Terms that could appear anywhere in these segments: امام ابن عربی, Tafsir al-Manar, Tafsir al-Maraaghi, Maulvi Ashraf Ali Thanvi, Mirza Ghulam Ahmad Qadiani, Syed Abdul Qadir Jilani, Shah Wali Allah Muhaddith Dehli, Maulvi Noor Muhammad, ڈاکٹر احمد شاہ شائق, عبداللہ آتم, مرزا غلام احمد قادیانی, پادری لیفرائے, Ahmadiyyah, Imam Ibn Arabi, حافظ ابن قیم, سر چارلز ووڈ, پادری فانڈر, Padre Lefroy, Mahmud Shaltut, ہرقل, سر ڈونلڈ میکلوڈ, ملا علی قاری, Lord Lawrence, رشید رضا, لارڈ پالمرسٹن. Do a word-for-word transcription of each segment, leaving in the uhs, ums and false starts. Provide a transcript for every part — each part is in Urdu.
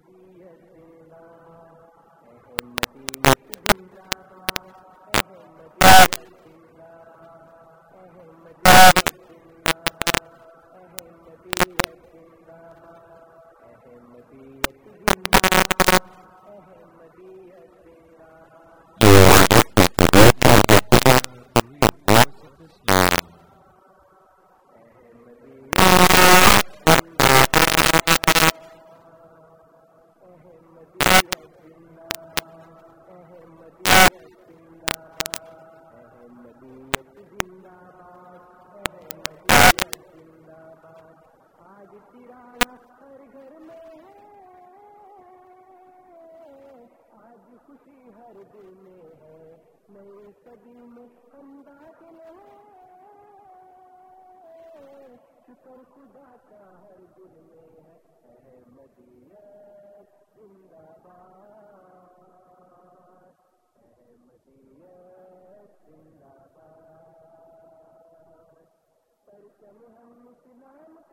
صلوات من ربهم ورحمة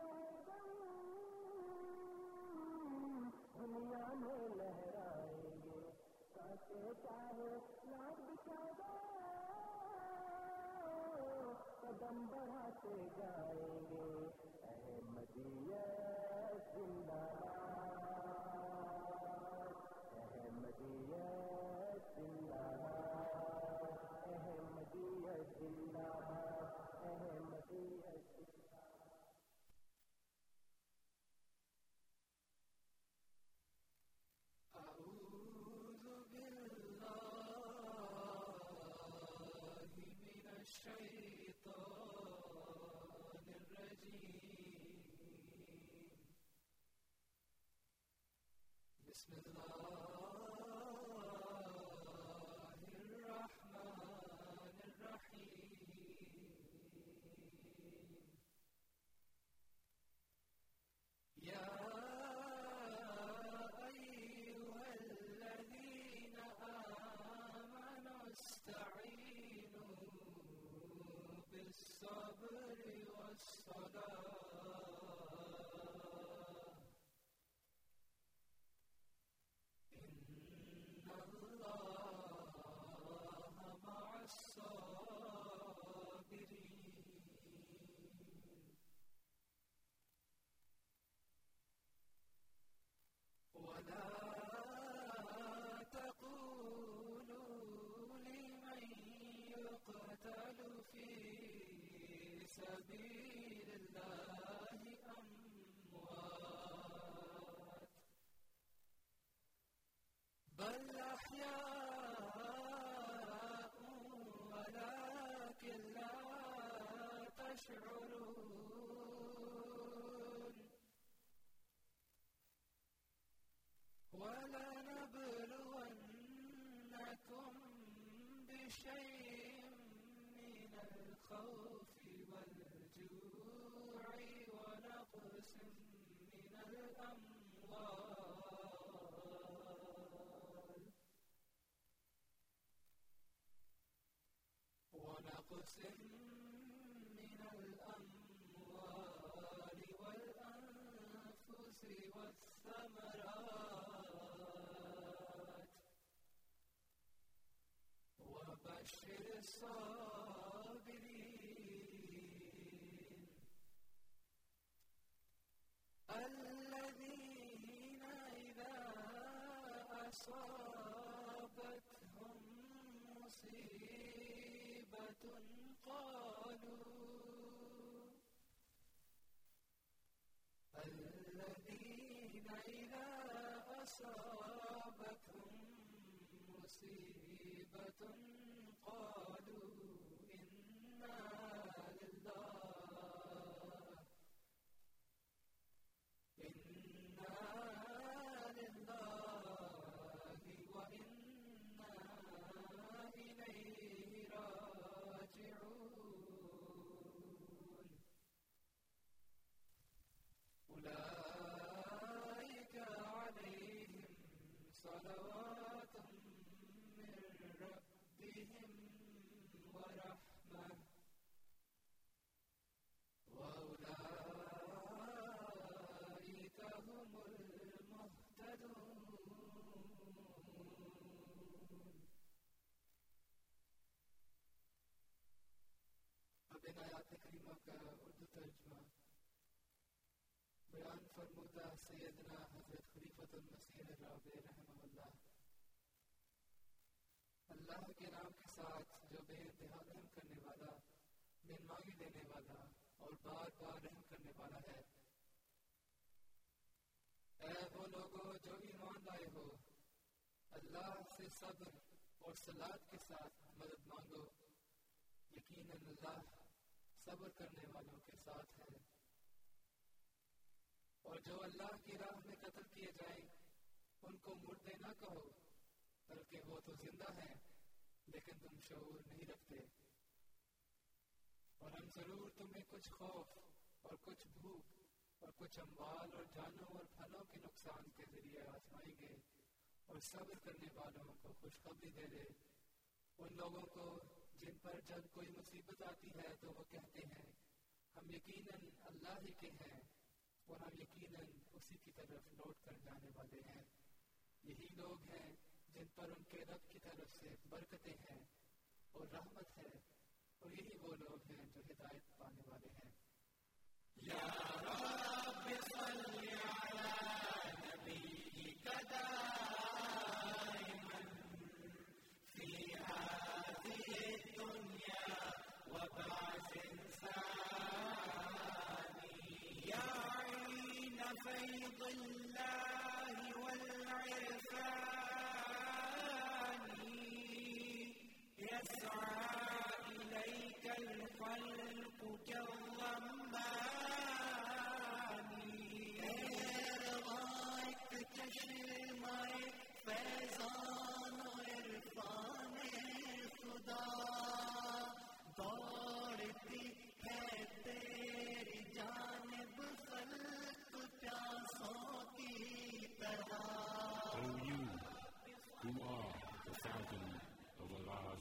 آیات کریمہ کا اردو ترجمہ بیان فرمودہ سیدنا حضرت خلیفۃ المسیح رابع رحمہ اللہ. اللہ کے نام کے ساتھ جو بے انتہا رحم کرنے والا، بے مانگی دینے والا اور بار بار رحم کرنے والا ہے. اے وہ لوگوں جو ایمان لائے ہو، اللہ سے صبر اور صلات کے ساتھ مدد مانگو، یقیناً اللہ صبر کرنے والوں کے ساتھ ہے. اور جو اللہ کی راہ میں قتل کیے جائیں ان کو مردے نہ کہو، بلکہ وہ تو زندہ ہیں لیکن تم شعور نہیں رکھتے. اور ہم ضرور تمہیں کچھ خوف اور کچھ بھوک اور کچھ اموال اور جانوں اور پھلوں کے نقصان کے ذریعے آزمائیں گے، اور صبر کرنے والوں کو خوشخبری دے دے. ان لوگوں کو جن پر جب کوئی مصیبت آتی ہے تو وہ کہتے ہیں ہم یقیناً اللہ ہی کے ہیں اور ہم یقیناً اسی کی طرف لوٹ کر جانے والے ہیں. یہی لوگ ہیں جن پر ان کے رب کی طرف سے برکتیں ہیں اور رحمت ہے، اور یہی وہ لوگ ہیں جو ہدایت پانے والے ہیں. یا رب صلی علی نبی کدا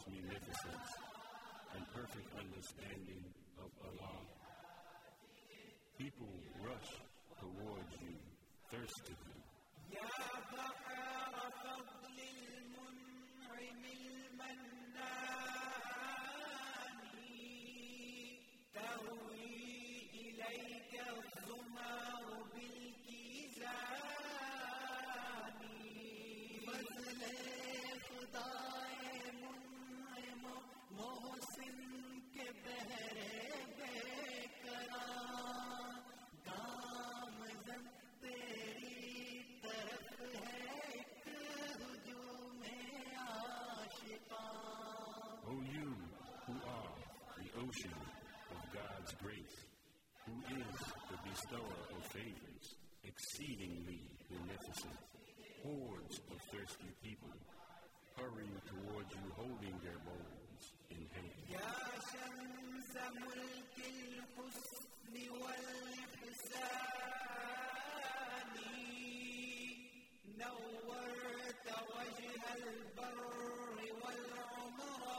magnificence and perfect understanding of Allah. People rush towards you, thirstily. Ya bahara fadlil mun'imil mannani tahwi ilayka zumaru bil kizani fazle khuda of God's grace, who is the bestower of favors, exceedingly beneficent. Hordes of thirsty people hurrying towards you, holding their bowls in hand. Ya shamsa mulkil husni wal ihsani nawwarta wajhal barri wal umra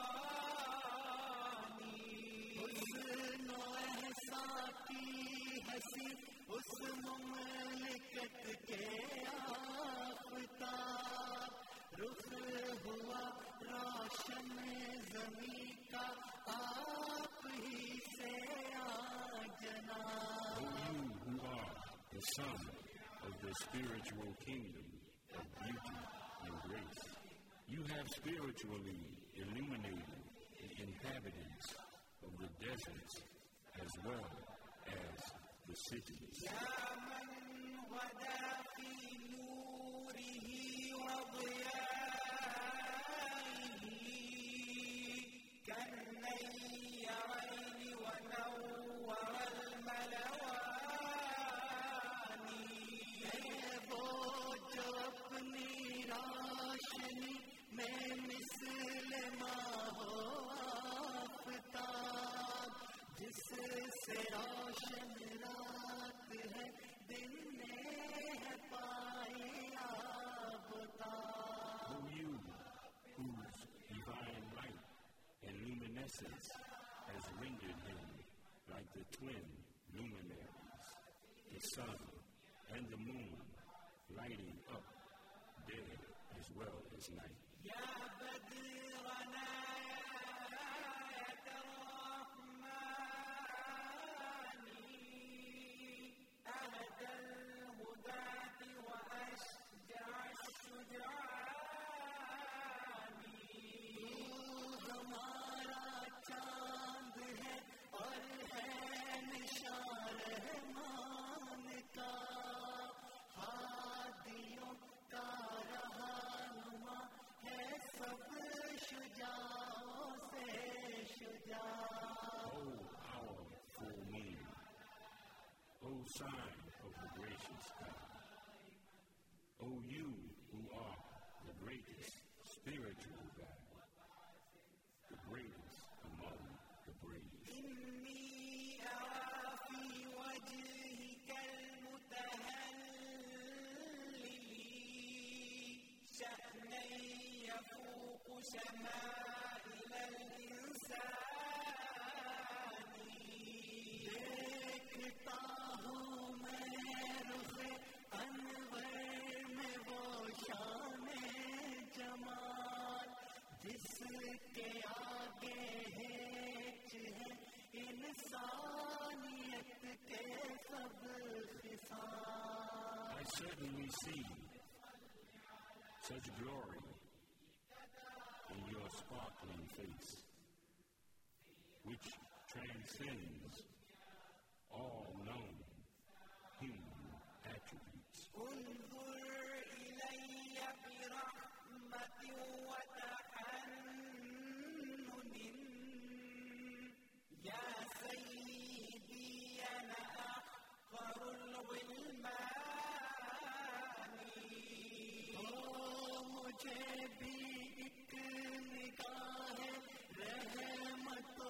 ہنسی اس مملکت کے آفتاب رخ ہوا روشن زمین کا آپ ہی سے آ جناب. You who are the son of the spiritual kingdom of beauty and grace, you have spiritually illuminated the inhabitants of the deserts as well as the cities. Ya man wada fi nurihi wa dhiya'ihi kanayyaini wa nawwara al-malawani yabud apni rashni mein misl ma روشن رات ہے دن میں ہے پایا بتا. You whose divine light and luminescence has rendered him like the twin luminaries, the sun and the moon, lighting up Sign of the gracious God. O you who are the greatest spiritual God, the greatest among the brave. Inni ara fi wajhika al-mutahalli sha'nan yafuqu sama'il al-insan. I certainly see such glory in your sparkling face, which transcends all known human attributes. انظر إلي برحمة وتحنن يا سيدي أنا أحقر الغلمان تو مجھے بھی ایک نگاہ رحمت و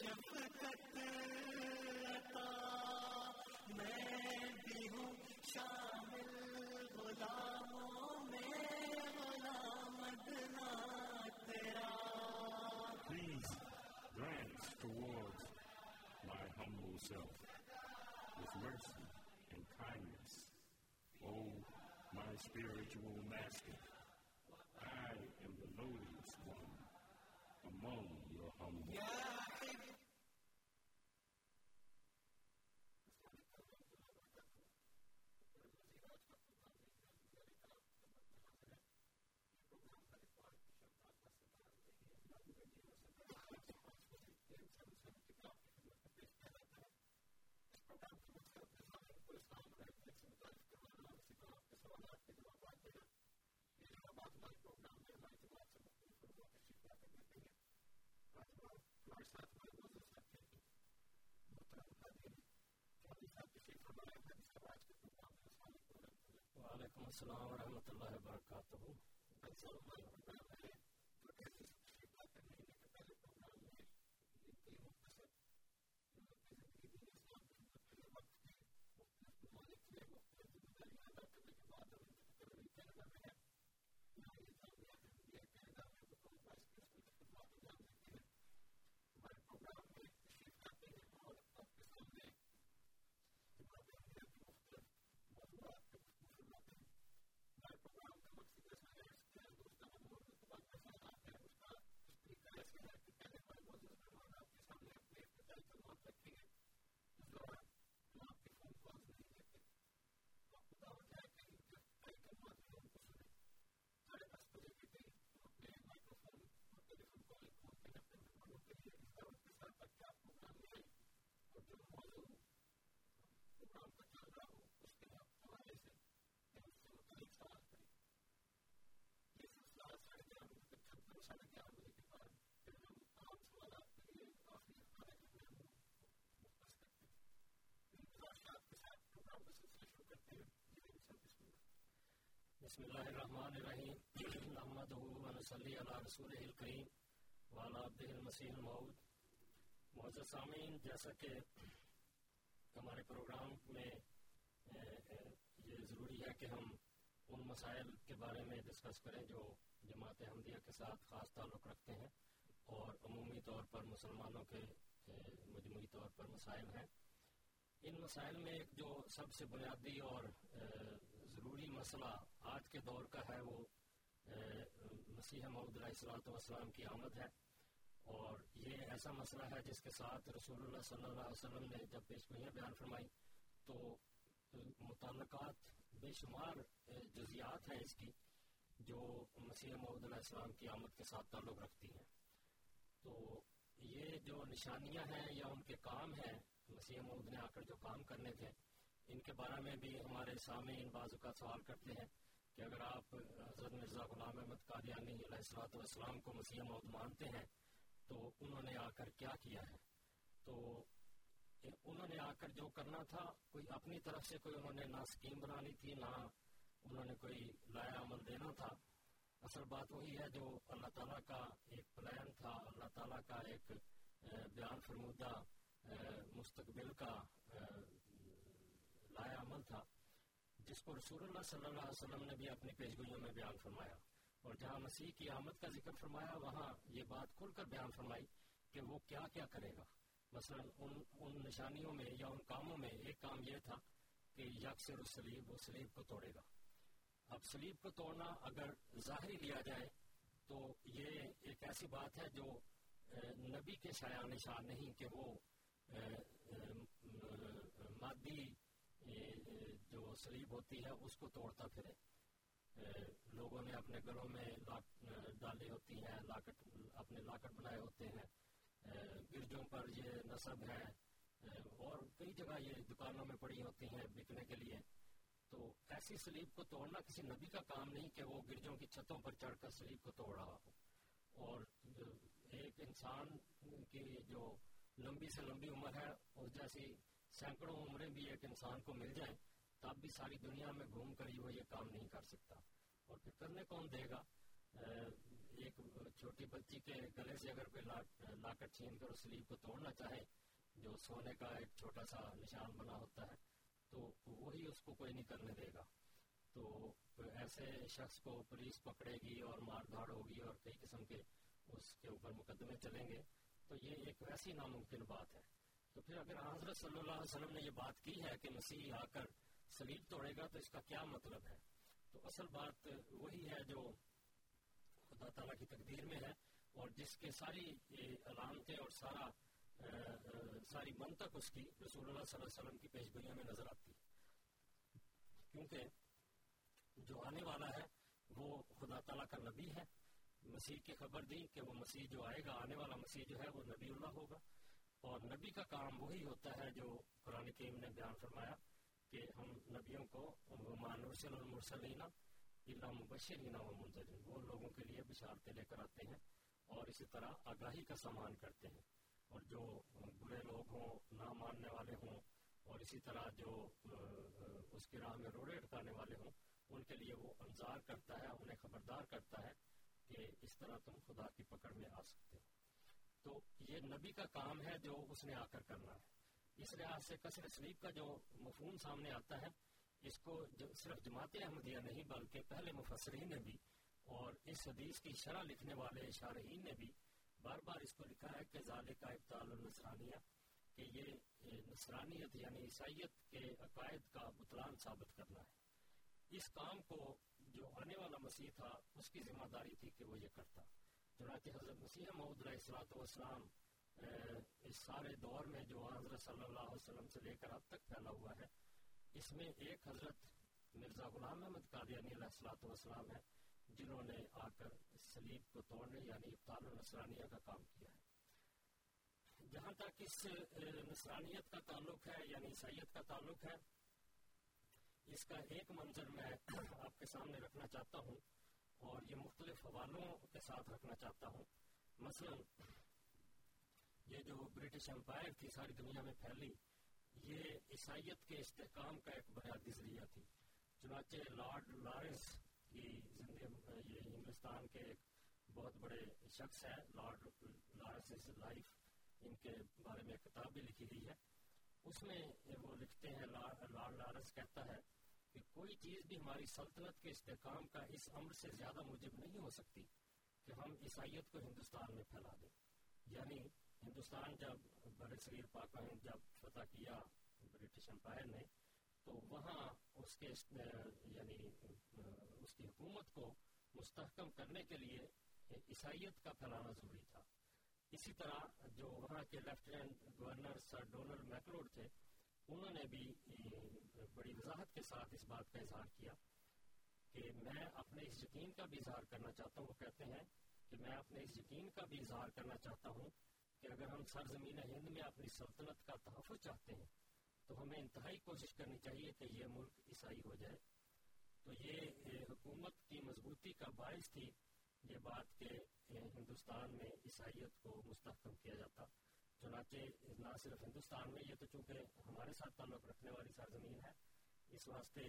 شفقت عطا میں بھی ہوں شامل غلاموں میں غلام ادنا تیرا. Please glance towards my humble self with mercy and kindness. Oh, my spiritual master, I am the lowliest one among your humble. وعلیکم السلام ورحمۃ اللہ وبرکاتہ. بسم اللہ الرحمن الرحیم نحمدہ ونصلی علی رسولہ الکریم وعلی عبدہ المسیح الموعود. معزز سامعین، جیسا کہ ہمارے پروگرام میں یہ ضروری ہے کہ ہم ان مسائل کے بارے میں ڈسکس کریں جو جماعت احمدیہ کے ساتھ خاص تعلق رکھتے ہیں اور عمومی طور پر مسلمانوں کے مجموعی طور پر مسائل ہیں. ان مسائل میں ایک جو سب سے بنیادی اور ضروری مسئلہ آج کے دور کا ہے وہ مسیح موعود علیہ السلام کی آمد ہے، اور یہ ایسا مسئلہ ہے جس کے ساتھ رسول اللہ صلی اللہ علیہ وسلم نے جب پیش گوئیاں بیان فرمائی تو متعلقات بے شمار جزیات ہیں اس کی جو مسیح موعود علیہ السلام کی آمد کے ساتھ تعلق رکھتی ہیں. تو یہ جو نشانیاں ہیں یا ان کے کام ہیں، مسیح موعود نے آ کر جو کام کرنے تھے، ان کے بارے میں بھی ہمارے سامعین بعض اوقات سوال کرتے ہیں کہ اگر آپ حضرت مرزا غلام احمد قادیانی علیہ الصلوۃ والسلام کو مسیح موعود مانتے ہیں تو انہوں نے آ کر کیا کیا ہے؟ تو انہوں نے آ کر جو کرنا تھا، کوئی اپنی طرف سے کوئی انہوں نے نہ اسکیم بنانی تھی، نہ انہوں نے کوئی لائے عمل دینا تھا. اصل بات وہی ہے جو اللہ تعالیٰ کا ایک پلان تھا، اللہ تعالیٰ کا ایک بیان فرمودہ مستقبل کا لائے عمل تھا، جس کو رسول اللہ صلی اللہ علیہ وسلم نے بھی اپنی پیشگوئیوں میں بیان فرمایا. اور جہاں مسیح کی آمد کا ذکر فرمایا، وہاں یہ بات کھل کر بیان فرمائی کہ وہ کیا کیا کرے گا. مثلاً ان ان نشانیوں میں یا ان کاموں میں ایک کام یہ تھا کہ یکسر الصلیب، وہ صلیب کو توڑے گا. اب صلیب کو توڑنا اگر ظاہری لیا جائے تو یہ ایک ایسی بات ہے جو نبی کے شایان نشان نہیں کہ وہ مادی جو صلیب ہوتی ہے اس کو توڑتا پھرے. لوگوں نے اپنے گھروں میں ڈالے ہوتی ہیں، لاکٹ اپنے لاکٹ بنائے ہوتے ہیں، گرجوں پر یہ نصب ہے، اور کئی جگہ یہ دکانوں میں پڑی ہوتی ہیں بکنے کے لیے. تو ایسی صلیب کو توڑنا کسی نبی کا کام نہیں کہ وہ گرجوں کی چھتوں پر چڑھ کر صلیب کو توڑ رہا ہو. اور ایک انسان کی جو لمبی سے لمبی عمر ہے، اور جیسی سینکڑوں عمریں بھی ایک انسان کو مل جائیں، تب بھی ساری دنیا میں گھوم کر ہی وہ یہ کام نہیں کر سکتا. اور پھر کرنے کون دے گا؟ ایک چھوٹی بچی کے گلے سے اگر کوئی لاکٹ چھین کر اس سلیب کو توڑنا چاہے، جو سونے کا ایک چھوٹا سا نشان بنا ہوتا ہے، تو وہی اس کو کوئی نہیں کرنے دے گا. تو ایسے شخص کو پولیس پکڑے گی اور مار دھاڑ ہوگی اور کئی قسم کے اس کے اوپر مقدمے چلیں گے. تو یہ ایک ویسی ناممکن بات ہے. تو پھر اگر حضرت صلی اللہ علیہ وسلم نے یہ بات کی ہے کہ مسیح آ کر صلیب توڑے گا، تو اس کا کیا مطلب ہے؟ تو اصل بات وہی ہے جو خدا تعالیٰ کی تقدیر میں ہے، اور جس کے ساری علامتیں اور سارا ساری منطق اس کی رسول اللہ صلی اللہ علیہ وسلم کی پیشگوئیوں میں نظر آتی ہے. کیونکہ جو آنے والا ہے وہ خدا تعالیٰ کا نبی ہے. مسیح کی خبر دی کہ وہ مسیح جو آئے گا، آنے والا مسیح جو ہے وہ نبی اللہ ہوگا. اور نبی کا کام وہی ہوتا ہے جو قرآن کریم نے بیان فرمایا کہ ہم نبیوں کو وَمَا نُرْسِلُ الْمُرْسَلِينَ إِلَّا مُبَشِّرِينَ وَمُنذِرِينَ، وہ لوگوں کے لیے بشارتیں لے کر آتے ہیں اور اسی طرح آگاہی کا سامان کرتے ہیں. اور جو برے لوگ ہوں، نہ ماننے والے ہوں، اور اسی طرح جو اس کی راہ میں روڑے اٹکانے والے ہوں، ان کے لیے وہ انذار کرتا ہے، انہیں خبردار کرتا ہے کہ اس طرح تم خدا کی پکڑ میں آ سکتے ہو. تو یہ نبی کا کام ہے جو اس نے آ کر کرنا ہے. اس لحاظ سے کثرت صلیب کا جو مفہوم سامنے آتا ہے، اس کو صرف جماعت احمدیہ نہیں بلکہ پہلے مفسرین نے بھی اور اس حدیث کی شرح لکھنے والے شارحین نے بھی بار بار اس کو لکھا ہے کہ ذالک ابطال النصرانیہ، کہ یہ نصرانیت یعنی عیسائیت کے عقائد کا بطلان ثابت کرنا ہے. اس کام کو جو آنے والا مسیح تھا اس کی ذمہ داری تھی کہ وہ یہ کرتا. چنانچہ حضرت مسیح موعود علیہ الصلوۃ والسلام اس سارے دور میں جو حضرت صلی اللہ علیہ وسلم سے لے کر اب تک پھیلا ہوا ہے، اس میں ایک حضرت مرزا غلام احمد قادیانی علیہ الصلوۃ والسلام ہے جنہوں نے آ کر صلیب کو توڑنے یعنی ابطال النصرانیہ کا کام کیا ہے. جہاں تک اس نصرانیت کا تعلق ہے یعنی عیسائیت کا تعلق ہے، اس کا ایک منظر میں آپ کے سامنے رکھنا چاہتا ہوں اور یہ مختلف حوالوں کے ساتھ رکھنا چاہتا ہوں. مثلا یہ جو برٹش امپائر تھی ساری دنیا میں پھیلی، یہ عیسائیت کے استحکام کا ایک بنیادی ذریعہ تھی. چنانچہ لارڈ لارنس کی یہ ہندوستان کے ایک بہت بڑے شخص ہیں، لارڈ لارنس لائف، ان کے بارے میں کتاب بھی لکھی گئی ہے. اس میں وہ لکھتے ہیں، لارڈ لارنس کہتا ہے کہ کوئی چیز بھی ہماری سلطنت کے استحکام کا اس امر سے زیادہ موجب نہیں ہو سکتی کہ ہم عیسائیت کو ہندوستان میں پھیلا دیں. یعنی ہندوستان جب بر صغیر پاک ہند جب فتح کیا برٹش امپائر نے، تو وہاں اس کے یعنی اس کی حکومت کو مستحکم کرنے کے لیے عیسائیت کا پھیلانا ضروری تھا. اسی طرح جو وہاں کے lieutenant governor سر ڈونلڈ میکلوڈ تھے, انہوں نے بھی بڑی وضاحت کے ساتھ اس بات کا اظہار کیا کہ میں اپنے اس یقین کا بھی اظہار کرنا چاہتا ہوں. وہ کہتے ہیں کہ میں اپنے اس یقین کا بھی اظہار کرنا چاہتا ہوں کہ اگر ہم سرزمین ہند میں اپنی سلطنت کا تحفظ چاہتے ہیں تو ہمیں انتہائی کوشش کرنی چاہیے کہ یہ ملک عیسائی ہو جائے. تو یہ حکومت کی مضبوطی کا باعث تھی یہ بات کہ ہندوستان میں عیسائیت کو مستحکم کیا جاتا. چنانچہ نہ صرف ہندوستان میں, یہ تو چونکہ ہمارے ساتھ تعلق رکھنے والی سرزمین ہے, اس واسطے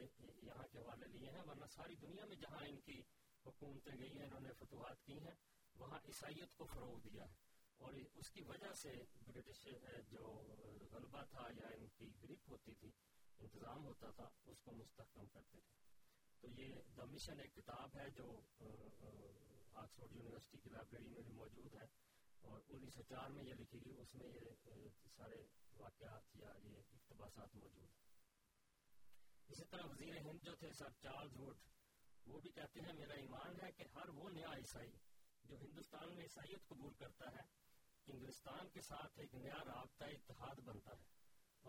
یہاں کے حوالے لیے ہیں, ورنہ ساری دنیا میں جہاں ان کی حکومتیں گئی ہیں, انہوں نے فتوحات کی ہیں, وہاں عیسائیت کو فروغ دیا ہے. اور اس کی وجہ سے برٹش جو غلبہ تھا یا ان کی گریپ ہوتی تھی, انتظام ہوتا تھا, اس کو مستحکم کرتے تھے. تو یہ دا مشن ایک کتاب ہے جو آکسفورڈ یونیورسٹی کی لائبریری میں بھی موجود ہے, اور انیس سو چار میں یہ لکھی گئی. اس میں یہ سارے واقعات یا یہ اقتباسات موجود ہیں. اسی طرح وزیر ہند جو تھے سر چارلز ووڈ, وہ بھی کہتے ہیں میرا ایمان ہے کہ ہر وہ نیا عیسائی جو ہندوستان میں عیسائیت قبول کرتا ہے, انگلستان کے ساتھ ایک نیا رابطہ اتحاد بنتا ہے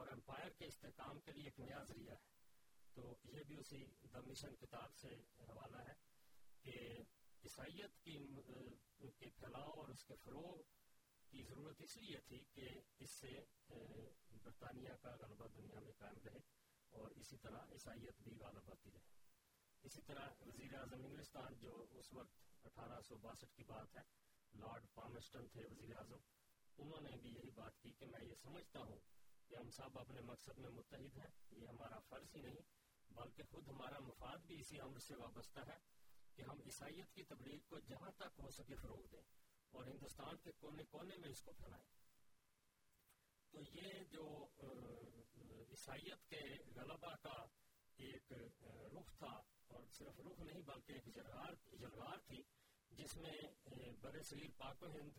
اور امپائر کے استحکام کے لیے ایک نیا ذریعہ ہے. تو یہ بھی اسی دا مشن کتاب سے حوالہ ہے کہ عیسائیت کی کے پھیلاؤ اور اس کے فروغ کی ضرورت اس لیے تھی کہ اس سے برطانیہ کا غلبہ دنیا میں قائم رہے اور اسی طرح عیسائیت بھی غالب آتی رہے. اسی طرح وزیر اعظم انگلستان جو اس وقت اٹھارہ سو باسٹھ کی بات ہے, لارڈ پالمرسٹن تھے وزیر اعظم, انہوں نے بھی یہی بات کی کہ میں یہ سمجھتا ہوں کہ ہم سب اپنے مقصد میں متحد ہیں. یہ ہمارا فرض ہی نہیں بلکہ خود ہمارا مفاد بھی اسی امر سے وابستہ ہے کہ ہم عیسائیت کی تبلیغ کو جہاں تک ہو سکے فروغ دیں اور ہندوستان کے کونے کونے میں اس کو پھیلائیں. تو یہ جو عیسائیت کے غلبہ کا ایک رخ تھا, اور صرف رخ نہیں بلکہ ایک جلغار جلغار تھی جس میں بر صغیر پاک و ہند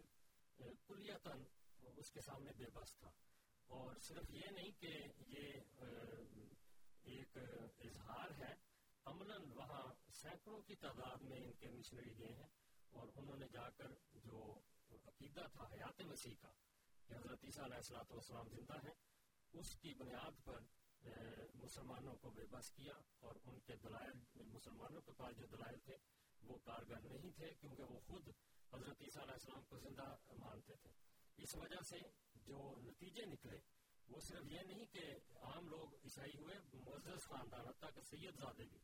کلیتاً اس کے سامنے بے بس تھا. اور صرف یہ نہیں کہ یہ ایک اظہار ہے, عملاً وہاں سینکڑوں کی تعداد میں ان کے مشنری گئے ہیں اور انہوں نے جا کر جو عقیدہ تھا حیات مسیح کا کہ حضرت عیسیٰ علیہ الصلوۃ والسلام زندہ ہیں, اس کی بنیاد پر مسلمانوں کو بے بس کیا. اور ان کے دلائل, مسلمانوں کے پاس جو دلائل تھے وہ کارگر نہیں تھے کیونکہ وہ خود حضرت عیسیٰ علیہ السلام کو زندہ مانتے تھے. اس وجہ سے جو نتیجے نکلے وہ صرف یہ نہیں کہ عام لوگ عیسائی ہوئے, معزز خاندان, حتیٰ کہ سید زادے بھی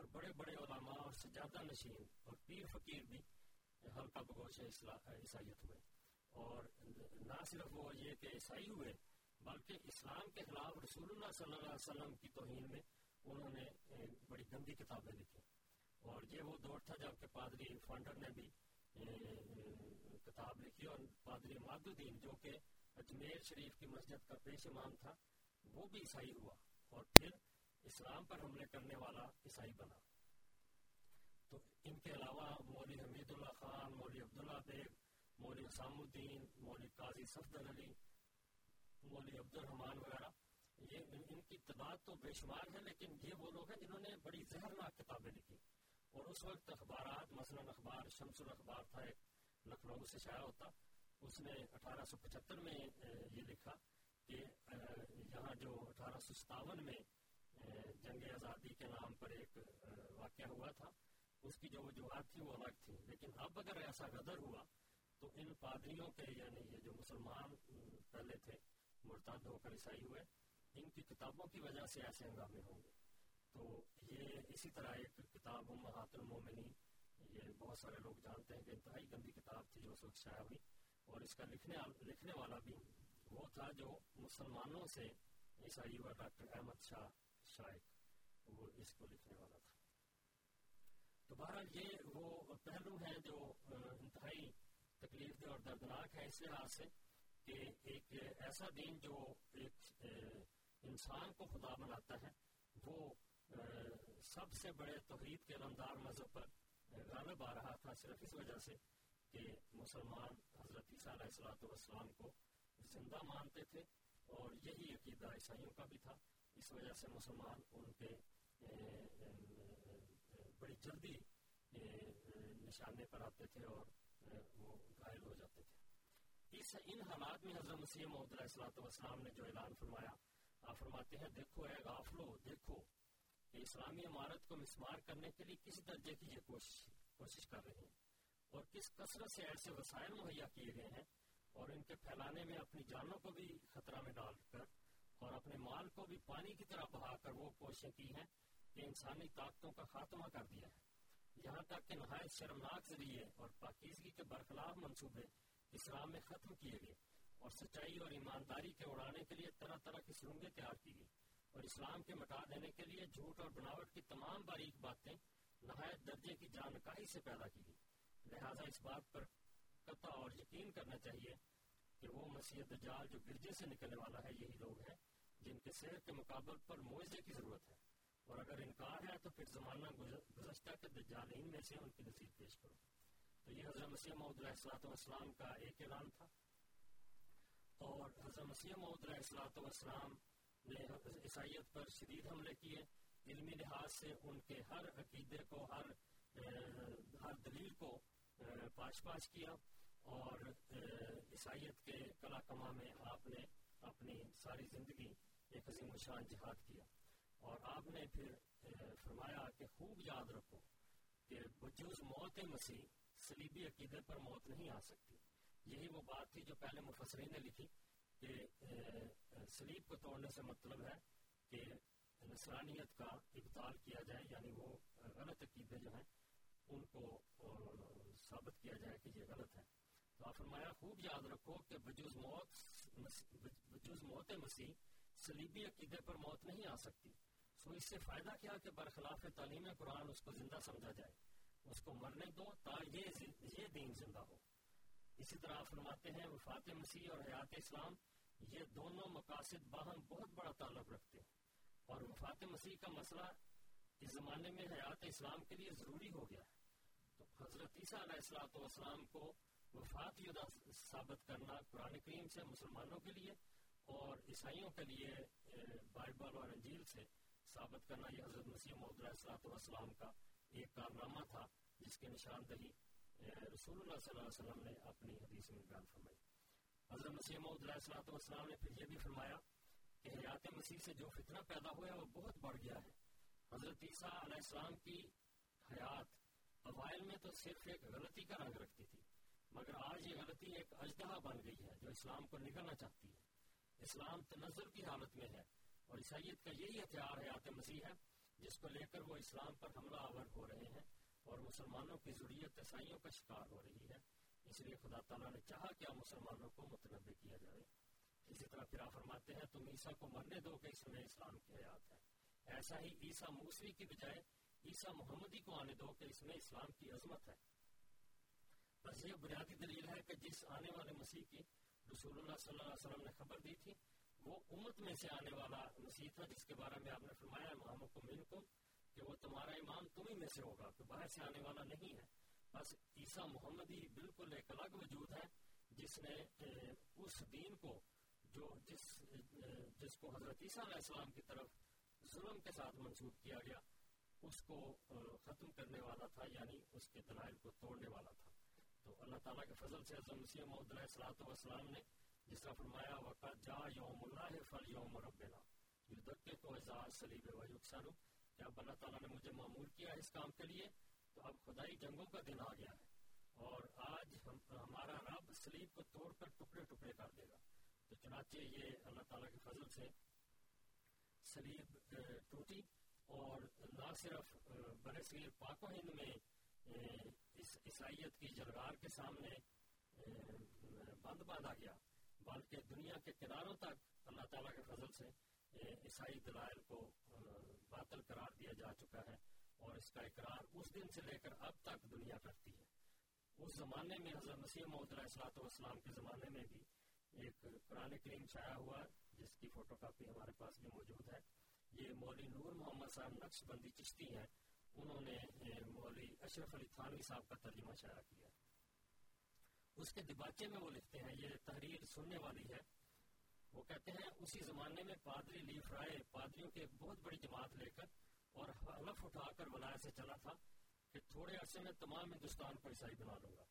اور بڑے بڑے علماء اور سجادہ نشین اور پیر فقیر بھی ہلکا بگوش عیسائیت ہوئے. اور نہ صرف وہ یہ کہ عیسائی ہوئے بلکہ اسلام کے خلاف رسول اللہ صلی اللہ علیہ وسلم کی توہین میں انہوں نے بڑی گندی کتابیں لکھی. اور یہ وہ دور تھا جب کہ پادری فانڈر نے بھی کتاب لکھی, اور پادری معد الدین جو کہ اجمیر شریف کی مسجد کا پیش امام تھا, وہ بھی عیسائی ہوا اور پھر اسلام پر حملے کرنے والا عیسائی بنا. تو ان کے علاوہ مولوی حمید اللہ خان, مولوی عبداللہ بیگ, مولوی اسام الدین, مولوی قاضی صفدر علی, مولوی عبد الرحمان وغیرہ, یہ ان کی تعداد تو بے شمار ہے. لیکن یہ وہ لوگ ہیں جنہوں نے بڑی زہرناک کتابیں لکھی. اور اس وقت اخبارات, مثلاً اخبار شمس الاخبار تھا, ایک لکھنؤ سے شائع ہوتا, اس نے اٹھارہ سو پچہتر میں یہ لکھا کہ یہاں جو اٹھارہ سو ستاون میں جنگ آزادی کے نام پر ایک واقعہ ہوا تھا, اس کی جو وجوہات تھی وہ الگ تھی. لیکن اب اگر ایسا غدر ہوا تو ان پادریوں کے, یعنی یہ جو مسلمان پہلے تھے مرتد ہو کر عیسائی ہوئے, ان کی کتابوں کی وجہ سے ایسے ہنگامے ہوں گے. تو یہ اسی طرح ایک کتاب امہات المومنین, یہ بہت سارے لوگ جانتے ہیں کہ انتہائی گندی کتاب تھی جو اس وقت شائع ہوئی, اور اس کا لکھنے لکھنے والا بھی وہ تھا جو مسلمانوں سے عیسائی ہوا, ڈاکٹر احمد شاہ شائق, وہ اس کو لکھنے والا تھا. تو بہرحال یہ وہ پہلو ہیں جو انتہائی تکلیف دہ اور دردناک ہے اس لحاظ سے کہ ایک ایسا دین جو ایک انسان کو خدا بناتا ہے, وہ سب سے بڑے توحید کے علمدار مذہب پر غالب آ رہا تھا, صرف اس وجہ سے کہ مسلمان حضرت عیسیٰ علیہ السلام کو زندہ مانتے تھے, اور یہی عقیدہ عیسائیوں کا بھی تھا. اس وجہ سے مسلمان ان کے بڑی جلدی نشانے پر آتے تھے اور وہ قائل ہو جاتے تھے. اس ان حالات میں حضرت مسیح موعود علیہ الصلوۃ والسلام نے جو اعلان فرمایا، آپ فرماتے ہیں دیکھو اے غافلو، دیکھو کہ اسلامی عمارت کو مسمار کرنے کے لیے کس درجے کی یہ کوشش کوشش کر رہے ہیں اور کس کثرت سے ایسے وسائل مہیا کیے گئے ہیں اور ان کے پھیلانے میں اپنی جانوں کو بھی خطرہ میں ڈال کر اور اپنے مال کو بھی پانی کی طرح بہا کر وہ کوششیں کی ہیں کہ انسانی طاقتوں کا خاتمہ کر دیا ہے، یہاں تک کہ نہایت شرمناک ذریعے اور پاکیزگی کے برخلاف منصوبے اسلام میں ختم کیے گئے اور سچائی اور ایمانداری کے اڑانے کے لیے طرح طرح کی سرنگیں تیار کی گئی اور اسلام کے مٹا دینے کے لیے جھوٹ اور بناوٹ کی تمام باریک باتیں نہایت درجے کی جانکاری سے پیدا کی گئی. لہٰذا اس بات پر قطع اور یقین کرنا چاہیے کہ وہ مسیح دجال جو گرجے سے نکلنے والا ہے یہی لوگ ہیں جن کے سیر کے مقابل پر معجزے کی ضرورت ہے، اور اگر انکار ہے تو پھر زمانہ گزشتہ کے دجالین میں سے ان کی نصیب پیش کرو. تو یہ حضرت مسیح موعود علیہ الصلوۃ والسلام کا ایک اعلان تھا، اور حضرت مسیح موعود علیہ الصلوۃ والسلام نے عیسائیت پر شدید حملے کیے. علمی لحاظ سے ان کے ہر عقیدے کو، ہر ہر دلیل کو پاش پاش کیا، اور عیسائیت کے کلا کما میں آپ نے اپنی ساری زندگی ایک عظیم و شان جہاد کیا. اور آپ نے پھر فرمایا کہ خوب یاد رکھو کہ بجوز موت مسیح صلیبی عقیدے پر موت نہیں آ سکتی. یہی وہ بات تھی جو پہلے مفسرین نے لکھی کہ صلیب کو توڑنے سے مطلب ہے کہ نصرانیت کا ابطال کیا جائے، یعنی وہ غلط عقیدے جو ہیں ان کو ثابت کیا جائے کہ یہ غلط ہے. تو آپ فرمایا خوب یاد رکھو کہ بجوز موت بجوز موت مسیح صلیبی عقیدے پر موت نہیں آ سکتی. سو اس سے فائدہ کیا کہ برخلاف تعلیم قرآن اس کو زندہ سمجھا جائے، اس کو مرنے دو تاکہ یہ دین زندہ ہو. اسی طرح آپ فرماتے ہیں وفات مسیح اور حیات اسلام یہ دونوں مقاصد باہم بہت بڑا تعلق رکھتے ہیں، اور وفات مسیح کا مسئلہ اس زمانے میں حیات اسلام کے لیے ضروری ہو گیا ہے. تو حضرت عیسیٰ علیہ الصلوۃ والسلام کو وفات یدہ ثابت کرنا قرآن کریم سے مسلمانوں کے لیے اور عیسائیوں کے لیے بائبل اور انجیل سے ثابت کرنا، یہ حضرت مسیح موعود علیہ الصلوۃ والسلام کا ایک کارنامہ تھا جس کی نشاندہی رسول اللہ صلی اللہ علیہ وسلم نے اپنی حدیث میں بیان فرمائی. حضرت مسیح موعود علیہ الصلوۃ والسلام نے پھر یہ بھی فرمایا کہ حیات مسیح سے جو فتنہ پیدا ہوا ہے وہ بہت بڑھ گیا ہے. حضرت عیسیٰ علیہ السلام کی حیات اوائل میں تو صرف ایک غلطی کا رنگ رکھتی تھی، مگر آج یہ غلطی ایک اژدہا بن گئی ہے جو اسلام کو نگلنا چاہتی ہے. اسلام تنزل کی حالت میں ہے اور عیسائیت کا یہی ہتھیار حیات مسیح ہے جس کو لے کر وہ اسلام پر حملہ آور ہو رہے ہیں، اور مسلمانوں کی ذریت عیسائیوں کا شکار ہو رہی ہے. اس لیے خدا تعالیٰ نے چاہا کہ مسلمانوں کو متنبع کیا جائے. اسی طرح پھر آپ فرماتے ہیں تم عیسیٰ کو مرنے دو کہ اس میں اسلام کی حیات ہے، ایسا ہی عیسیٰ موسی کی بجائے عیسیٰ محمدی کو آنے دو کہ اس میں اسلام کی عظمت ہے. بس یہ بنیادی دلیل ہے کہ جس آنے والے مسیح کی رسول اللہ صلی اللہ علیہ وسلم نے خبر دی تھی وہ امت میں سے آنے والا مسیح تھا، جس کے بارے میں آپ نے فرمایا امامکم منکم، کہ وہ تمہارا امام تمہیں میں سے ہوگا، کہ باہر سے آنے والا نہیں ہے. بس عیسیٰ محمدی بالکل ایک الگ وجود ہے جس نے اس دین کو جو جس جس کو حضرت عیسیٰ علیہ السلام کی طرف ظلم کے ساتھ منسوب کیا گیا اس کو ختم کرنے والا تھا، یعنی اس کے دلائل کو توڑنے والا تھا. تو اللہ تعالیٰ کے فضل سے حضرت مسیح موعود علیہ الصلوۃ والسلام نے جس طرح فرمایا وقت جا یوم اللہ فالیوم ربنا یذکرکم اذا صلیب و یکسر، کہ اب اللہ تعالیٰ نے مجھے معمول کیا ہے اس کام کے لیے، تو اب خدائی جنگوں کا دن آ گیا ہے اور آج ہم ہمارا رب صلیب کو توڑ کر ٹکڑے ٹکڑے کر دے گا. تو چنانچہ یہ اللہ تعالیٰ کے فضل سے صلیب ٹوٹی، اور نہ صرف بر صغیر پاک و ہند میں اس عیسائیت کی جلغار کے سامنے بند باندھا گیا، بلکہ دنیا کے کناروں تک اللہ تعالیٰ کے فضل سے عیسائی دلائل کو باطل قرار دیا جا چکا ہے، اور اس کا اقرار اس دن سے لے کر اب تک دنیا کرتی ہے. اس زمانے میں حضرت مسیح موعود علیہ الصلوۃ والسلام کے زمانے میں بھی ایک قرآن کریم چھایا ہوا جس کی فوٹو کاپی ہمارے پاس بھی موجود ہے. یہ مولوی نور محمد صاحب نقش بندی چشتی ہیں، انہوں نے مولوی اشرف علی تھانوی صاحب کا ترجمہ شائع کیا. اس کے دباچے میں وہ لکھتے ہیں، یہ تحریر سننے والی ہے، وہ کہتے ہیں اسی زمانے میں پادری لیفرائے پادریوں کی ایک بہت بڑی جماعت لے کر اور حلف اٹھا کر ولایت سے چلا تھا کہ تھوڑے عرصے میں تمام ہندوستان کو عیسائی بنا لوں گا.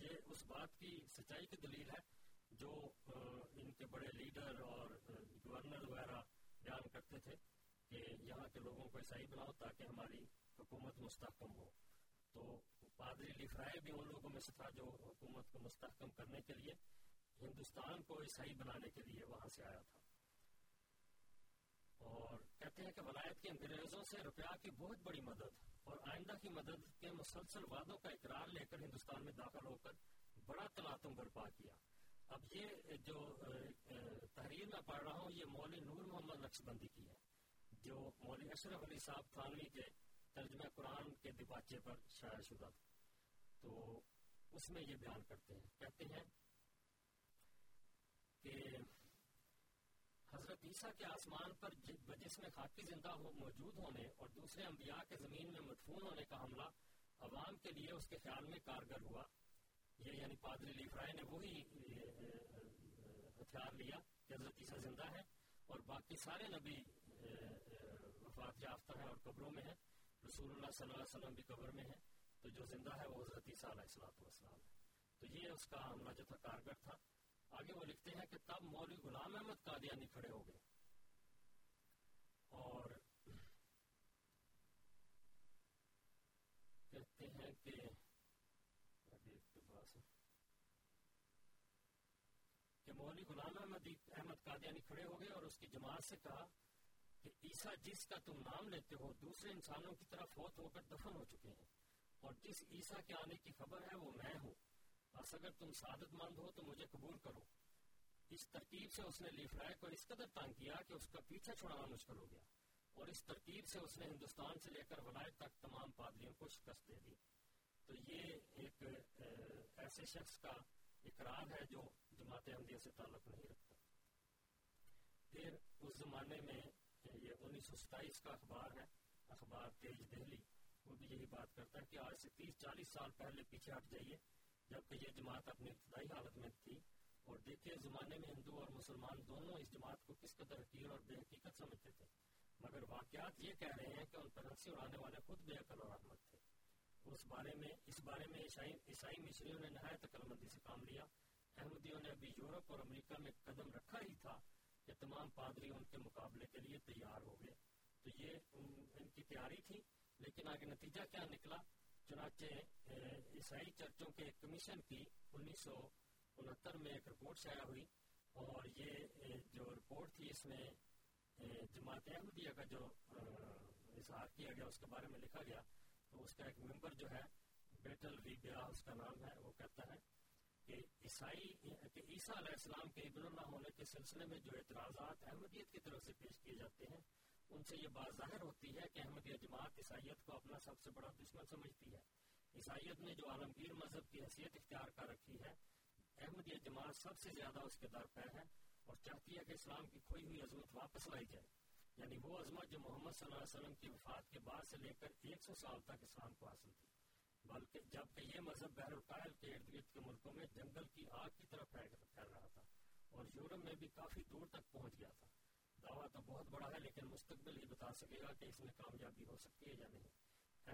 یہ اس بات کی سچائی کی دلیل ہے جو ان کے بڑے لیڈر اور گورنر وغیرہ بیان کرتے تھے کہ یہاں کے لوگوں کو عیسائی بناؤ تاکہ ہماری حکومت مستحکم ہو. تو پادری لیفرائے بھی ان لوگوں میں سے تھا جو حکومت کو مستحکم کرنے کے لیے ہندوستان کو عیسائی بنانے کے لیے وہاں سے آیا تھا. اور کہتے ہیں کہ ولایت کے انگریزوں سے روپیہ کی بہت بڑی مدد اور آئندہ کی مدد کے مسلسل وعدوں کا اقرار لے کر ہندوستان میں داخل ہو کر بڑا تلاطم برپا کیا. اب یہ جو تحریر میں پڑھ رہا ہوں یہ مولوی نور محمد نقشبندی کی ہے جو مولوی اشرف علی صاحب تھانوی کے ترجمہ قرآن کے دپاچے پر شائع شدہ. تو اس میں یہ بیان کرتے ہیں, کہتے ہیں کہ حضرت عیسیٰ کے آسمان پر جس میں خاکی زندہ موجود ہونے اور دوسرے انبیاء کے زمین میں مدفون ہونے کا حملہ عوام کے لیے اس کے خیال میں کارگر ہوا. یہ یعنی پادری لیفرائے نے وہی ہتھیار لیا کہ حضرت عیسیٰ زندہ ہے اور باقی سارے نبی وفات یافتہ ہیں اور قبروں میں ہیں, رسول اللہ صلی اللہ علیہ وسلم بھی قبر میں ہیں, تو جو زندہ ہے وہ حضرت عیسیٰ علیہ الصلوۃ والسلام ہے. تو یہ اس کا حملہ جو تھا کارگر تھا. آگے وہ لکھتے ہیں کہ تب مولوی غلام احمد قادیانی کھڑے ہو گئے اور کہتے ہیں کہ کہ مولوی غلام احمد احمد قادیانی کھڑے ہو گئے اور اس کی جماعت سے کہا کہ عیسیٰ جس کا تم نام لیتے ہو دوسرے انسانوں کی طرح فوت ہو کر دفن ہو چکے ہیں اور جس عیسیٰ کے آنے کی خبر ہے وہ میں ہوں, بس اگر تم سعادت مند ہو تو مجھے قبول کرو. اس ترتیب سے اس نے لیفرائے کو اس قدر تنگ کیا کہ اس کا پیچھا چھڑانا مشکل ہو گیا اور اس ترتیب سے اس نے ہندوستان سے لے کر ولایت تک تمام پادریوں کو شکست دے دی. تو یہ ایک ایسے شخص کا اقرار ہے جو جماعت احمدیہ سے تعلق نہیں رکھتا. پھر اس زمانے میں یہ انیس سو ستائیس کا اخبار ہے, اخبار تیز دہلی, وہ بھی یہی بات کرتا ہے کہ آج سے تیس چالیس سال پہلے پیچھے ہٹ جائیے جبکہ یہ جماعت اپنی ابتدائی حالت میں تھی, اور دیکھیے زمانے میں ہندو اور مسلمان دونوں اس جماعت کو کس قدر حقیر اور بے حقیقت سمجھتے تھے, مگر واقعات یہ کہہ رہے ہیں کہ ان پر ہنسی اڑانے والے خود بے عقل اور احمد تھے. اس بارے میں اس بارے میں عیسائی مشنریوں نے نہایت عقل مندی سے کام لیا. احمدیوں نے ابھی یورپ اور امریکہ میں قدم رکھا ہی تھا کہ تمام پادری ان کے مقابلے کے لیے تیار ہو گئے. تو یہ ان کی تیاری تھی, لیکن آگے نتیجہ کیا نکلا, چنانچہ عیسائی چرچوں کے کمیشن کی انیس سو انہتر میں ایک رپورٹ شائع ہوئی, اور یہ جو رپورٹ تھی اس میں جماعت احمدیہ کا جو اظہار کیا گیا اس کے بارے میں لکھا گیا. تو اس کا ایک ممبر جو ہے بیٹل ریبیا اس کا نام ہے, وہ کہتا ہے کہ عیسائی کہ عیسیٰ علیہ السلام کے ابن اللہ ہونے کے سلسلے میں جو اعتراضات احمدیت کی طرف سے پیش کیے جاتے ہیں ان سے یہ بات ظاہر ہوتی ہے کہ احمدیہ جماعت عیسائیت کو اپنا سب سے بڑا دشمن سمجھتی ہے. عیسائیت نے جو عالمگیر مذہب کی حیثیت اختیار کر رکھی ہے, احمدیہ جماعت سب سے زیادہ اس کے درپے ہے اور چاہتی ہے کہ اسلام کی کھوئی ہوئی عظمت واپس لائی جائے, یعنی وہ عظمت جو محمد صلی اللہ علیہ وسلم کی وفات کے بعد سے لے کر ایک سو سال تک اسلام کو حاصل تھی, بلکہ جبکہ یہ مذہب بحر الکاہل کے ارد گرد کے ملکوں میں جنگل کی آگ کی طرف پھیل رہا تھا اور یورپ میں بھی کافی دور تک پہنچ گیا تھا. دعویٰ تو بہت بڑا ہے, لیکن مستقبل ہی بتا سکے گا کہ اس میں کامیابی ہو سکتی ہے یا نہیں.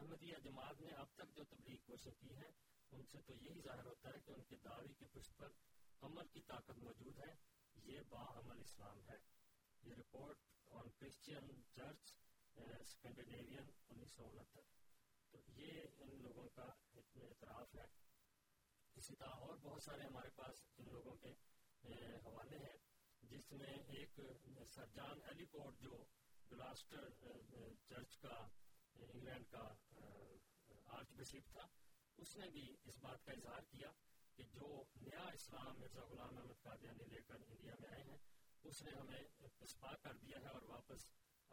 احمدیہ جماعت نے اب تک جو تبلیغ کوششیں کی ہیں ان سے تو یہی ظاہر ہوتا ہے کہ ان کے دعوے کی پشت پر عمل کی طاقت موجود ہے, یہ باعمل اسلام ہے. یہ report on Christian church Scandinavian انیس سو انہتر. تو یہ ان لوگوں کا اعتراف ہے. اسی طرح اور بہت سارے ہمارے پاس ان لوگوں کے حوالے ہیں, جس میں ایک سر جان ایلی پورٹ جو گلاسٹر چرچ کا انگلینڈ کا آرچ بشپ تھا, اس نے بھی اس بات کا اظہار کیا کہ جو نیا اسلام مرزا غلام احمد قادیانی لے کر انڈیا میں آئے ہیں اس نے ہمیں پسپا کر دیا ہے اور واپس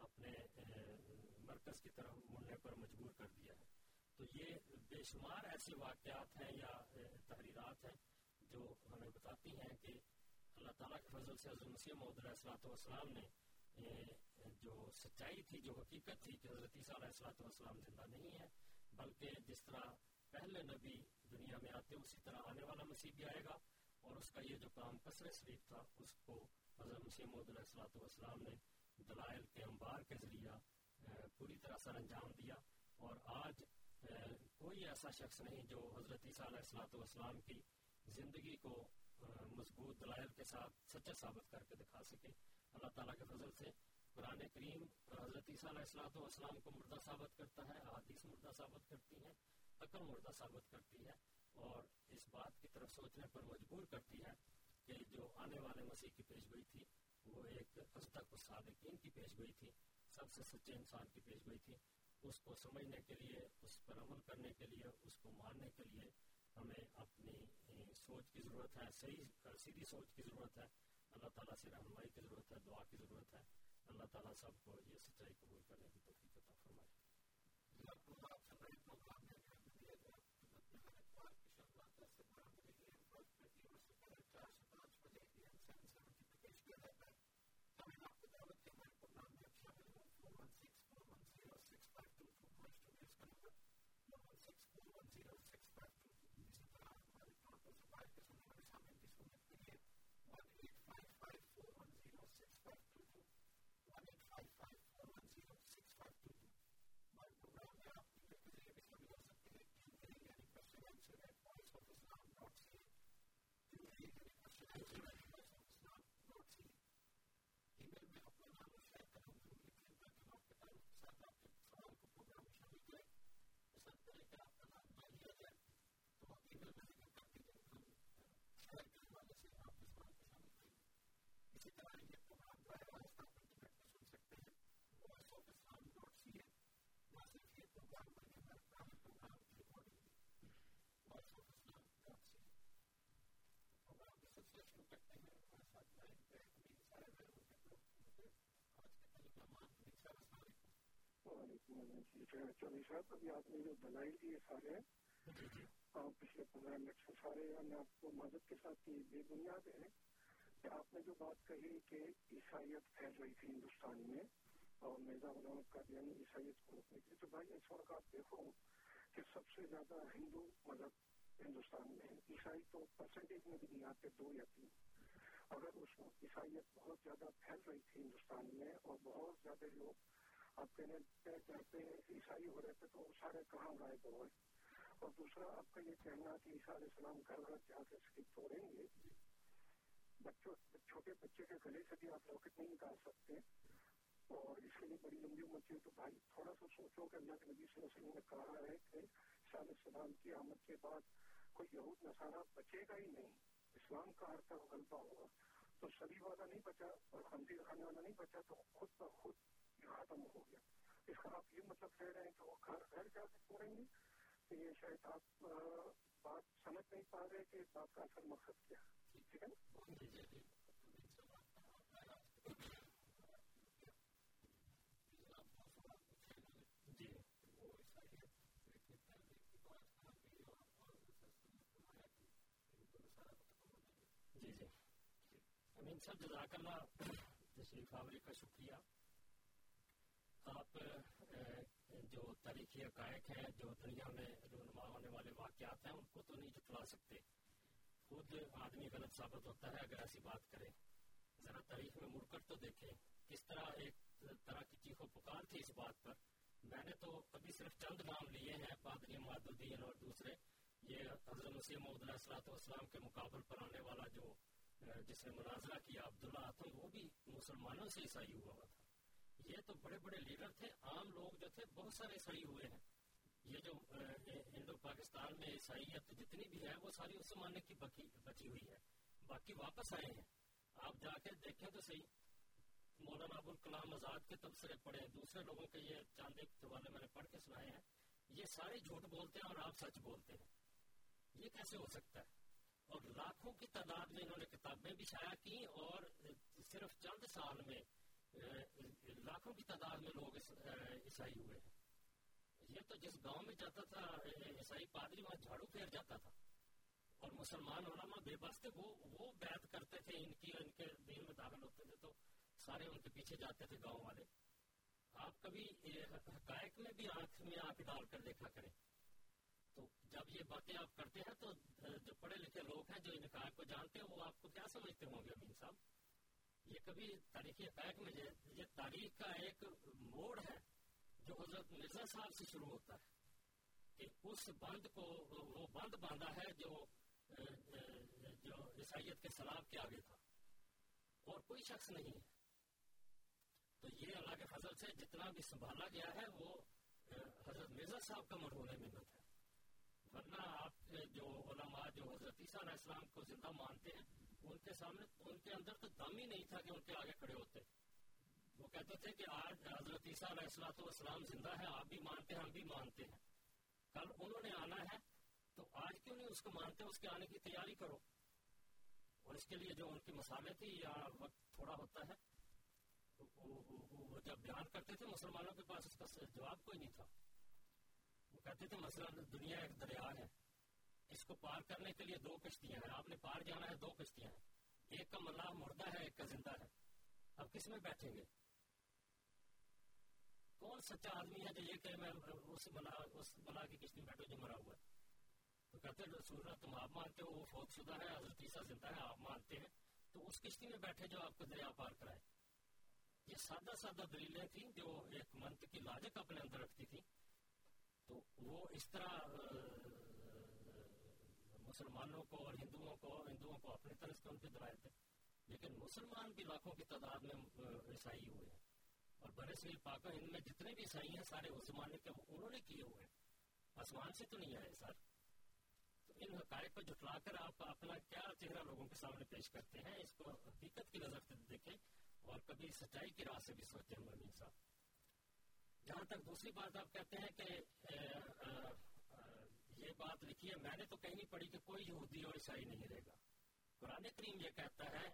اپنے مرکز کی طرف مڑنے پر مجبور کر دیا ہے. تو یہ بے شمار ایسے واقعات ہیں یا تحریرات ہیں جو ہمیں بتاتی ہیں کہ اللہ تعالیٰ کے فضل سے حضرت مسیح موعود علیہ الصلوۃ والسلام نے جو سچائی تھی, جو حقیقت تھی کہ حضرت عیسیٰ علیہ الصلوۃ والسلام زندہ نہیں ہے, بلکہ جس طرح پہلے نبی دنیا میں آتے اسی طرح آنے والا مسیح بھی آئے گا, اور اس کا یہ جو کام کثرت شریف تھا اس کو حضرت مسیح موعود علیہ الصلوۃ والسلام نے دلائل کے انبار کے ذریعہ پوری طرح سر انجام دیا. اور آج کوئی ایسا شخص نہیں جو حضرت عیسیٰ علیہ الصلوۃ والسلام کی زندگی کو مضبوط دلائل کے ساتھ سچا ثابت کر کے دکھا سکے. اللہ تعالیٰ کے فضل سے قرآن کریم حضرت عیسیٰ علیہ الصلوۃ والسلام کو مردہ ثابت کرتا ہے, احادیث مردہ ثابت کرتی ہیں, عقل مردہ ثابت کرتی ہے اور اس بات کی طرف سوچنے پر مجبور کرتی ہے کہ جو آنے والے مسیح کی پیش گوئی تھی وہ ایک اصدق الصادقین کی پیش گوئی تھی, سب سے سچے انسان کی پیش گوئی تھی. اس کو سمجھنے کے لیے, اس پر عمل کرنے کے لیے, اس کو ماننے کے لیے ہمیں اپنی سوچ کی ضرورت ہے, صحیح سیدھی سوچ کی ضرورت ہے, اللہ تعالیٰ سے رہنمائی کی ضرورت ہے, دعا کی ضرورت ہے. اللہ تعالیٰ سب کو یہ سچائی قبول کرنے کی توفیق عطا فرمائے. چودھری صاحب, ابھی آپ نے جو دلائل دیے سارے آپ پچھلے پندرہ منٹ سے سارے میں آپ کو معذرت کے ساتھ یہ بے بنیاد ہے کہ آپ نے جو بات کہی کہ عیسائیت پھیل رہی تھی ہندوستان میں اور مرزا غلام قادیانی عیسائیت کو روکنے کی, تو بھائی اس وقت آپ دیکھو کہ سب سے زیادہ ہندو مذہب ہندوستان میں ہے. عیسائی تو پرسنٹیج میں بھی نہیں آتے, دو یا تین. اگر اس وقت عیسائیت بہت زیادہ پھیل رہی تھی ہندوستان میں اور بہت زیادہ لوگ آپ کہنے چاہتے ہیں عیسائی ہو رہے تھے تو سارے کہاں غائب ہو گئے. اور دوسرا آپ کا یہ کہنا کہ عیسیٰ علیہ السلام گھر گھر جا کے سکت توڑیں گے, بچوں چھوٹے بچے کے گلے سے بھی آپ راکٹ نہیں نکال سکتے اور اس کے لیے بڑی لمبی عمر ہے. تو بھائی تھوڑا سا سوچو کہ اللہ کے نبی صلی اللہ علیہ وسلم نے کہا ہے کہ عیسیٰ علیہ السلام کی آمد کے بعد کوئی یہود نصارہ بچے گا ہی نہیں, اسلام کا ہر طرف غلبہ ہوگا. تو شریف والا نہیں بچا اور خنزیر کھانے والا نہیں بچا, تو خود بخود ختم ہو گیا. اس کا آپ یہ مطلب کہہ رہے ہیں کہ وہ گھر گھر جا کے چھوڑیں گے, تو یہ شاید آپ بات سمجھ نہیں پا رہے کہ بات کا اصل مقصد کیا ہے. ٹھیک ہے نا, امین صاحب جزاک اللہ تشریف آوری کا شکریہ. آپ جو تاریخی حقائق ہیں, جو دنیا میں رونما ہونے والے واقعات ہیں, ان کو تو نہیں جتلا سکتے. خود آدمی غلط ثابت ہوتا ہے اگر ایسی بات کرے. ذرا تاریخ میں مڑ کر تو دیکھیں کس طرح ایک طرح کی چیخ و پکار تھی اس بات پر. میں نے تو ابھی صرف چند نام لیے ہیں, پادری معدودین اور دوسرے. یہ حضرت مسیح موعود علیہ الصلوۃ والسلام کے مقابل پر آنے والا جو جس نے مناظرہ کیا عبداللہ آتم, وہ بھی مسلمانوں سے عیسائی ہوا ہوا تھا. یہ تو بڑے بڑے لیڈر تھے, عام لوگ جو تھے بہت سارے عیسائی ہوئے ہیں. یہ جو انڈو پاکستان میں عیسائیت جتنی بھی ہے وہ ساری اس زمانے کی بچی ہوئی ہے, باقی واپس آئے ہیں. آپ جا کے دیکھیں تو صحیح, مولانا ابوالکلام آزاد کے تبصرے پڑھے, دوسرے لوگوں کے یہ چاند ایک حوالے میں نے پڑھ کے سنائے ہیں. یہ سارے جھوٹ بولتے ہیں اور آپ سچ بولتے ہیں, یہ کیسے ہو سکتا ہے؟ اور لاکھوں کی تعداد میں انہوں نے کتابیں بھی شائع کی اور صرف چند سال میں لاکھوں کی تعداد میں لوگ عیسائی ہوئے ہیں. یہ تو جس گاؤں میں جاتا تھا عیسائی پادری وہاں جھاڑو پھیر جاتا تھا, اور مسلمان علماء بے بس تھے, وہ وہ بیعت کرتے تھے ان کی, ان کے دین میں داخل ہوتے تھے تو سارے ان کے پیچھے جاتے تھے گاؤں والے. آپ کبھی حقائق میں بھی آنکھ میں آنکھ ڈال کر دیکھا کریں. تو جب یہ باتیں آپ کرتے ہیں تو جو پڑھے لکھے لوگ ہیں جو ان حقائق کو جانتے ہیں وہ آپ کو کیا سمجھتے ہوں گے امین صاحب؟ یہ کبھی تاریخی حقائق میں یہ تاریخ کا ایک موڑ ہے جو حضرت مرزا صاحب سے شروع ہوتا ہے کہ اس بند کو وہ بند باندھا ہے جو جو عیسائیت کے سلاب کے آگے تھا, اور کوئی شخص نہیں ہے. تو یہ اللہ کے فضل سے جتنا بھی سنبھالا گیا ہے وہ حضرت مرزا صاحب کا مرہون منت ہے, ورنہ آپ جو علماء جو حضرت عیسیٰ علیہ السلام کو زندہ مانتے ہیں ان کے سامنے ان کے اندر تو دم ہی نہیں تھا کہ ان کے آگے کھڑے ہوتے. وہ کہتے تھے کہ آج حضرت عیسیٰ علیہ السلام زندہ ہے, آپ بھی مانتے ہیں ہم بھی مانتے ہیں, کل انہوں نے آنا ہے تو آج کیوں نہیں اس کو مانتے, اس کے آنے کی تیاری کرو. اور اس کے لیے جو ان کی مسالے تھی یا وقت تھوڑا ہوتا ہے, وہ جب بیان کرتے تھے مسلمانوں کے پاس اس کا جواب کوئی نہیں تھا. وہ کہتے تھے مثلا دنیا ایک دریا ہے, اس کو پار کرنے کے لیے دو کشتیاں ہیں, آپ نے پار جانا ہے, دو کشتیاں ہیں, ایک کا ملاح مردہ ہے ایک کا زندہ ہے, اب کس میں بیٹھیں گے؟ کون سچا آدمی ہے جو یہ کہ میں اس ملاح اس ملاح کی کشتی میں بیٹھوں جو مرا ہوا ہے؟ تو کہتے ہیں رسول تم آپ مانتے ہو وہ فوت شدہ ہے, حضرت عیسیٰ زندہ ہے آپ مانتے ہیں, تو اس کشتی میں بیٹھے جو آپ کو دریا پار کرائے. یہ سادہ سادہ دلیلیں تھیں جو ایک منت کی لاجک اپنے اندر رکھتی تھی. تو وہ اس طرح مسلمانوں کو اور ہندوؤں کو ہندوؤں کو اپنی طرف سے ان کے دلائل تھے, لیکن مسلمان بھی لاکھوں کی تعداد میں عیسائی ہوئے ہیں, اور برصغیر پاک ہند میں جتنے بھی عیسائی ہیں سارے اس زمانے کے انہوں نے کیے ہوئے ہیں, آسمان سے تو نہیں آئے سر. تو ان حقائق کو جھٹلا کر آپ اپنا کیا چہرہ لوگوں کے سامنے پیش کرتے ہیں؟ اس کو حقیقت کی نظر سے دیکھیں اور کبھی سچائی کی راہ سے بھی سوچیں مومن صاحب. جہاں تک دوسری بات آپ کہتے ہیں کہ یہ بات لکھی ہے, میں نے تو کہیں نہیں پڑھی کہ کوئی یہودی اور عیسائی نہیں رہے گا. قرآن کریم یہ کہتا ہے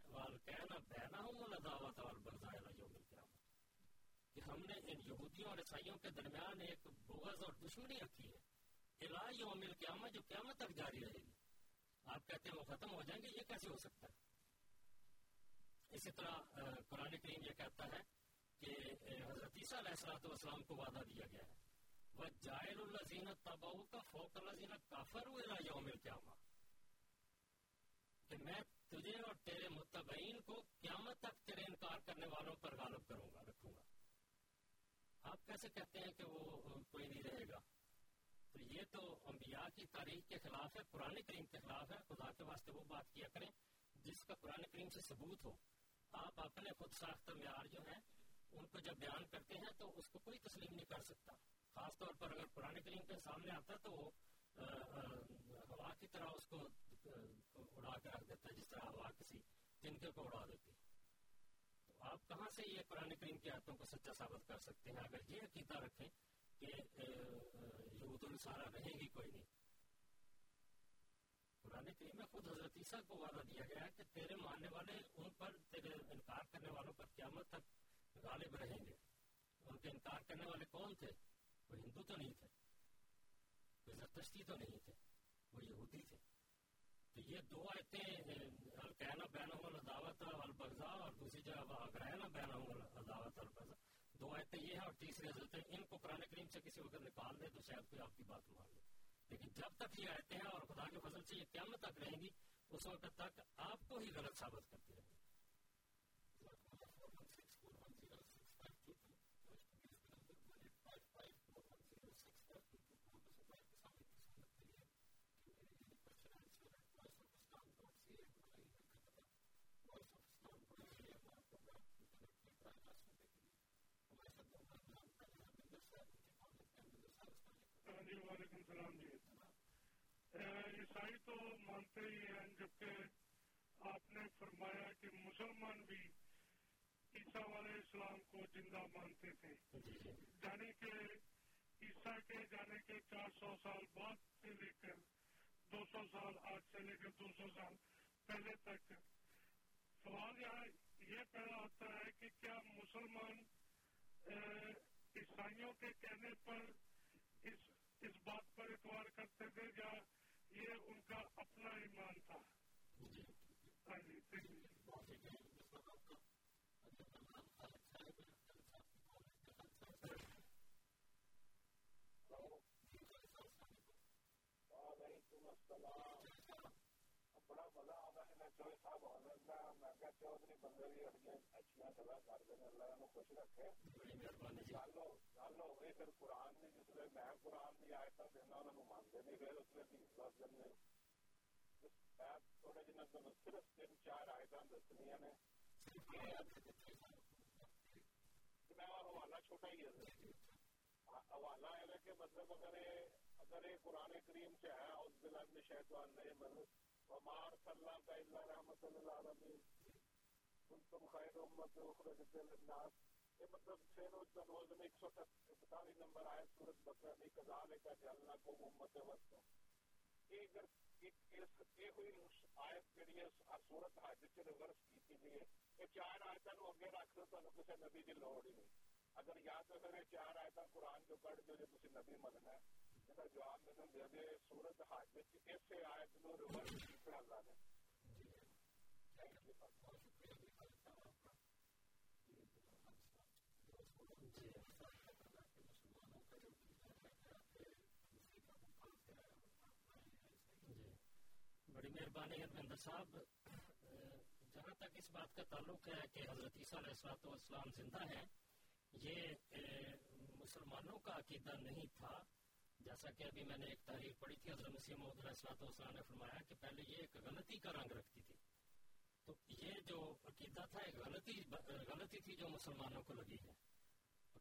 کہ ہم نے ان یہودیوں اور عیسائیوں کے درمیان ایک بغض اور دشمنی رکھی ہے الی یوم القیامہ, جو قیامت تک جاری رہے گی. آپ کہتے ہیں وہ ختم ہو جائیں گے, یہ کیسے ہو سکتا ہے؟ اسی طرح قرآن کریم یہ کہتا ہے کہ حضرت عیسیٰ علیہ السلام کو وعدہ دیا گیا ہے وَجَاعِلُ الَّذِينَ تَبَعُوكَ فَوْقَ الَّذِينَ كَفَرُوا إِلَى يَوْمِ الْقِيَامَةِ, کہ میں تجھے اور تیرے متبعین کو قیامت تک تیرے انکار کرنے والوں پر غالب کروں گا رکھوں گا. آپ کیسے کہتے ہیں کہ وہ کوئی نہیں رہے گا؟ تو یہ تو انبیاء کی تاریخ کے خلاف ہے, قرآن کریم کے خلاف ہے. خدا کے واسطے وہ بات کیا کریں جس کا قرآن کریم سے ثبوت ہو. آپ اپنے خود ساختہ معیار جو ہیں ان کو جب بیان کرتے ہیں تو اس کو کوئی تسلیم نہیں کر سکتا, خاص طور پر اگر قرآن کریم کے سامنے آتا تو وہ ہوا کی طرح اس کو اڑا کے رکھ دیتا ہے, جس طرح ہوا کسی تنکے کو اڑا دیتی. تو آپ کہاں سے یہ قرآن کریم کی آیتوں کو سچا ثابت کر سکتے ہیں اگر یہ عقیدہ رکھیں کہ یہود نصارا رہے گی کوئی نہیں؟ قرآن کریم میں خود حضرت عیسیٰ کو وعدہ دیا گیا ہے کہ تیرے ماننے والے ان پر تیرے انکار کرنے والوں پر قیامت تک غالب رہیں گے. ان کے انکار کرنے والے کون تھے؟ وہ ہندو تو نہیں تھے, وہ زرتشتی تو نہیں تھے, وہ یہودی تھے. تو یہ دو آیتیں الکینا بینہم العداوۃ والبغضاء اور دوسری جگہ واغرینا بینہم العداوۃ والبغضاء, دو آیتیں یہ ہیں. اور تیسری حضرت ان کو قرآن کریم سے کسی وقت نکال دے تو شاید کوئی آپ کی بات مان لے, لیکن جب تک یہ آتے ہیں اور خدا کے فضل سے یہ قیامت تک رہیں گی, اس وقت تک آپ کو ہی غلط ثابت کرتی رہیں گی. وعلیکم السلام. جی عیسائی تو مانتے ہی ہیں, جبکہ آپ نے فرمایا کہ مسلمان بھی عیسیٰ علیہ السلام کو زندہ مانتے تھے, یعنی کہ عیسیٰ کے جانے کے چار سو سال بعد سے لے کر دو سو سال آج سے لے کر دو سو سال پہلے تک. سوال یہاں یہ پیدا ہوتا ہے کہ کیا مسلمان عیسائیوں کے کہنے پر اس اس بات پر اعتبار کرتے تھے یا یہ ان کا اپنا ایمان تھا؟ وعلیکم السلام. بڑا مزہ آتا ہے چوہے صاحب میں چودھری بندری اچھی سزا کر دینا, اللہ خوش رکھے. قرآن میں جس میں قرآن کی آیتوں سے نہ انہوں کو مانتے نہیں گئے، اس میں بھی اخلاص کرنے تھوڑے دنوں سے صرف تین چار آیتیں دستنیا میں حوالہ چھوٹا ہی ہے. حوالہ ہے کہ مطلب اگر اگر یہ قرآن کریم سے ہے اور بلاد میں شیطان نہیں مطلب ہمار صلاح کا اللہ رحمۃ اللہ علیہ تم خیر امت اخرجت للناس، یہ مطلب چھ روز میں ایک سو اکتالیس نمبر آئے سورۃ بقرہ میں کذالک کا جعلنا کو امت وسطا. یہ اگر ایک ہوئی آیت کے لیے سورۃ حج سے ریورس کی گئی ہے. یہ چار آیتوں کو اگے رکھ دو تو کسی نبی کی لوڑ ہی نہیں. اگر یاد اگر یہ چار آیتیں قرآن کو پڑھ دو جو کسی نبی مننا ہے اس کا جواب میں دے دے سورۃ حج کی اس آیت کو ریورس کیا اللہ نے. بڑی مہربانی ہے مندر صاحب. جہاں تک اس بات کا تعلق ہے کہ حضرت عیسیٰ علیہ الصلوۃ والسلام زندہ ہیں، یہ مسلمانوں کا عقیدہ نہیں تھا. جیسا کہ ابھی میں نے ایک تاریخ پڑھی تھی، حضرت مسیح موعود علیہ الصلوۃ والسلام نے فرمایا کہ پہلے یہ ایک غلطی کا رنگ رکھتی تھی. تو یہ جو عقیدہ تھا ایک غلطی غلطی تھی جو مسلمانوں کو لگی ہے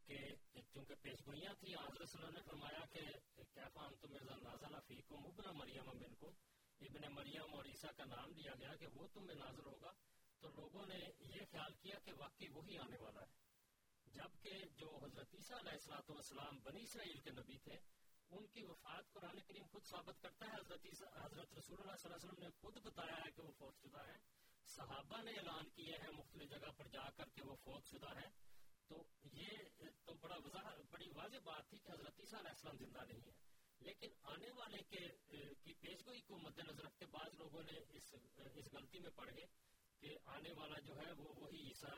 کہ چونکہ پیش گوئیاں تھیں. حضرت صلی اللہ علیہ وسلم نے فرمایا کہ کیفا انتم مرزا نازل فیکم ابن مریم، منکم ابن مریم اور عیسیٰ کا نام لیا گیا کہ وہ تم میں نازل ہوگا. تو لوگوں نے یہ خیال کیا کہ واقعی وہی آنے والا ہے، جبکہ جو حضرت عیسیٰ علیہ الصلوۃ والسلام بنی اسرائیل کے نبی تھے، ان کی وفات قرآن کریم خود ثابت کرتا ہے. حضرت عیسیٰ حضرت رسول اللہ صلی اللہ علیہ وسلم نے خود بتایا ہے کہ وہ فوت شدہ ہے، صحابہ نے اعلان کیے ہیں مختلف جگہ پر جا کر کہ وہ فوت شدہ ہے. تو یہ تو بڑا وضاحت بڑی واضح بات تھی کہ حضرت عیسیٰ علیہ السلام زندہ نہیں ہے. لیکن آنے والے کے کی پیشگوئی کو مد نظر رکھتے بعض لوگوں نے اس اس غلطی میں پڑ گئے کہ آنے والا جو ہے وہ وہی عیسیٰ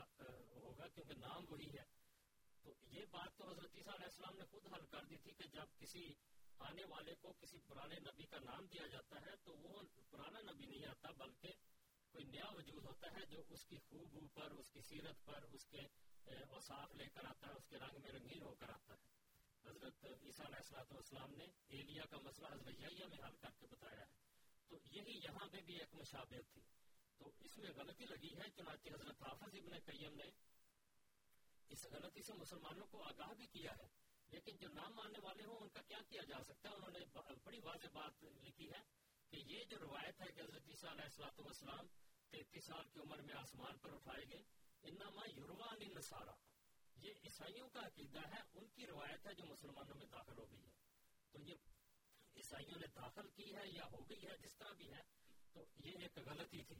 ہوگا کیونکہ نام وہی ہے. تو یہ بات تو حضرت عیسیٰ علیہ السلام نے خود حل کر دی تھی کہ جب کسی آنے والے کو کسی پرانے نبی کا نام دیا جاتا ہے تو وہ پرانا نبی نہیں آتا بلکہ کوئی نیا وجود ہوتا ہے جو اس کی خوب پر، اس کی سیرت پر، اس کے اوصاف لے کر آتا ہے، اس کے رنگ میں رنگین ہو کر آتا ہے. حضرت عیسیٰ علیہ الصلوۃ والسلام نے ایلیا کا مسئلہ حضرت یحییٰ میں حل کر کے بتایا ہے. تو یہی یہاں پہ بھی ایک مشابہت تھی، تو اس میں غلطی لگی ہے. چنانچہ حضرت حافظ ابن قیم نے اس غلطی سے مسلمانوں کو آگاہ بھی کیا ہے. لیکن جو نام ماننے والے ہوں ان کا کیا کیا جا سکتا ہے؟ انہوں نے بڑی واضح بات لکھی ہے کہ یہ جو روایت ہے کہ حضرت عیسیٰ علیہ الصلوۃ والسلام تینتیس سال کی عمر میں آسمان پر اٹھائے گئے، انما یروی عن النصارى، یہ عیسائیوں کا عقیدہ ہے، ان کی روایت ہے جو مسلمانوں میں داخل ہو گئی ہے. تو یہ عیسائیوں نے داخل کی ہے یا ہو گئی ہے، جس طرح بھی ہے، تو یہ ایک غلطی تھی.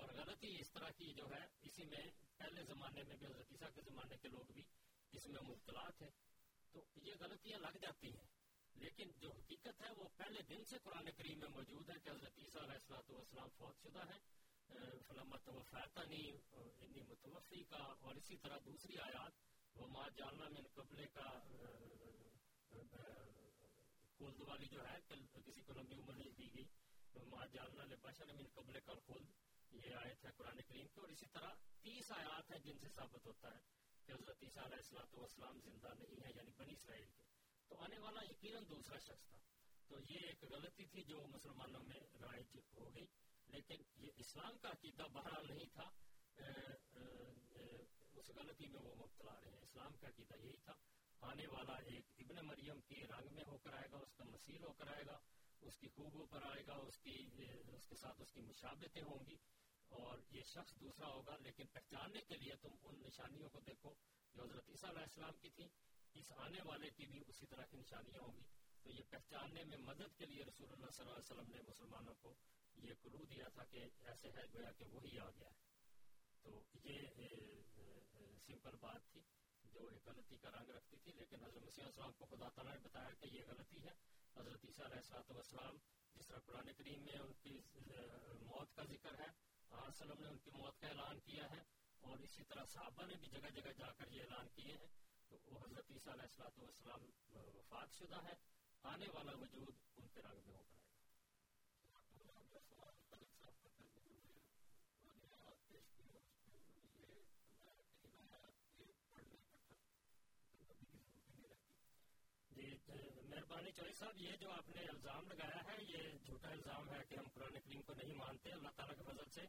اور غلطی اس طرح کی جو ہے، اسی میں پہلے زمانے میں بھی حضرت عیسیٰ کے زمانے کے لوگ بھی اس میں مبتلا تھے. تو یہ غلطیاں لگ جاتی ہیں، لیکن جو حقیقت ہے وہ پہلے دن سے قرآن کریم میں موجود ہے کہ حضرت عیسیٰ علیہ الصلوۃ والسلام فوت شدہ ہے، فلما توفیتنی انی متوفی کا، اور اسی طرح دوسری آیات وما جعلنا من قبل کا خلد والی جو ہے کہ کسی کو لمبی عمر نہیں دی گئی، وما جعلنا لبشر من قبل کا خلد، یہ آیت ہے قرآن کریم کی. اور اسی طرح تیس آیات ہیں جن سے ثابت ہوتا ہے کہ حضرت عیسیٰ علیہ الصلوۃ والسلام زندہ نہیں ہے، یعنی بنی اسرائیل کے. تو آنے والا یقیناً دوسرا شخص تھا. تو یہ ایک غلطی تھی جو مسلمانوں میں رائج ہو گئی، لیکن یہ اسلام کا عقیدہ بہرحال نہیں تھا، اس غلطی میں وہ مبتلا رہے ہیں. اسلام کا عقیدہ یہی تھا، آنے والا ایک ابن مریم کے رنگ میں ہو کر آئے گا، اس کا مثیل ہو کر آئے گا، اس کی خوبوں پر آئے گا، اس کی اس کے ساتھ اس کی مشابہتیں ہوں گی، اور یہ شخص دوسرا ہوگا. لیکن پہچاننے کے لیے تم ان نشانیوں کو دیکھو جو حضرت عیسیٰ علیہ السلام کی تھی، اس آنے والے کی بھی اسی طرح کی نشانیاں ہوں گی. تو یہ پہچاننے میں مدد کے لیے رسول اللہ صلی اللہ علیہ وسلم نے مسلمانوں کو یہ کلو دیا تھا کہ ایسے ہے گویا کہ وہی آ گیا ہے. تو یہ سمپل بات تھی جو ایک غلطی کا رنگ رکھتی تھی. لیکن حضرت مسیح علیہ السلام کو خدا تعالیٰ نے بتایا کہ یہ غلطی ہے. حضرت عیسیٰ علیہ الصلوۃ والسلام جس طرح قرآن کریم میں ان کی موت کا ذکر ہے، آج وسلم نے ان کی موت کا اعلان کیا ہے، اور اسی طرح صحابہ نے بھی جگہ جگہ جا کر یہ اعلان کیے ہیں. تو وہ حضرت عیسیٰ علیہ الصلوۃ والسلام وفات شدہ ہے، آنے والا وجود ان کے رنگ میں ہوگا. دربانی چوہدری صاحب، یہ جو آپ نے الزام لگایا ہے یہ جھوٹا الزام ہے کہ ہم قرآن کریم کو نہیں مانتے. اللہ تعالیٰ کے فضل سے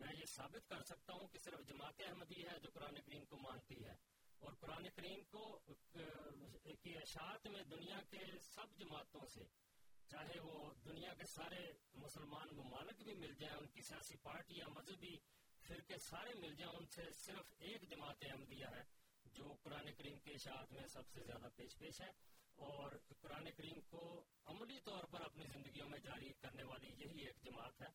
میں یہ ثابت کر سکتا ہوں کہ صرف جماعت احمدی ہے جو قرآن کریم کو مانتی ہے، اور قرآن کریم کو کی اشاعت میں دنیا کے سب جماعتوں سے، چاہے وہ دنیا کے سارے مسلمان ممالک بھی مل جائیں، ان کی سیاسی پارٹی یا مذہبی فرقے سارے مل جائیں، ان سے صرف ایک جماعت احمدیہ ہے جو قرآن کریم کے اشاعت میں سب سے زیادہ پیش پیش ہے، اور قرآن کریم کو عملی طور پر اپنی زندگیوں میں جاری کرنے والی یہی ایک جماعت ہے.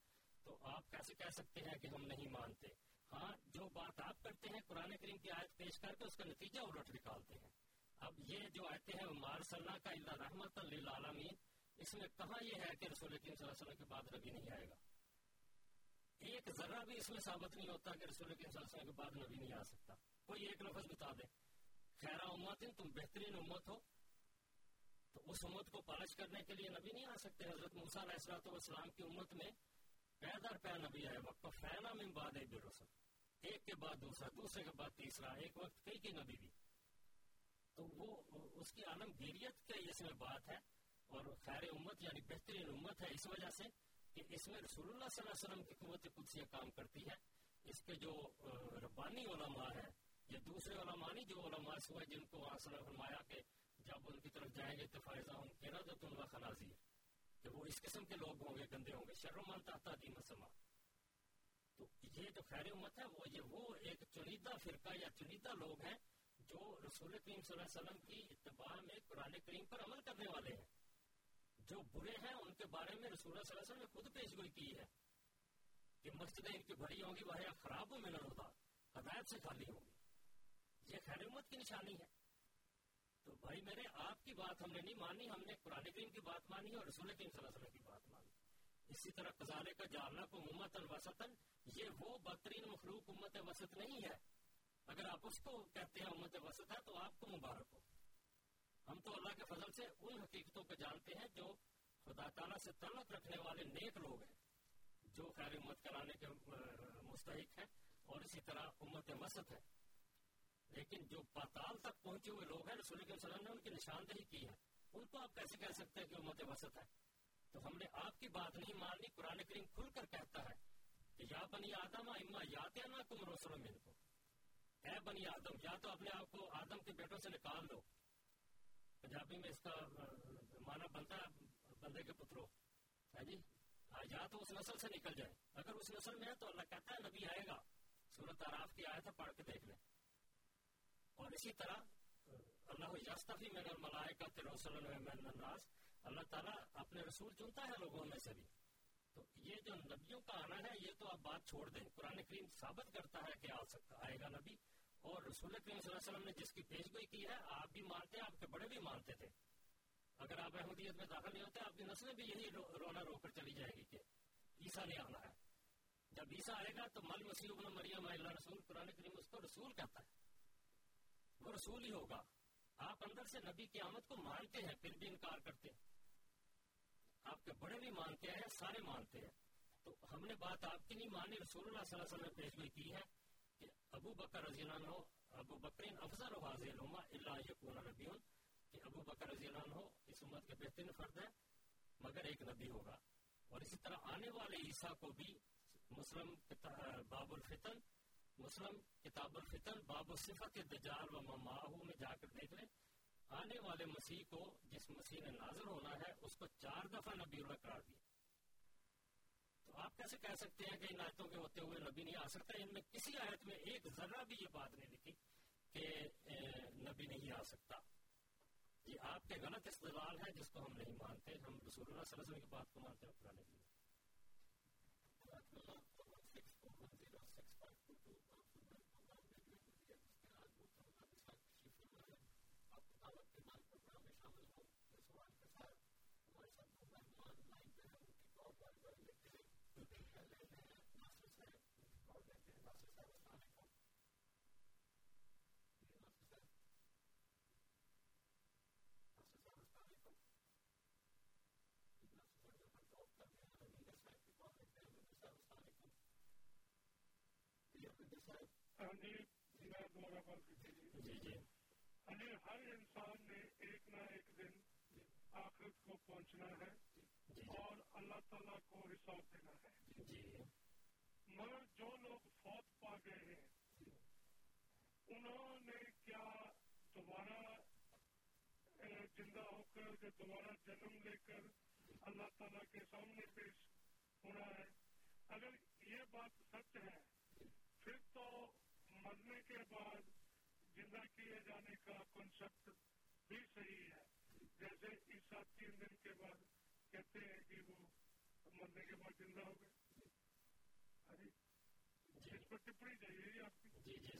تو آپ کیسے کہہ سکتے ہیں کہ ہم نہیں مانتے؟ ہاں، جو بات آپ کرتے ہیں قرآن کریم کی آیت پیش کر کے اس کا نتیجہ الٹ نکالتے ہیں. اب یہ جو آیتیں ہیں مارسلنا کا اللہ رحمت للعالمین، اس میں کہاں یہ ہے کہ رسول کریم صلی اللہ علیہ وسلم کے بعد نبی نہیں آئے گا؟ ایک ذرہ بھی اس میں ثابت نہیں ہوتا کہ رسول کریم صلی اللہ علیہ وسلم کے بعد نبی نہیں آ سکتا. کوئی ایک لفظ بتا دیں، خیرہ امت، تم بہترین امت ہو، تو اس امت کو پالش کرنے کے لیے نبی نہیں آ سکتے. حضرت موسیٰ علیہ الصلوۃ والسلام کی امت میں پے در پے نبی آئے، وقت فینا من بعد برسل، ایک کے بعد دوسرا، دوسرے کے بعد تیسرا، ایک وقت کئی کی نبی بھی. تو وہ اس کی عالمگیریت کا اس میں بات ہے، اور خیر امت یعنی بہترین امت ہے اس وجہ سے کہ اس میں رسول اللہ صلی اللہ علیہ وسلم کی قوت قدسیہ کام کرتی ہے. اس کے جو ربانی علماء ہیں، یہ دوسرے علماء نہیں، جو علماء ہوئے جن کو آسرا فرمایا کہ جب ان کی طرف جائیں گے تو فائزہ ان کے رضۃ اللہ خنازی، کہ وہ اس قسم کے لوگ ہوں گے، گندے ہوں گے، شرمان تحت دین سما. تو یہ جو خیر امت ہے وہ یہ وہ ایک چنیدہ فرقہ یا چنیدہ لوگ ہیں جو رسول کریم صلی اللہ علیہ وسلم کی اتباع میں قرآن کریم پر عمل کرنے والے ہیں. جو برے ہیں ان کے بارے میں رسول اللہ صلی اللہ علیہ وسلم نے خود پیش گوئی کی ہے کہ مسجدیں ان کی بھری ہوں گی، وہ خراب ہو ملن ہوگا، ہدایت سے خالی ہوگی. یہ خیر امت کی نشانی ہے. تو بھائی میرے، آپ کی بات ہم نے نہیں مانی، ہم نے قرآن کریم کی بات مانی اور رسول کریم صلی اللہ علیہ وسلم کی بات مانی. اسی طرح قزالے کا جالنا کو امت الوسطن، یہ وہ بہترین مخلوق امت وسط نہیں ہے. اگر آپ اس کو کہتے ہیں امت وسط ہے تو آپ کو مبارک ہو. ہم تو اللہ کے فضل سے ان حقیقتوں کو جانتے ہیں جو خدا تعالیٰ سے تعلق رکھنے والے نیک لوگ ہیں، جو خیر امت کرانے کے مستحق ہیں، اور اسی طرح امت وسط ہے. لیکن جو پاتال تک پہنچے ہوئے لوگ ہیں، رسول اللہ صلی اللہ علیہ وسلم نے ان کی نشاندہی کی ہے، ان کو آپ کیسے کہہ سکتے ہیں کہ امت وسط ہے؟ تو ہم نے آپ کی بات نہیں مانی. قرآن کریم کھل کر کہتا ہے کہ یا بنی آدم اما یاتیناکم رسول منکم، اے بنی آدم، یا تو اپنے آپ کو آدم کے بیٹوں سے نکال دو، پنجابی میں اس کا معنی بنتا ہے بندے کے پترو، ہے جی، یا تو اس نسل سے نکل جائے. اگر اس نسل میں ہے تو اللہ کہتا ہے نبی آئے گا، سورۃ اعراف کی آیت ہے، پڑھ کے دیکھ لیں. اور اسی طرح اللہ یستفی من الملائکۃ رسلا من الناس، اللہ تعالیٰ اپنے رسول چنتا ہے لوگوں میں سے بھی. تو یہ جو نبیوں کا آنا ہے یہ تو آپ بات چھوڑ دیں. قرآن کریم ثابت کرتا ہے کہ آ سکتا آئے گا نبی، اور رسول کریم صلی اللہ علیہ وسلم نے جس کی پیش گوئی کی ہے آپ بھی مانتے ہیں، آپ کے بڑے بھی مانتے تھے. اگر آپ احمدیت میں داخل نہیں ہوتے آپ کی نسلیں بھی یہی رونا رو کر چلی جائے گی کہ عیسیٰ نے آنا ہے. جب عیسیٰ آئے گا تو مل مسیح ابن مریم اللہ رسول، قرآن کریم اس کو رسول کہتا ہے، وہ رسول ہی ہوگا. آپ اندر سے نبی کی آمد کو مانتے ہیں پھر بھی انکار کرتے ہیں، آپ کے بڑے بھی مانتے ہیں، سارے مانتے ہیں. تو ہم نے بات آپ کی نہیں مانی، رسول اللہ صلی اللہ علیہ وسلم نے پیش گوئی کی ہے کہ ابو بکر رضی اللہ عنہ، ابو بکرین افضل هذه الامه الا يكون نبی، کہ ابو بکر رضی اللہ عنہ اس امت کے بہترین فرد ہے مگر ایک نبی ہوگا. اور اسی طرح آنے والے عیسیٰ کو بھی مسلم باب الفتن، مسلم کتاب الفتن باب صفت الدجال و مماہو میں جا کر دیکھ لیں، آنے والے مسیح کو، جس مسیح نے نازل ہونا ہے، اس کو چار دفعہ نبی اللہ قرار دیا. تو آپ کیسے کہہ سکتے ہیں کہ ان آیتوں کے ہوتے ہوئے نبی نہیں آ سکتا؟ ان میں کسی آیت میں ایک ذرہ بھی یہ بات نہیں لکھی کہ نبی نہیں آ سکتا. یہ آپ کے غلط استدلال ہے جس کو ہم نہیں مانتے. ہم رسول اللہ صلی اللہ علیہ وسلم کی بات کو مانتے ہیں. قرآن کی جی جی ہر انسان نے ایک نہ ایک دن کو پہنچنا ہے اور اللہ تعالیٰ کو حساب دینا ہے. مگر جو لوگ فوت پا گئے ہیں انہوں نے کیا دوبارہ زندہ ہو کر یا دوبارہ جنم لے کر اللہ تعالیٰ کے سامنے پیش ہونا ہے؟ اگر یہ بات سچ ہے پھر تو مرنے کے بعد زندہ کیے جانے کا کنسپٹ بھی صحیح ہے. جیسے عیسیٰ تین دن کے بعد کہتے ہیں کہ وہ مرنے کے بعد زندہ ہو گئے. اس پر ٹپڑی چاہیے آپ کی. جی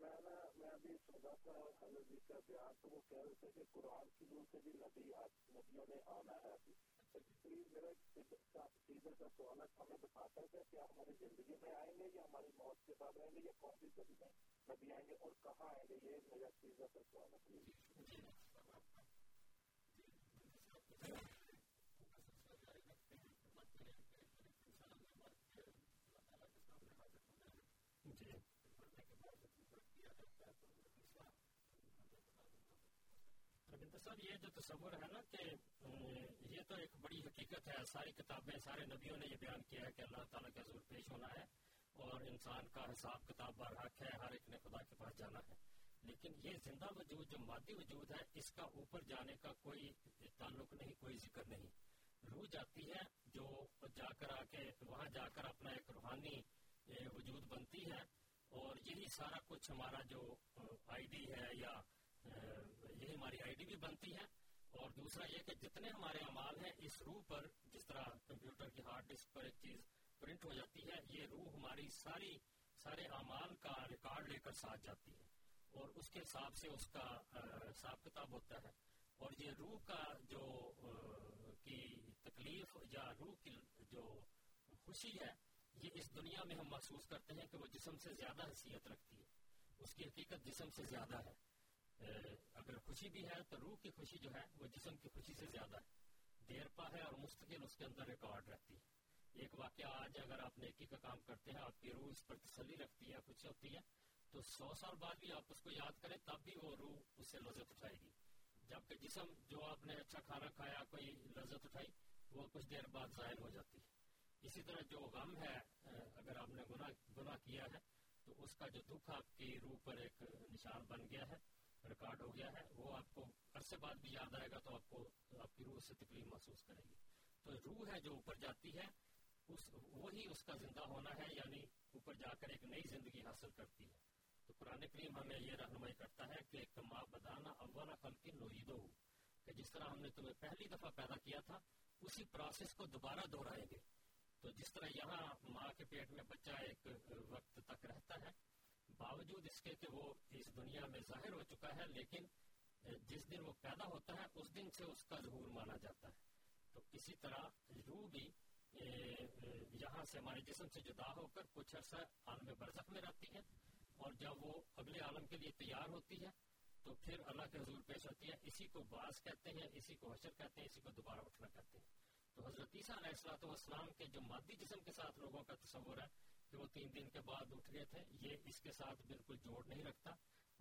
میں نا میں ابھی سودا تھا حضرت جی کا بیان تو وہ کہہ رہے تھے کہ قرآن کی روح سے بھی نبی آج نبیوں نے آنا ہے. پلیز میرا چیزوں کا سوال ہے، ہمیں بتاتا ہے کہ ہماری زندگی میں آئیں گے یا ہماری موت کے بعد آئیں گے یا کون سی زندگی میں نبی آئیں گے اور کہاں آئیں گے؟ یہ میرا چیزوں کا سوال ہے. صاحب یہ جو تصور ہے نا کہ یہ تو ایک بڑی حقیقت ہے، ساری کتابیں سارے نبیوں نے یہ بیان کیا ہے کہ اللہ تعالیٰ کے حضور پیش ہونا ہے اور انسان کا حساب کتاب برحق ہے، ہر ایک نے خدا کے پاس جانا ہے. لیکن یہ زندہ وجود جو مادی وجود ہے اس کا اوپر جانے کا کوئی تعلق نہیں، کوئی ذکر نہیں. روح جاتی ہے جو جا کر آ کے وہاں جا کر اپنا ایک روحانی وجود بنتی ہے اور یہی سارا کچھ ہمارا جو آئی ڈی ہے یا یہ ہماری آئی ڈی بھی بنتی ہے. اور دوسرا یہ کہ جتنے ہمارے اعمال ہیں اس روح پر، جس طرح کمپیوٹر کی ہارڈ ڈسک پر ایک چیز پرنٹ ہو جاتی ہے، یہ روح ہماری ساری سارے اعمال کا ریکارڈ لے کر ساتھ جاتی ہے اور اس کے حساب سے اس کا حساب کتاب ہوتا ہے. اور یہ روح کا جو کی تکلیف یا روح کی جو خوشی ہے یہ اس دنیا میں ہم محسوس کرتے ہیں کہ وہ جسم سے زیادہ حیثیت رکھتی ہے، اس کی حقیقت جسم سے زیادہ ہے. اگر خوشی بھی ہے تو روح کی خوشی جو ہے وہ جسم کی خوشی سے زیادہ ہے، دیر پا ہے اور مستقل اس کے اندر ریکارڈ رہتی ہے. ایک واقعہ آج اگر آپ نیکی کا کام کرتے ہیں، آپ کی روح اس پر تسلی رکھتی ہے، خوشی ہوتی ہے، تو سو سال بعد بھی آپ اس کو یاد کریں تب بھی وہ روح اس سے لذت اٹھائے گی. جبکہ جسم جو آپ نے اچھا کھانا کھایا، کوئی لذت اٹھائی، وہ کچھ دیر بعد ظاہر ہو جاتی ہے. اسی طرح جو غم ہے، اگر آپ نے گناہ گناہ کیا ہے تو اس کا جو دکھ آپ کی روح پر ایک نشان بن گیا ہے، ریکارڈ ہو گیا ہے، وہ آپ کو عرصے بعد بھی یاد آئے گا تو آپ کو آپ کی روح سے تکلیف محسوس کرے گی. تو روح ہے جو اوپر جاتی ہے اس وہی اس کا زندہ ہونا ہے، یعنی اوپر جا کر ایک نئی زندگی حاصل کرتی ہے. تو قرآن کریم ہمیں یہ رہنمائی کرتا ہے کہ کما بدانا اول خلق نعیدہ، کہ جس طرح ہم نے تمہیں پہلی دفعہ پیدا کیا تھا اسی پروسیس کو دوبارہ دہرائیں گے. تو جس طرح یہاں ماں کے پیٹ میں بچہ ایک وقت تک رہتا ہے باوجود اس کے کہ وہ اس دنیا میں ظاہر ہو چکا ہے، لیکن جس دن وہ پیدا ہوتا ہے اس دن سے اس کا ظہور مانا جاتا ہے. تو اسی طرح روح بھی یہاں سے ہمارے جسم سے جدا ہو کر کچھ عرصہ عالم برزخ میں رہتی ہے اور جب وہ اگلے عالم کے لیے تیار ہوتی ہے تو پھر اللہ کے حضور پیش ہوتی ہے. اسی کو باعث کہتے ہیں، اسی کو حشر کہتے ہیں، اسی کو دوبارہ اٹھنا کہتے ہیں. تو حضرت عیسیٰ علیہ الصلوۃ والسلام کے جو مادی جسم کے ساتھ لوگوں کا تصور ہے کہ وہ تین دن کے بعد اٹھ گئے تھے، یہ اس کے ساتھ بالکل جوڑ نہیں رکھتا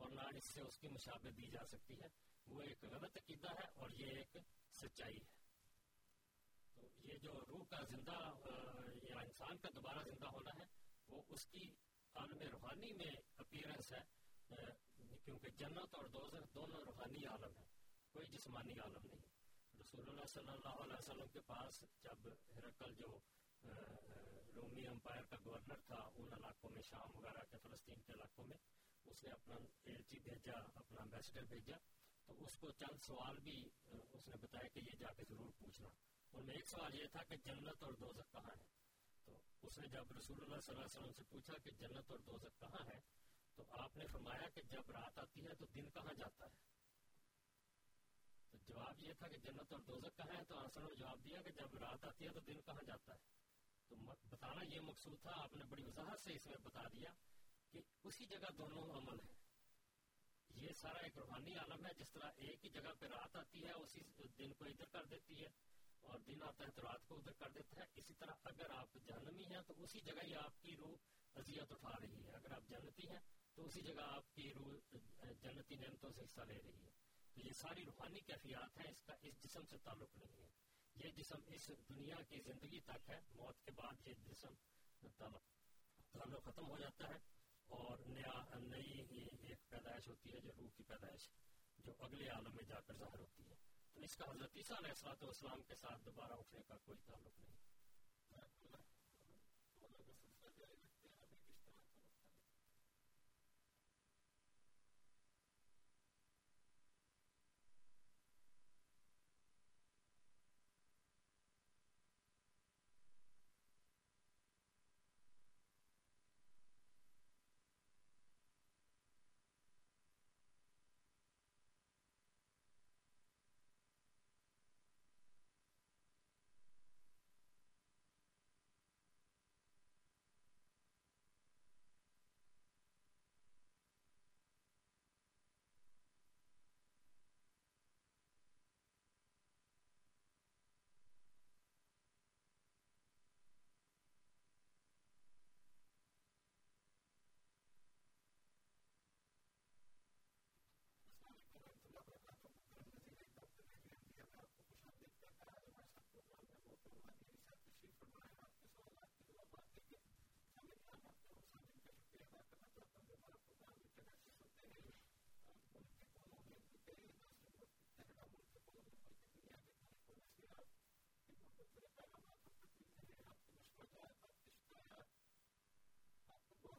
اور نہ اس سے اس کی مشابہت دی جا سکتی ہے. وہ ایک غلط عقیدہ ہے اور یہ ایک سچائی ہے. تو یہ جو روح کا زندہ یا انسان کا دوبارہ زندہ ہونا ہے وہ اس کی عالم روحانی میں اپیرنس ہے، کیونکہ جنت اور دوزخ دونوں روحانی عالم ہے، کوئی جسمانی عالم نہیں. رسول اللہ صلی اللہ علیہ وسلم کے پاس جب ہرقل جو رومی امپائر کا گورنر تھا ان علاقوں میں، شام وغیرہ کے فلسطین کے علاقوں میں، اس نے اپنا ایلچی بھیجا، اپنا امبیسڈر بھیجا، تو اس کو چند سوال بھی اس نے بتایا کہ یہ جا کے ضرور پوچھنا. ان میں ایک سوال یہ تھا کہ جنت اور دوزخ کہاں ہے. تو اس نے جب رسول اللہ صلی اللہ علیہ وسلم سے پوچھا کہ جنت اور دوزخ کہاں ہے تو آپ نے فرمایا کہ جب رات آتی ہے تو دن کہاں جاتا ہے. تو جواب یہ تھا کہ جنت اور دوزخ کہاں ہے، تو آپ نے جواب دیا کہ جب رات آتی ہے تو دن کہاں جاتا ہے. تو بتانا یہ مقصود تھا، آپ نے بڑی وضاحت سے اس میں بتا دیا کہ اسی جگہ دونوں عمل ہے. یہ سارا ایک روحانی عالم ہے، جس طرح ایک ہی جگہ پہ رات آتی ہے اسی دن کو ادھر کر دیتی ہے اور دن آتا ہے تو رات کو ادھر کر دیتا ہے. اسی طرح اگر آپ جہنمی ہیں تو اسی جگہ ہی آپ کی روح اذیت اٹھا رہی ہے, اگر آپ جنتی ہیں تو اسی جگہ آپ کی روح جنتی نعمتوں سے حصہ لے رہی ہے. تو یہ ساری روحانی کیفیات ہیں, اس کا اس جسم سے تعلق نہیں ہے. یہ جسم اس دنیا کی زندگی تک ہے, موت کے بعد یہ جسم تعلق ختم ہو جاتا ہے اور نیا نئی ہی ایک پیدائش ہوتی ہے, جو روح کی پیدائش جو اگلے عالم میں جا کر ظاہر ہوتی ہے. تو اس کا حضرت عیسیٰ علیہ الصلوۃ والسلام کے ساتھ دوبارہ اٹھنے کا کوئی تعلق نہیں. میرے سوال کا عیسیٰ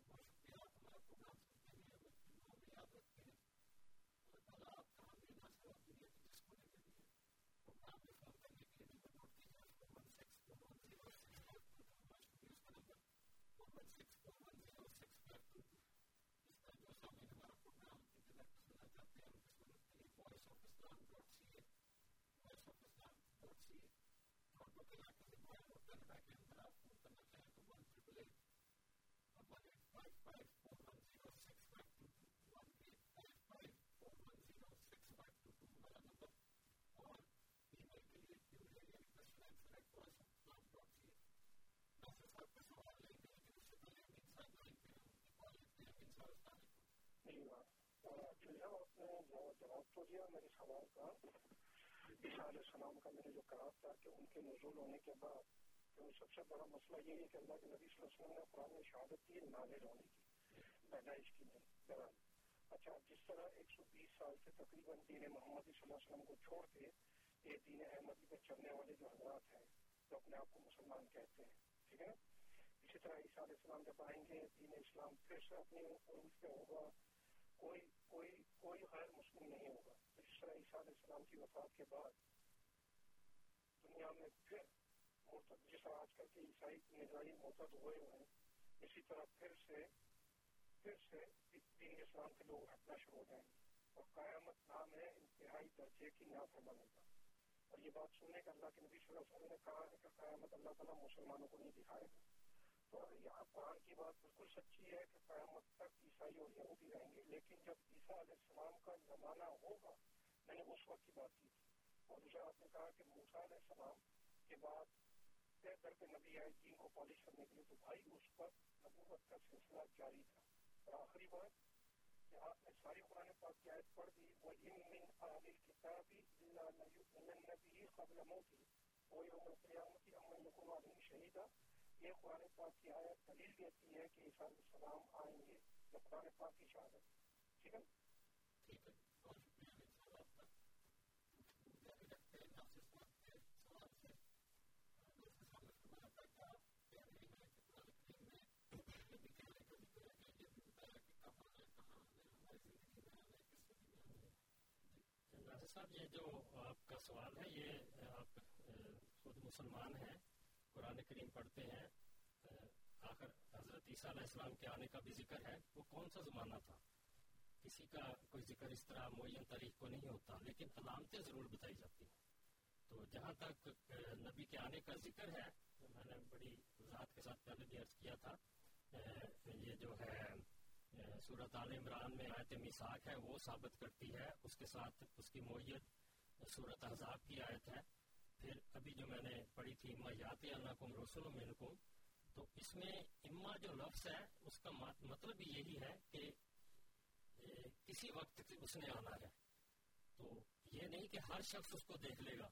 علیہ السلام کا میں نے جو کہا تھا کہ ان کے نزول ہونے کے بعد سب سے بڑا مسئلہ یہ ہے کہ اللہ کے نبی صلی اللہ علیہ وسلم نے قرآن میں شہادت کی نازل ہونے کی پیدائش کی نہیں. اچھا, جس طرح ایک سو بیس سال سے تقریباً دین محمد صلی اللہ علیہ وسلم کو چھوڑ کے یہ دین احمدی پہ چلنے والے جو حضرات ہیں جو اپنے آپ کو مسلمان کہتے ہیں, ٹھیک ہے نا, اسی طرح عیسیٰ علیہ السلام جب آئیں گے دین اسلام پھر سے اپنے عروج پہ ہوگا, کوئی کوئی کوئی غیر مسلم نہیں ہوگا. اس طرح عیسیٰ علیہ السلام کی وفات کے بعد دنیا میں پھر مرتد, جس طرح آج کل کے عیسائی نظائی مرتد ہوئے ہوئے ہیں, اسی طرح پھر سے پھر سے دین اسلام کے لوگ ہٹنا شروع ہو جائیں گے اور قیامت نام ہے انتہائی درجے کی نافرمانی کا. اور یہ بات سننے کا اللہ کے نبی صلی اللہ علیہ وسلم نے کہا ہے کہ قیامت اللہ تعالیٰ مسلمانوں کو نہیں دکھائے گا. تو یہاں قرآن کی بات بالکل سچی ہے کہ قیامت تک عیسائی اور یہودی رہیں گے, لیکن جب عیسیٰ علیہ السلام کا زمانہ ہوگا, میں نے اس وقت کی بات کی تھی. اور دوسرا آپ نے کہا کہ موسیٰ علیہ السلام کے بعد طے در پہ نبی آئے دین کو پالش کرنے کے لیے, تو بھائی اس پر نبوت کا سلسلہ جاری تھا. اور آخری بات کہ آپ نے ساری قرآن پاک کی آیت پڑھ دی, وہ ان من اہل الکتاب الا لیؤمنن به قبل موتہ و یوم القیامۃ امن یکون علیہم شہیدا. یہ قرآن پاک کی آیت دلیل دیتی ہے کہ عیسیٰ علیہ السلام آئیں گے یا قرآن پاک کی شہادت. ٹھیک ہے, ٹھیک ہے, بہت شکریہ. ناصر صاحب, یہ جو آپ کا سوال ہے, یہ آپ خود مسلمان ہیں, قرآن کریم پڑھتے ہیں, آخر حضرت عیسیٰ علیہ السلام کے آنے کا بھی ذکر ہے. وہ کون سا زمانہ تھا, کسی کا کوئی ذکر اس طرح معین تاریخ کو نہیں ہوتا, لیکن علامتیں ضرور بتائی جاتی ہیں. تو جہاں تک نبی کے آنے کا ذکر ہے, میں نے بڑی وضاحت کے ساتھ پہلے بھی عرض کیا تھا, یہ جو ہے سورۃ آل عمران میں آیت میثاق ہے وہ ثابت کرتی ہے, اس کے ساتھ اس کی معیت سورۃ احزاب کی آیت ہے پھر ابھی جو میں نے پڑھی تھی مَیَاتِ اللَّکُمْ رُسُلٌ مِنْکُمْ، تو اس میں اما جو لفظ ہے اس کا مطلب بھی یہی ہے کہ کسی وقت اس نے آنا ہے، تو یہ نہیں کہ ہر شخص اس کو دیکھ لے گا،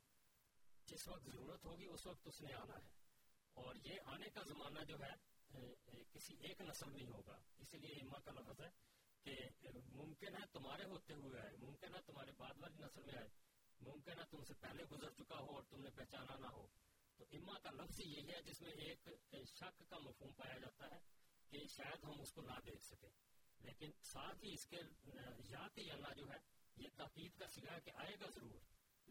جس وقت ضرورت ہوگی اس وقت اس نے آنا ہے، اور یہ آنے کا زمانہ جو ہے کسی ایک نسل میں ہوگا، اسی لیے اما کا لفظ ہے کہ ممکن ہے تمہارے ہوتے ہوئے آئے، ممکن ہے تمہارے بعد والی نسل میں آئے، ممکن ہے تم سے پہلے گزر چکا ہو اور تم نے پہچانا نہ ہو۔ تو اما کا لفظ یہی ہے جس میں ایک شک کا مفہوم پایا جاتا ہے کہ شاید ہم اس کو نہ دیکھ سکیں، لیکن ساتھ ہی اس کے یاد اللہ جو ہے یہ تاکید کا صیغہ ہے کہ آئے گا ضرور،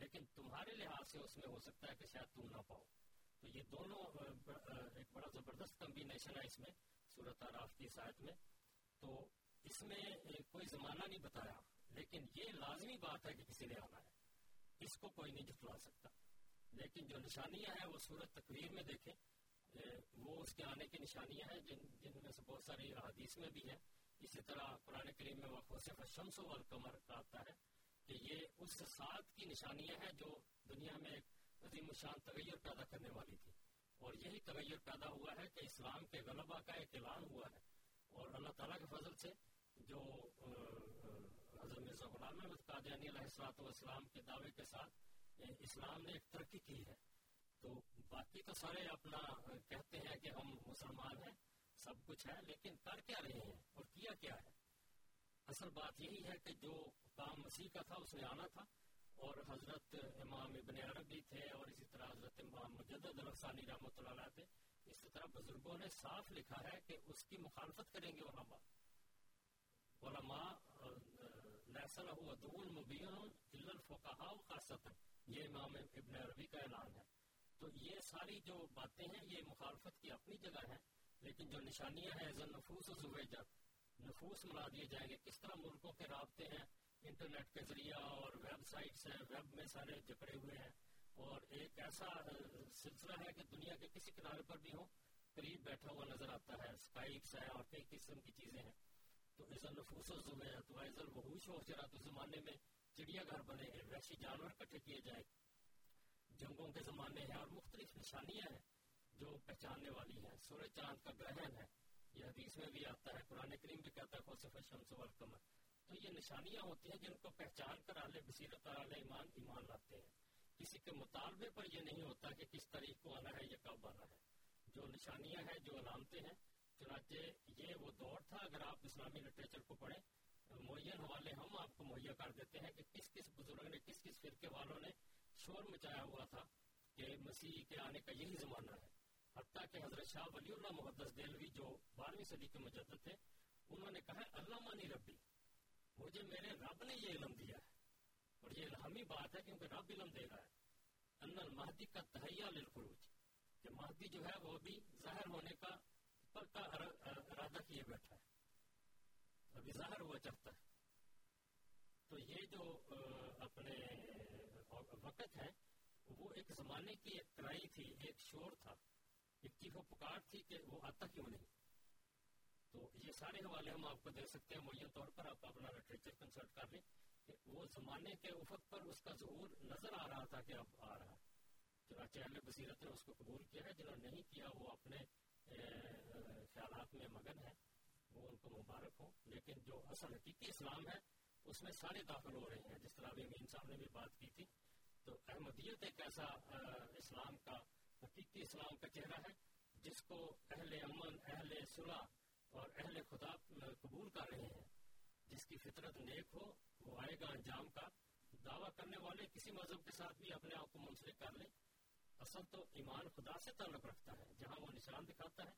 لیکن تمہارے لحاظ سے اس میں ہو سکتا ہے کہ شاید تم نہ پاؤ۔ تو یہ دونوں ایک بڑا زبردست کمبینیشن ہے اس میں سورۃ اعراف کی آیت میں۔ تو اس میں کوئی زمانہ نہیں بتایا، لیکن یہ لازمی بات ہے کہ کسی نے آنا ہے، اس کو کوئی نہیں جھٹلا سکتا، لیکن جو نشانیاں ہیں وہ سورۃ تکویر میں دیکھیں، وہ اس کے آنے کی نشانیاں ہیں جن جن میں سے بہت ساری احادیث میں بھی ہیں۔ اسی طرح قرآن کریم میں وخسف الشمس والقمر کا آتا ہے کہ یہ اس سات کی نشانیاں ہیں جو دنیا میں ایک عظیم شان تغیر پیدا کرنے والی تھی، اور یہی تغیر پیدا ہوا ہے کہ اسلام کے غلبہ کا ایک اعلان ہوا ہے، اور اللہ تعالیٰ کے فضل سے جو حضرت مرزا غلام احمد قادیانی علیہ الصلوۃ والسلام کے دعوے کے ساتھ اسلام نے ایک ترقی کی ہے۔ تو باقی تو سارے اپنا کہتے ہیں کہ ہم مسلمان ہیں، سب کچھ ہے، لیکن کر کیا رہے ہیں اور کیا کیا ہے؟ اصل بات یہی ہے کہ جو کام مسیح کا تھا اس نے آنا تھا، اور حضرت امام ابن عربی تھے، اور اسی طرح حضرت امام مجدد الفسانی رحمۃ اللہ علیہ تھے، اسی طرح بزرگوں نے صاف لکھا ہے کہ اس کی مخالفت کریں گے علماء علماء یہ امام ابن عربی کا اعلان ہے۔ تو یہ ساری جو باتیں ہیں یہ مخالفت کی اپنی جگہ ہے، لیکن جو نشانیاں ہیں نفوس نفوس ملا دیے جائیں گے، کس طرح ملکوں کے رابطے ہیں انٹرنیٹ کے ذریعہ، اور ویب سائٹس ہیں، ویب میں سارے جکڑے ہوئے ہیں، اور ایک ایسا سلسلہ ہے کہ دنیا کے کسی کنارے پر بھی ہو قریب بیٹھا ہوا نظر آتا ہے، اسکائپس ہیں اور کئی قسم کی چیزیں ہیں۔ تو ایسا نفوس تو ایسا بہوش ہو چرا، تو زمانے میں چڑیا گھر بنے ہیں، وحشی جانور اکٹھے کیے جائیں، جنگوں کے زمانے ہیں، اور مختلف نشانیاں ہیں جو پہچاننے والی ہیں۔ سورج چاند کا گرہن ہے، یہ حدیث میں بھی آتا ہے، قرآن کریم بھی کہتا ہے خسف الشمس والقمر۔ تو یہ نشانیاں ہوتی ہیں جن کو پہچان کر اہل بصیرت اہل ایمان ایمان لاتے ہیں، کسی کے مطالبے پر یہ نہیں ہوتا کہ کس تاریخ کو آنا ہے یا کب آنا ہے، جو نشانیاں ہیں جو علامتیں ہیں۔ چنانچہ یہ وہ دور تھا، اگر آپ اسلامی لٹریچر کو پڑھیں، معین حوالے ہم آپ کو مہیا کر دیتے ہیں کہ کس کس بزرگ نے کس کس فرقے والوں نے شور مچایا ہوا تھا کہ مسیح کے آنے کا یہی زمانہ ہے۔ حتیٰ کہ حضرت شاہ ولی اللہ محدث دہلوی جو بارہویں صدی کے مجدد تھے، انہوں نے کہا اللہ مانی ربی، مجھے میرے رب نے یہ علم دیا ہے، اور یہ الہامی بات ہے کیونکہ رب علم دے رہا ہے، ان المہدی کا تہیا للخروج، کہ مہدی جو ہے وہ بھی ظاہر ہونے کا پکا ارادہ کیے بیٹھا ہے، ابھی ظاہر ہوا چاہتا ہے۔ تو یہ جو اپنے وقت ہے وہ ایک زمانے کی ایک ترائی تھی، ایک شور تھا، ایک چیخو پکار تھی کہ وہ آتا کیوں نہیں۔ تو یہ سارے حوالے ہم آپ کو دے سکتے ہیں، معین طور پر آپ اپنا لٹریچر کنسلٹ کر لیں کہ وہ زمانے کے افق پر اس کا ظہور نظر آ رہا تھا کہ اب آ رہا ہے۔ چنانچہ اہل بصیرت نے اس کو قبول کیا ہے، جنہوں نے نہیں کیا وہ اپنے خیالات میں مگن ہے، وہ ان کو مبارک ہو، لیکن جو اصل حقیقی اسلام ہے اس میں سارے داخل ہو رہے ہیں، جس طرح ابھی امین صاحب نے بھی بات کی تھی۔ تو احمدیت ایک ایسا اسلام کا حقیقی اسلام کا چہرہ ہے جس کو اہل امن، اہل صلح اور اہل خدا قبول کر رہے ہیں، جس کی فطرت نیک ہو وہ آئے گا انجام کا۔ دعویٰ کرنے والے کسی مذہب کے ساتھ بھی اپنے آپ کو منسلک کر لیں، اصل تو ایمان خدا سے تعلق رکھتا ہے، جہاں وہ نشان دکھاتا ہے،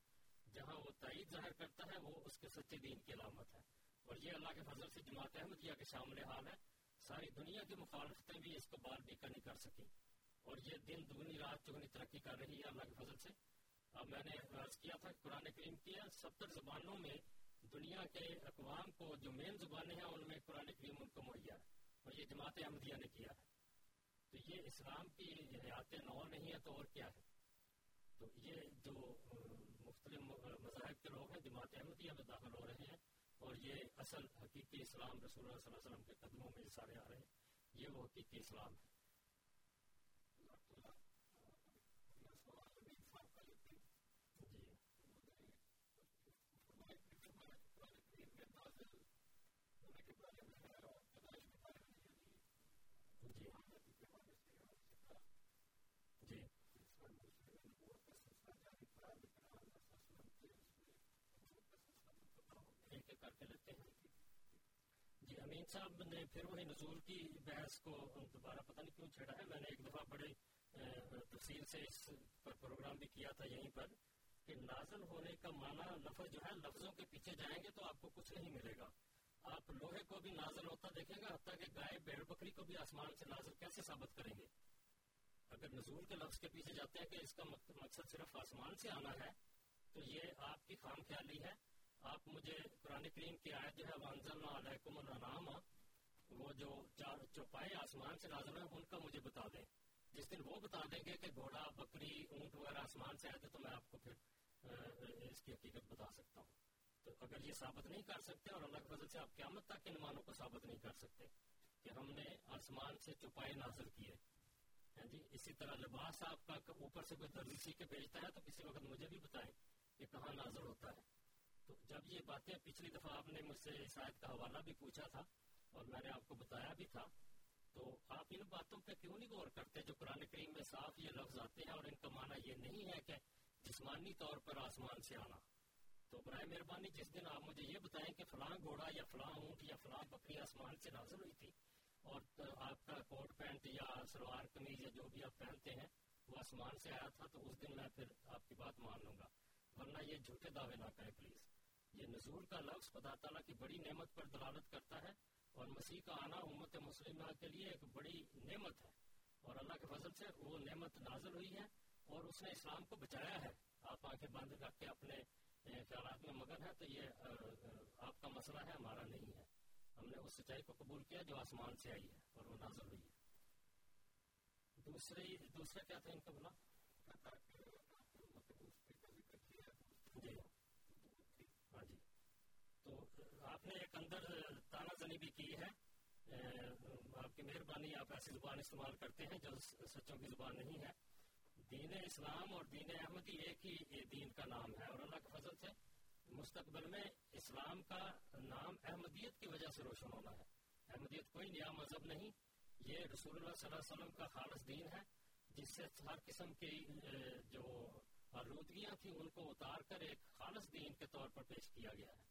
جہاں وہ تائید ظاہر کرتا ہے، وہ اس کے سچے دین کی علامت ہے۔ اور یہ اللہ کے فضل سے جماعت احمدیہ کے شامل حال ہے، ساری دنیا کی مخالفتیں بھی اس کو بال بیکا نہیں کر سکیں، اور یہ دن دگنی رات چگنی ترقی کر رہی ہے اللہ کے فضل سے۔ اب میں نے عرض کیا تھا کہ قرآن کریم کی ستر زبانوں میں دنیا کے اقوام کو جو مین زبانیں ہیں ان میں قرآن کریم ان کو مہیا ہے، اور یہ جماعت احمدیہ نے کیا ہے۔ تو یہ اسلام کی حیات نو نہیں ہے تو اور کیا ہے؟ تو یہ جو مختلف مذاہب کے لوگ ہیں جماعت احمدیہ میں داخل ہو رہے ہیں، اور یہ اصل حقیقی اسلام رسول اللہ صلی اللہ علیہ وسلم کے قدموں میں سارے آ رہے ہیں، یہ وہ حقیقی اسلام ہے۔ ملک صاحب نے پھر وہی نزول کی بحث کو دوبارہ پتہ نہیں کیوں چھڑا ہے. میں نے ایک دفعہ بڑے تفصیل سے اس پر پروگرام بھی کیا تھا یہیں پر کہ نازل ہونے کا معنی لفظ جو ہے لفظوں کے پیچھے جائیں گے تو آپ کو کچھ نہیں ملے گا. آپ لوہے کو بھی نازل ہوتا دیکھیں گے, حتیٰ کہ گائے بھیڑ بکری کو بھی آسمان سے نازل کیسے ثابت کریں گے اگر نزول کے لفظ کے پیچھے جاتے ہیں کہ اس کا مقصد صرف آسمان سے آنا ہے تو یہ آپ کی خام خیالی ہے. آپ مجھے قرآن کریم کی آیت جو ہے وَأَنزَلْنَا عَلَيْكُمُ الْأَنْعَامَ, وہ جو چار چوپائے آسمان سے نازل ہوئے ان کا مجھے بتا دیں. جس دن وہ بتا دیں گے کہ گھوڑا بکری اونٹ وغیرہ آسمان سے آئے تھے تو میں آپ کو پھر اس کی حقیقت بتا سکتا ہوں. تو اگر یہ ثابت نہیں کر سکتے, اور اللہ کے فضل سے آپ قیامت تک ان معنوں کو ثابت نہیں کر سکتے کہ ہم نے آسمان سے چوپائے نازل کیے. جی اسی طرح لباس آپ کا اوپر سے کوئی درزی سی کے بھیجتا ہے تو کسی وقت مجھے بھی بتائیں کہ کہاں نازل ہوتا ہے. تو جب یہ باتیں پچھلی دفعہ آپ نے مجھ سے اس آیت کا حوالہ بھی پوچھا تھا اور میں نے آپ کو بتایا بھی تھا, تو آپ ان باتوں پہ کیوں نہیں غور کرتے جو قرآن کریم میں صاف یہ لفظ آتے ہیں اور ان کا معنی یہ نہیں ہے کہ جسمانی طور پر آسمان سے آنا. تو برائے مہربانی جس دن آپ مجھے یہ بتائیں کہ فلاں گھوڑا یا فلاں اونٹ یا فلاں بکری آسمان سے نازل ہوئی تھی اور آپ کا کوٹ پینٹ یا سلوار قمیض یا جو بھی آپ پہنتے ہیں وہ آسمان سے آیا تھا, تو اس دن میں پھر آپ کی بات مان لوں گا, ورنہ یہ جھوٹے دعوے نہ کریں پلیز. یہ نزول کا لفظ خدا تعالیٰ کی بڑی نعمت پر دلالت کرتا ہے, اور مسیح کا آنا امت مسلمہ کے لیے ایک بڑی نعمت ہے, اور اللہ کے فضل سے وہ نعمت نازل ہوئی ہے اور اس نے اسلام کو بچایا ہے. آپ آنکھیں بند رکھ کے اپنے خیالات میں مگن ہے تو یہ آپ کا مسئلہ ہے, ہمارا نہیں ہے. ہم نے اس سچائی کو قبول کیا جو آسمان سے آئی ہے اور وہ نازل ہوئی ہے. دوسری دوسرا کیا تھا ان کا بنا آپ نے ایک اندر تانا زنی بھی کی ہے. آپ کی مہربانی, آپ ایسی زبان استعمال کرتے ہیں جو سچوں کی زبان نہیں ہے. دین اسلام اور دین احمدی ایک ہی دین کا نام ہے, اور اللہ کے فضل سے مستقبل میں اسلام کا نام احمدیت کی وجہ سے روشن ہونا ہے. احمدیت کوئی نیا مذہب نہیں, یہ رسول اللہ صلی اللہ علیہ وسلم کا خالص دین ہے جس سے ہر قسم کی جو آلودگیاں تھیں ان کو اتار کر ایک خالص دین کے طور پر پیش کیا گیا ہے.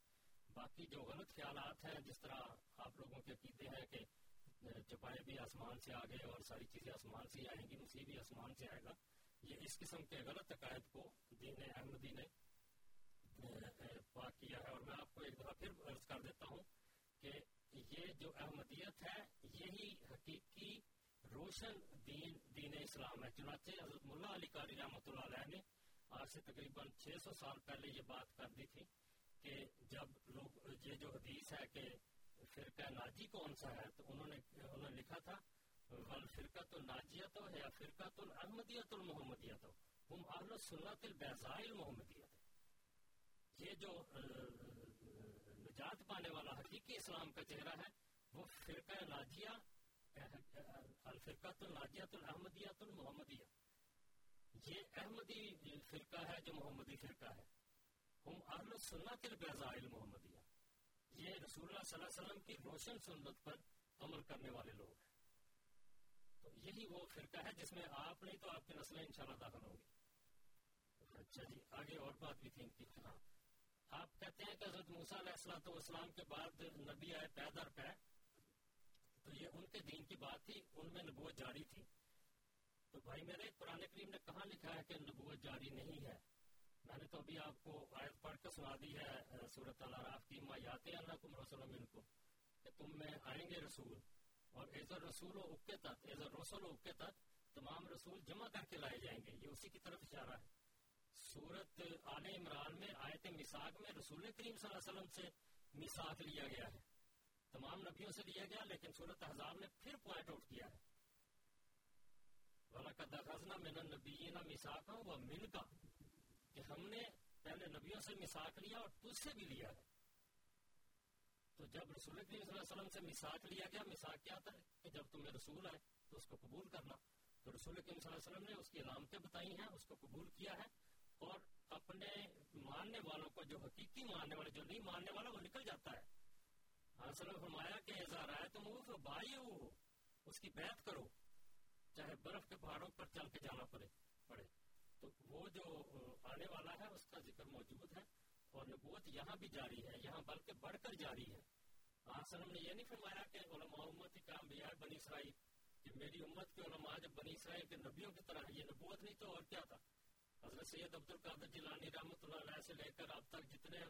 باقی جو غلط خیالات ہیں, جس طرح آپ لوگوں کے عقیدے ہیں کہ چپائے بھی آسمان سے آ گئے اور ساری چیزیں آسمان سے آئیں گی, مسیح بھی آسمان سے آئے گا, یہ اس قسم کے غلط عقائد کو دین احمدی نے پاک کیا ہے. اور میں آپ کو ایک دفعہ پھر عرض کر دیتا ہوں کہ یہ جو احمدیت ہے یہی حقیقی روشن دین دین اسلام ہے. چنانچہ حضرت ملا علی قاری رحمۃ اللہ علیہ نے آج سے تقریباً چھ سو سال پہلے یہ بات کر دی تھی کہ جب لوگ یہ جو حدیث ہے کہ فرقہ ناجی کون سا ہے, تو انہوں نے انہوں نے لکھا تھا فرقۃ الناجیۃ یا فرقۃ الاحمدیۃ المحمدیۃ ہم اہل السنۃ البیضاء المحمدیۃ. یہ جو نجات پانے والا حقیقی اسلام کا چہرہ ہے وہ فرقہ ناجیہ الفرقۃ الناجیۃ الاحمدیۃ المحمدیہ, یہ احمدی فرقہ ہے جو محمدی فرقہ ہے. ہم اہل السنۃ البیضاء المحمدیہ, یہ رسول اللہ صلی اللہ علیہ وسلم کی روشن سنت پر عمل کرنے والے لوگ ہیں. تو یہی وہ فرقہ ہے جس میں آپ نہیں تو آپ کی نسلیں انشاءاللہ داخل ہوں گی. اچھا جی, آگے اور بات بھی تھی ان کی. ہاں, آپ کہتے ہیں کہ حضرت موسیٰ علیہ الصلوۃ والسلام کے بعد نبی آئے پے در پے, تو یہ ان کے دین کی بات تھی, ان میں نبوت جاری تھی. تو بھائی میرے, قرآن کریم نے کہاں لکھا ہے کہ نبوت جاری نہیں ہے؟ میں نے تو ابھی آپ کو آیت پڑھ کر سنا دی ہے سورۃ الاعراف کی, ما یاتی انکم رسول منکم, کہ تم میں آئیں گے رسول, اور ایز الرسول اکتت ایز الرسول اکتت, تمام رسول جمع کر کے لائے جائیں گے. یہ اسی کی طرف اشارہ ہے. سورۃ آل عمران میں آیت میثاق میں رسول کریم صلی اللہ علیہ وسلم سے میثاق لیا گیا ہے, تمام نبیوں سے لیا گیا, لیکن سورۃ احزاب نے پھر پوائنٹ آؤٹ کیا ہے وَلَقَدْ أَخَذْنَا مِنَ النَّبِيِّينَ مِيثَاقًا وَمِنْكَ, کہ ہم نے پہلے نبیوں سے میثاق لیا اور تجھ سے بھی لیا ہے. تو جب رسول کریم صلی اللہ علیہ وسلم سے میثاق لیا گیا, میثاق کیا تھا کہ جب تمہیں رسول آئے تو اس کو قبول کرنا. تو رسول کریم صلی اللہ علیہ وسلم نے اس کی علامتیں بتائی ہیں, اس کو قبول کیا ہے, اور اپنے ماننے والوں کو, جو حقیقی ماننے والے, جو نہیں ماننے والا وہ نکل جاتا ہے. حضرت نے فرمایا کہ اذا رأیتم فبايعوه, اس کی بیعت کرو چاہے برف کے پہاڑوں پر چل کے جانا پڑے پڑے تو وہ جو آنے والا ہے اس کا ذکر موجود ہے, اور نبوت یہاں بھی جاری ہے, یہاں بلکہ بڑھ کر جاری ہے. وسلم نے یہ نہیں فرمایا کہ علماء امت کا معیار بنی اسرائیل، کہ میری امت کے علماء جب بنی اسرائیل کے نبیوں کی طرح، یہ نبوت نہیں تو اور کیا تھا. حضرت سید عبد القادر جیلانی رحمۃ اللہ علیہ سے لے کر اب تک جتنے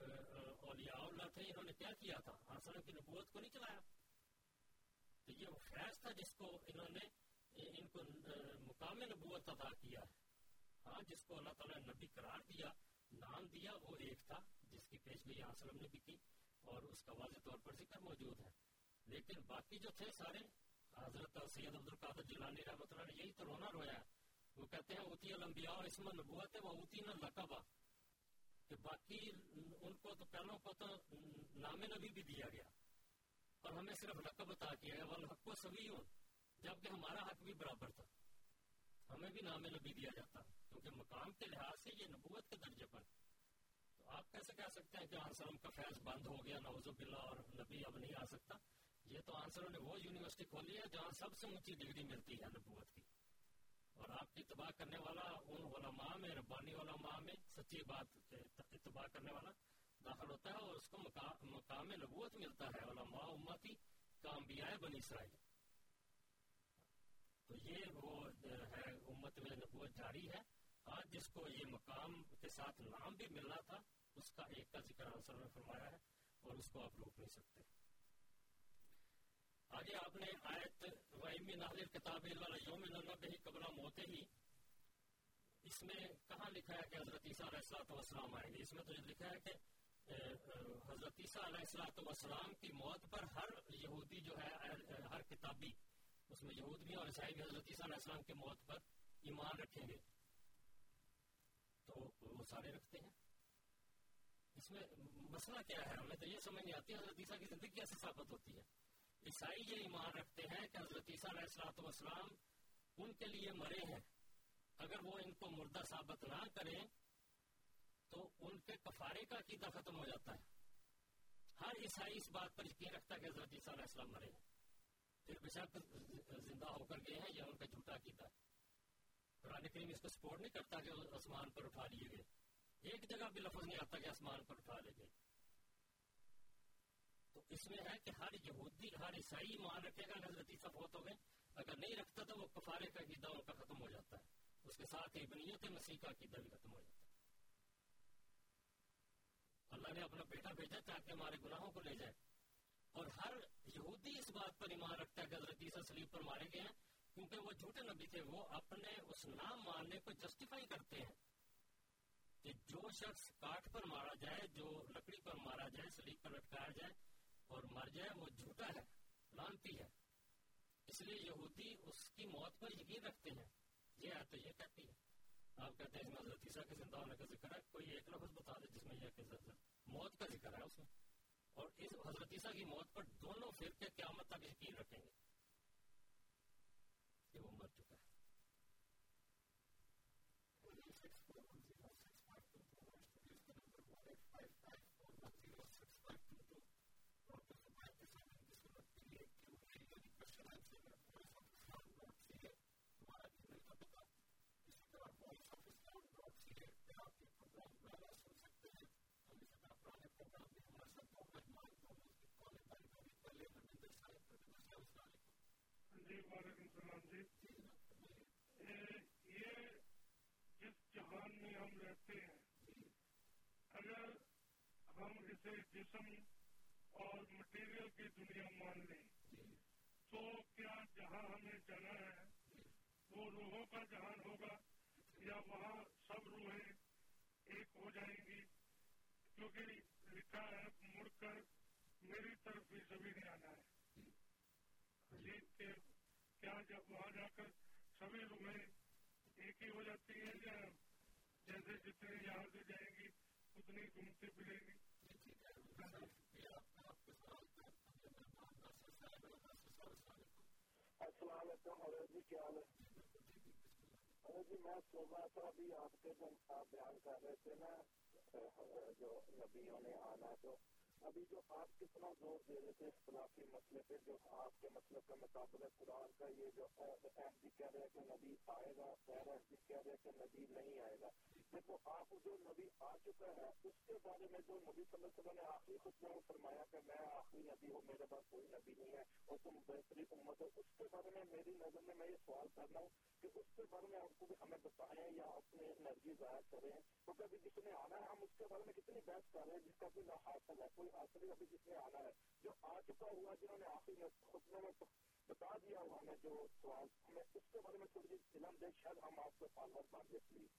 اولیاء اللہ تھے، انہوں نے کیا کیا تھا؟ وسلم کی نبوت کو نہیں چلایا. تو یہ وہ فیض تھا جس کو انہوں نے ان کو مقام نبوت عطا کیا ہے. ہاں، جس کو اللہ تعالیٰ نے نبی قرار دیا، نام دیا، وہ ایک تھا جس کی پیشگوئی یہاں وسلم نے بھی کی اور اس کا واضح طور پر ذکر موجود ہے. لیکن باقی جو تھے سارے، حضرت سید عبد القادر جیلانی رحمۃ اللہ نے یہی تو رونا رویا ہے. وہ کہتے ہیں اوتی الانبیاء اور اسم نبوت ہے وہ اوتی نہ لقبہ، کہ باقی ان کو تو پہلوں کو تو نام نبی بھی دیا گیا اور ہمیں صرف لقب عطا کیا گیا، والحق کو سبھی ہوں، جبکہ ہمارا حق بھی برابر تھا، ہمیں بھی نام نبی دیا جاتا، کیونکہ مقام کے لحاظ سے یہ نبوت کے درجے پر. تو آپ کیسے کہہ سکتے ہیں کہ آنسروں کا فیض بند ہو گیا نعوذ باللہ اور نبی اب نہیں آ سکتا؟ یہ تو آنسروں نے وہ یونیورسٹی کھولی ہے جہاں سب سے اونچی ڈگری ملتی ہے نبوت کی. اور آپ کی اتباع کرنے والا ان علماء میں، ربانی علماء میں، سچی بات اتباع کرنے والا داخل ہوتا ہے اور اس کو مقام نبوت ملتا ہے. علماء امتی کا انبیاء بنی اسرائیل، تو یہ وہ ہے امت میں نبوت جاری ہے. آج جس کو یہ مقام کے ساتھ نام بھی ملنا تھا، اس کا ایک کا ذکر آنسر میں فرمایا ہے اور اس کو آپ روک نہیں سکتے. آگے آپ نے آیت وَإِمِّنْ أَهْلِ الْكِتَابِ إِلَّا لَيُؤْمِنَنَّ بِهِ قَبْلَ مَوْتِهِ، اس میں کہاں لکھا ہے کہ حضرت عیسیٰ علیہ الصلوۃ والسلام آئیں گے؟ اس میں تو یہ لکھا ہے کہ حضرت عیسیٰ علیہ الصلوۃ والسلام کی موت پر ہر یہودی جو ہے، ہر کتابی، اس میں یہود بھی اور عیسائی بھی، حضرت عیسیٰ علیہ السلام کی موت پر ایمان رکھیں گے. تو وہ سارے رکھتے ہیں. اس میں مسئلہ کیا ہے؟ ہمیں تو یہ سمجھ نہیں آتی حضرت عیسیٰ کی زندگی کیسے ثابت ہوتی ہے. عیسائی یہ ایمان رکھتے ہیں کہ حضرت عیسیٰ علیہ الصلوۃ والسلام ان کے لیے مرے ہیں، اگر وہ ان کو مردہ ثابت نہ کریں تو ان کے کفارے کا عقیدہ ختم ہو جاتا ہے. ہر عیسائی اس بات پر یقین رکھتا ہے کہ حضرت عیسیٰ علیہ السلام مرے ہیں، زندہ ہو کر گئے ہیں، یا ان کا جھوٹا عقیدہ. قرآن کریم اس کو سپورٹ نہیں کرتا کہ آسمان پر اٹھا لیے گئے، ایک جگہ بھی لفظ نہیں آتا کہ آسمان پر اٹھا لیے گئے. تو اس میں ہے کہ ہر یہودی، ہر عیسائی ایمان رکھے گا حضرت عیسیٰ فوت ہو گئے، اگر نہیں رکھتا تو وہ کفارے کا عقیدہ ان کا ختم ہو جاتا ہے، اس کے ساتھ ابنیت مسیح کا عقیدہ بھی ختم ہو جاتا ہے. اللہ نے اپنا بیٹا بھیجا تاکہ ہمارے گناہوں کو لے جائے، اور ہر یہودی اس بات پر ایمان رکھتا ہے کہ حضرت عیسیٰ صلیب پر مارے گئے ہیں، کیونکہ وہ جھوٹے نبی تھے. وہ اپنے اس نام ماننے کو جسٹیفائی کرتے ہیں کہ جو شخص کاٹ پر مارا جائے، جو لکڑی پر مارا جائے، صلیب پر لٹکایا جائے اور مر جائے، وہ جھوٹا ہے، لانتی ہے. اس لیے یہودی اس کی موت پر یقین رکھتے ہیں. یہ آیت تو یہ کہتی ہے. آپ کہتے ہیں حضرت عیسیٰ کے زندہ ہونے کا ذکر ہے، کوئی ایک لفظ بتا دے جس میں یہ موت کا ذکر ہے. اس میں اور اس حضرت عیسیٰ کی موت پر دونوں فرقے قیامت تک یقین رکھیں گے کہ وہ مر چکا ہے. وعلیکم السلام جی. یہ جس جہان میں ہم رہتے ہیں، اگر ہم اسے جسم اور مٹیریل کی دنیا مان لیں تو کیا جہاں ہمیں جانا ہے وہ روحوں کا جہان ہوگا، یا وہاں سب روحیں ایک ہو جائیں گی؟ کیونکہ لکھا ہے مڑ کر میری طرف بھی زمین آنا ہے. کیا جب وہاں جا کر سبھی روحیں ایک ہی ہو جاتی ہیں، یا جیسے جتنے یہاں سے جائیں گی اتنی گھومتی پھریں گی؟ السلام علیکم. اور جی کیا حال ہے؟ اور جی میں سونا تھا، ابھی آپ کے بیان کر رہے تھے نا جو نبیوں نے آنا، تو ابھی جو آپ کتنا زور دے رہے تھے اختلافی مسئلے پہ، جو آپ کے مطلب کا مطابق قرآن کا یہ جو بھی کہہ رہے کہ نبی آئے گا، بھی کہہ رہے کہ نبی نہیں آئے گا، دیکھو آپ جو نبی آ چکا ہے اس کے بارے میں جو نبی صلی اللہ علیہ وسلم نے آخری خطبہ میں فرمایا کہ میں آخری نبی ہوں، میرے پاس کوئی نبی نہیں ہے اور تم بہترین امت ہو، اس کے بارے میں میری نظر میں میں یہ سوال کر رہا ہوں کہ اس کے بارے میں آپ کو بھی ہمیں بتائیں یا اپنی انرجی ضائع کریں، کیونکہ ابھی جس نے آنا ہے ہم اس کے بارے میں کتنی بحث کر رہے ہیں جس کا کوئی نہ حاصل ہے، کوئی حاصل ابھی جس نے آنا ہے جو آ چکا ہوا جنہوں نے آخری خطبہ میں بتا دیا ہوا ہمیں جو سوال ہمیں اس کے بارے میں تھوڑی علم دے، شاید ہم آپ کو فالوور مانگے پلیز.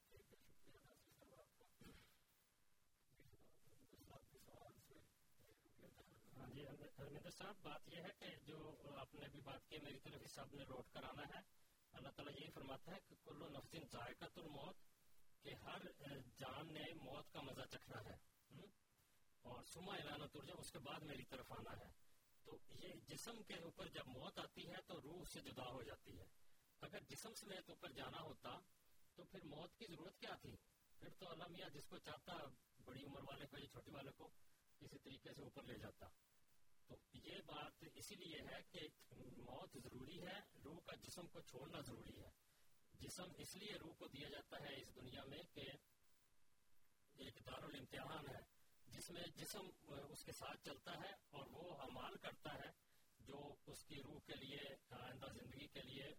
جی دھرمیندر صاحب، بات یہ ہے کہ جو آپ نے بھی بات کی میری طرف حساب نے روڈ کرانا ہے. اللہ تعالیٰ یہ فرماتا ہے کہ کل نفس ذائقۃ الموت، کہ ہر جان نے موت کا مزہ چکھنا ہے اور ثم الینا ترجعون، اس کے بعد میری طرف آنا ہے. تو یہ جسم کے اوپر جب موت آتی ہے تو روح سے جدا ہو جاتی ہے. اگر جسم سمیت اوپر جانا ہوتا تو پھر موت کی ضرورت کیا تھی؟ پھر تو اللہ میاں جس کو چاہتا بڑی عمر والے کو یا چھوٹے والے کو کسی طریقے سے اوپر لے جاتا. تو یہ بات اسی لیے ہے کہ موت ضروری ہے، روح کا جسم کو چھوڑنا ضروری ہے. جسم اس لیے روح کو دیا جاتا ہے اس دنیا میں کہ ایک دارالامتحان ہے جس میں جسم اس کے ساتھ چلتا ہے اور وہ اعمال کرتا ہے جو اس کی روح کے لیے آئندہ زندگی کے لیے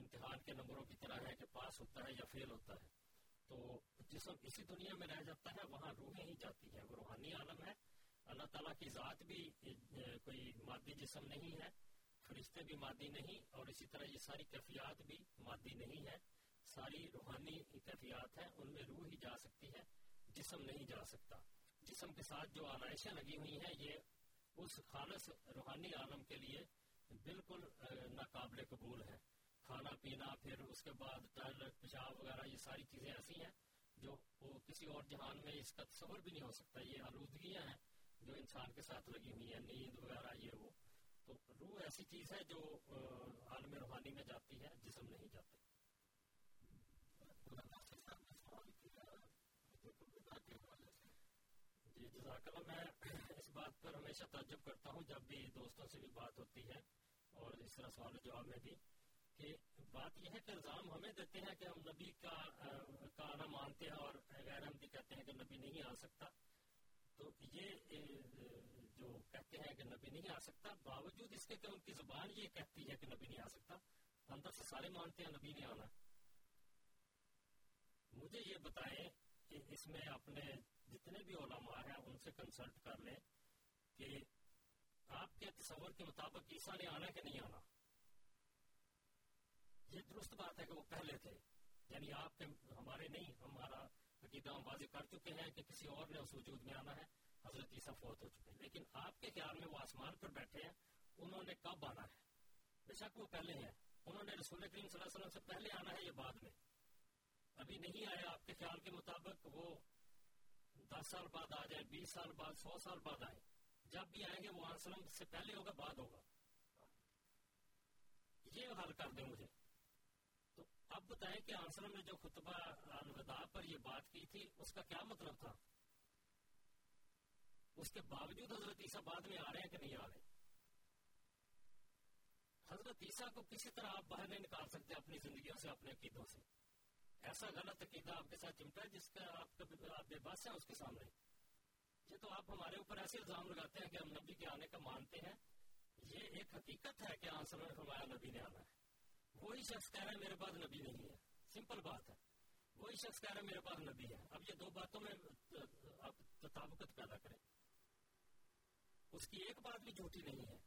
امتحان کے نمبروں کی طرح ہے کہ پاس ہوتا ہے یا فیل ہوتا ہے. تو جسم اسی دنیا میں رہ جاتا ہے، وہاں روحیں ہی جاتی ہے، وہ روحانی عالم ہے. اللہ تعالیٰ کی ذات بھی کوئی مادی جسم نہیں ہے، فرشتے بھی مادی نہیں، اور اسی طرح یہ ساری کیفیات بھی مادی نہیں ہے، ساری روحانی کیفیات ہیں. ان میں روح ہی جا سکتی ہے، جسم نہیں جا سکتا. جسم کے ساتھ جو آلائشیں لگی ہوئی ہیں یہ اس خالص روحانی عالم کے لیے بالکل ناقابل قبول ہے. کھانا پینا، پھر اس کے بعد ٹوائلٹ، پیشاب وغیرہ، یہ ساری چیزیں ایسی ہیں جو کسی اور جہان میں اس کا تصور بھی نہیں ہو سکتا. یہ آلودگیاں ہیں جو انسان کے ساتھ لگی ہوئی ہیں، نیند وغیرہ، یہ وہ. تو روح ایسی چیز ہے جو عالم روحانی میں جاتی ہے، جسم نہیں جاتے. جی جزاک اللہ. میں اس بات پر ہمیشہ تعجب کرتا ہوں جب بھی دوستوں سے بھی بات ہوتی ہے اور اس طرح سوال و جواب میں بھی، کہ بات یہ ہے کہ الزام ہمیں دیتے ہیں کہ ہم نبی کا کا آنا مانتے ہیں اور غیر ہم بھی کہتے ہیں کہ نبی نہیں آ سکتا. تو یہ جو کہتے ہیں کہ نبی نہیں آ سکتا، باوجود اس کے کہ ان کی زبان یہ کہتی ہے کہ نبی نہیں آ سکتا، اندر سے سارے مانتے ہیں نبی نہیں آنا. مجھے یہ بتائیں کہ اس میں اپنے جتنے بھی علماء ہیں ان سے کنسلٹ کر لیں کہ آپ کے تصور کے مطابق عیسیٰ نے آنا کہ نہیں آنا. یہ درست بات ہے کہ وہ پہلے تھے، یعنی آپ کے ہمارے نہیں، ہمارا عقیدہ ہم واضح کر چکے ہیں کہ کسی اور نے اس وجود میں آنا ہے. حضرت عیسیٰ فوت ہو چکے ہیں، لیکن آپ کے خیال میں وہ آسمان پر بیٹھے ہیں، انہوں نے کب آنا ہے؟ بے شک وہ پہلے ہیں، انہوں نے رسول کریم صلی اللہ علیہ وسلم سے پہلے آنا ہے، یہ بعد میں. ابھی نہیں آیا، آپ کے خیال کے مطابق وہ دس سال بعد آ جائے، بیس سال بعد، سو سال بعد آئے. جب بھی آئیں گے وہ علیہ وسلم سے پہلے ہوگا، بعد ہوگا. یہ حل کر دیں مجھے. اب بتائیں کہ آپ نے جو خطبہ الوداع پر یہ بات کی تھی اس کا کیا مطلب تھا؟ اس کے باوجود حضرت عیسیٰ بعد میں آ رہے ہیں کہ نہیں آ رہے؟ حضرت عیسیٰ کو کسی طرح آپ باہر نہیں نکال سکتے اپنی زندگیوں سے، اپنے عقیدوں سے. ایسا غلط عقیدہ آپ کے ساتھ چمٹا ہے جس کا آپ بے بس ہیں اس کے سامنے. یہ تو آپ ہمارے اوپر ایسے الزام لگاتے ہیں کہ ہم نبی کے آنے کا مانتے ہیں. یہ ایک حقیقت ہے کہ آپ نے فرمایا نبی نے آنا ہے. وہی شخص کہہ رہا ہے میرے پاس نبی نہیں ہے، سمپل بات ہے. وہی شخص کہہ رہا ہے میرے پاس نبی ہے. اب یہ دو باتوں میں آپ تطابقت پیدا کریں. اس کی ایک بات بھی جھوٹی نہیں ہے،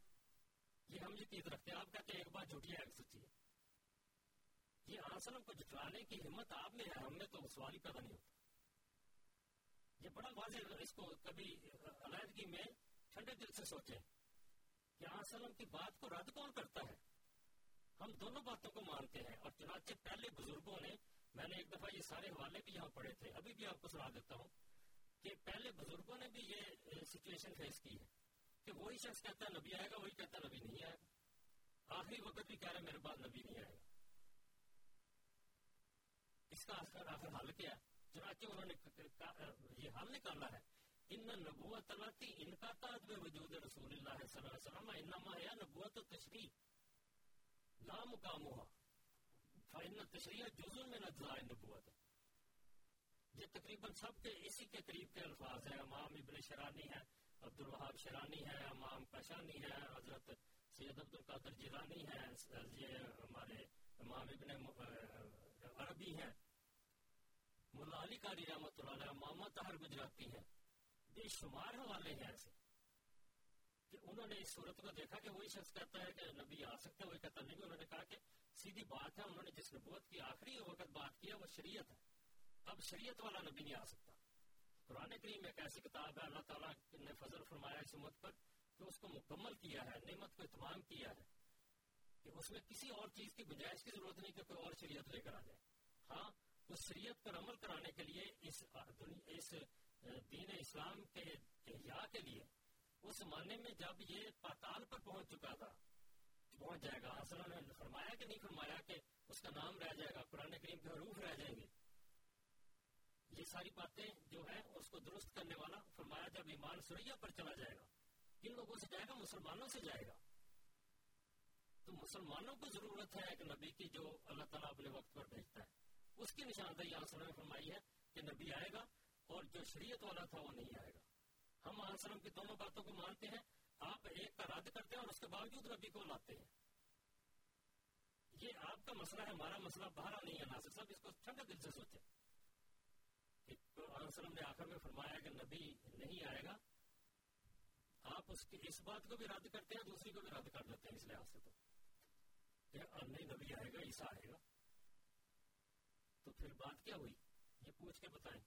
یہ ہم یقین رکھتے ہیں. آپ کہتے ہیں ایک بات جھوٹی ہے، ایک سچی ہے. یہ آنسلم کو جھٹلانے کی ہمت آپ میں ہے، ہم میں تو سوال ہی پیدا نہیں ہوتا. یہ بڑا واضح ہے، اس کو کبھی علیحدگی میں ٹھنڈے دل سے سوچیں کہ آنسلم کی بات کو رد کون کرتا ہے. ہم دونوں باتوں کو مانتے ہیں، اور چنانچہ پہلے بزرگوں نے، میں نے ایک دفعہ یہ سارے حوالے بھی یہاں پڑھے تھے، ابھی بھی آپ کو سنا دیتا ہوں کہ پہلے بزرگوں نے بھی یہ سچویشن فیس کی ہے کہ وہی شخص کہتا ہے نبی آئے گا، وہی کہتا ہے نبی نہیں آئے گا. آخری وقت بھی کہہ رہے میرے پاس نبی نہیں آئے گا. اس کا آخر حل کیا ہے؟ چنانچہ انہوں نے یہ حل نکالا ہے ان نبوت تلاتی انقطاعت میں وجود رسول اللہ صلی اللہ علیہ وسلم انما یا نبوت تشریح لا مقامها فان تشریح جزء من اجزاء النبوت. یہ تقریباً سب کے اسی کے قریب کے الفاظ ہیں. امام ابن شرانی ہے, عبد الوہاب شرانی ہے, امام کاشانی ہے, حضرت سید عبد القادر جیلانی ہے, یہ ہمارے امام ابن عربی ہیں, مولا علی قاری رحمۃ اللہ علیہ, ماما طاہر گجراتی ہیں. بے شمار حوالے ہیں ایسے کہ انہوں نے اس صورت کو دیکھا کہ وہی شخص کہتا ہے کہ نبی آ سکتا ہے, وہی کہتا نہیں. انہوں نے کہا کہ سیدھی بات ہے, انہوں نے جس نبوت کی آخری وقت بات کیا وہ شریعت ہے, اب شریعت والا نبی نہیں آ سکتا. قرآن کریم ایک ایسی کتاب ہے, اللہ تعالیٰ نے فضل فرمایا اس امت پر کہ اس کو مکمل کیا ہے, نعمت کو اتمام کیا ہے کہ اس میں کسی اور چیز کی گنجائش کی ضرورت نہیں کہ کوئی اور شریعت لے کر آ جائے. ہاں, اس شریعت پر عمل کرانے کے لیے, اس اس دین اسلام کے احیاء کے لیے, اس زمانے میں جب یہ پاتال پر پہنچ چکا تھا, پہنچ جائے گا, اصل نے فرمایا کہ نہیں فرمایا کہ اس کا نام رہ جائے گا, قرآن کریم کے حروف رہ جائیں گے, یہ ساری باتیں جو ہے اس کو درست کرنے والا فرمایا جب ایمان سوریا پر چلا جائے گا, کن لوگوں سے جائے گا, مسلمانوں سے جائے گا. تو مسلمانوں کو ضرورت ہے ایک نبی کی جو اللہ تعالیٰ اپنے وقت پر بھیجتا ہے. اس کی نشاندہی یہاں سورہ فرمائی ہے کہ نبی آئے گا اور جو شریعت والا تھا وہ نہیں آئے گا. ہم علیہ السلام کی دونوں باتوں کو مانتے ہیں. آپ ایک کا رد کرتے ہیں اور اس کے باوجود نبی کو لاتے ہیں. یہ آپ کا مسئلہ ہے, ہمارا مسئلہ باہر نہیں ہے. ناصر صاحب اس کو ٹھنڈے دل سے سوچے. وسلم نے آخر میں فرمایا کہ نبی نہیں آئے گا. آپ اس کی اس بات کو بھی رد کرتے ہیں, دوسری کو بھی رد کر دیتے ہیں. اس لحاظ سے تو نہیں نبی آئے گا, عیسیٰ آئے گا. تو پھر بات کیا ہوئی, یہ پوچھ کے بتائیں.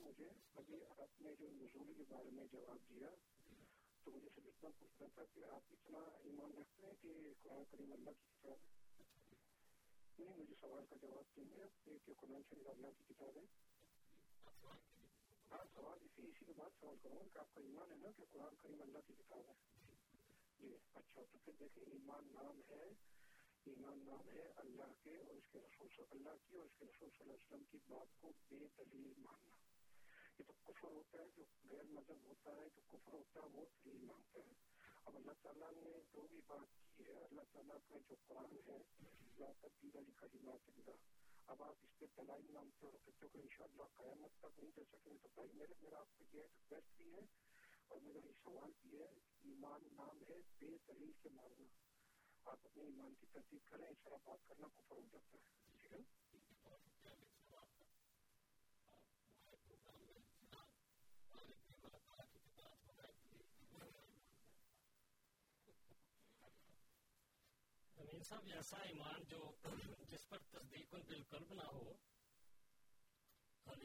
مجھے ابھی آپ نے جو نزول کے بارے میں جواب دیا تو مجھے صرف اتنا پوچھنا تھا کہ آپ اتنا ایمان رکھتے ہیں کہ قرآن کریم اللہ کی کتاب ہے؟ نہیں, مجھے سوال کا جواب دیں گے کہ قرآن شریف اللہ کی کتاب ہے. ہاں, سوال اسی اسی کے بعد سوال کروں کہ آپ کا ایمان ہے نا کہ قرآن کریم اللہ کی کتاب ہے. جی اچھا, تو پھر دیکھیں ایمان نام ہے, ایمان نام ہے اللہ کے اور اس کے رسول صلی اللہ کی اور اس کے رسول صلی اللہ علیہ وسلم کی بات کو بے دلیل ماننا. یہ تو کفر ہوتا ہے. جو غیر مذہب ہوتا ہے, جو کفر ہوتا ہے, وہ دلیل مانگتا ہے. اب اللہ تعالیٰ نے جو بھی بات کی ہے, اللہ تعالیٰ کا جو قرآن ہے لا تبدیل لکلمات اللہ, اب آپ اس پہ دلائل مانگتے ہو کہتے ہو کہ ان شاء اللہ قیامت تک نہیں کر سکیں, تو بھائی میرے میرا آپ کو یہ ریکویسٹ بھی ہے اور میرا یہ سوال بھی ہے. ایمان نام ہے بے دلیل کے ماننا. آپ اپنے ایمان کی تصدیق کریں, اس طرح بات کرنا کفر ہو جاتا ہے. ٹھیک ہے, امین صاحب, ایسا ایمان جو جس پر تصدیق بالقلب نہ ہو,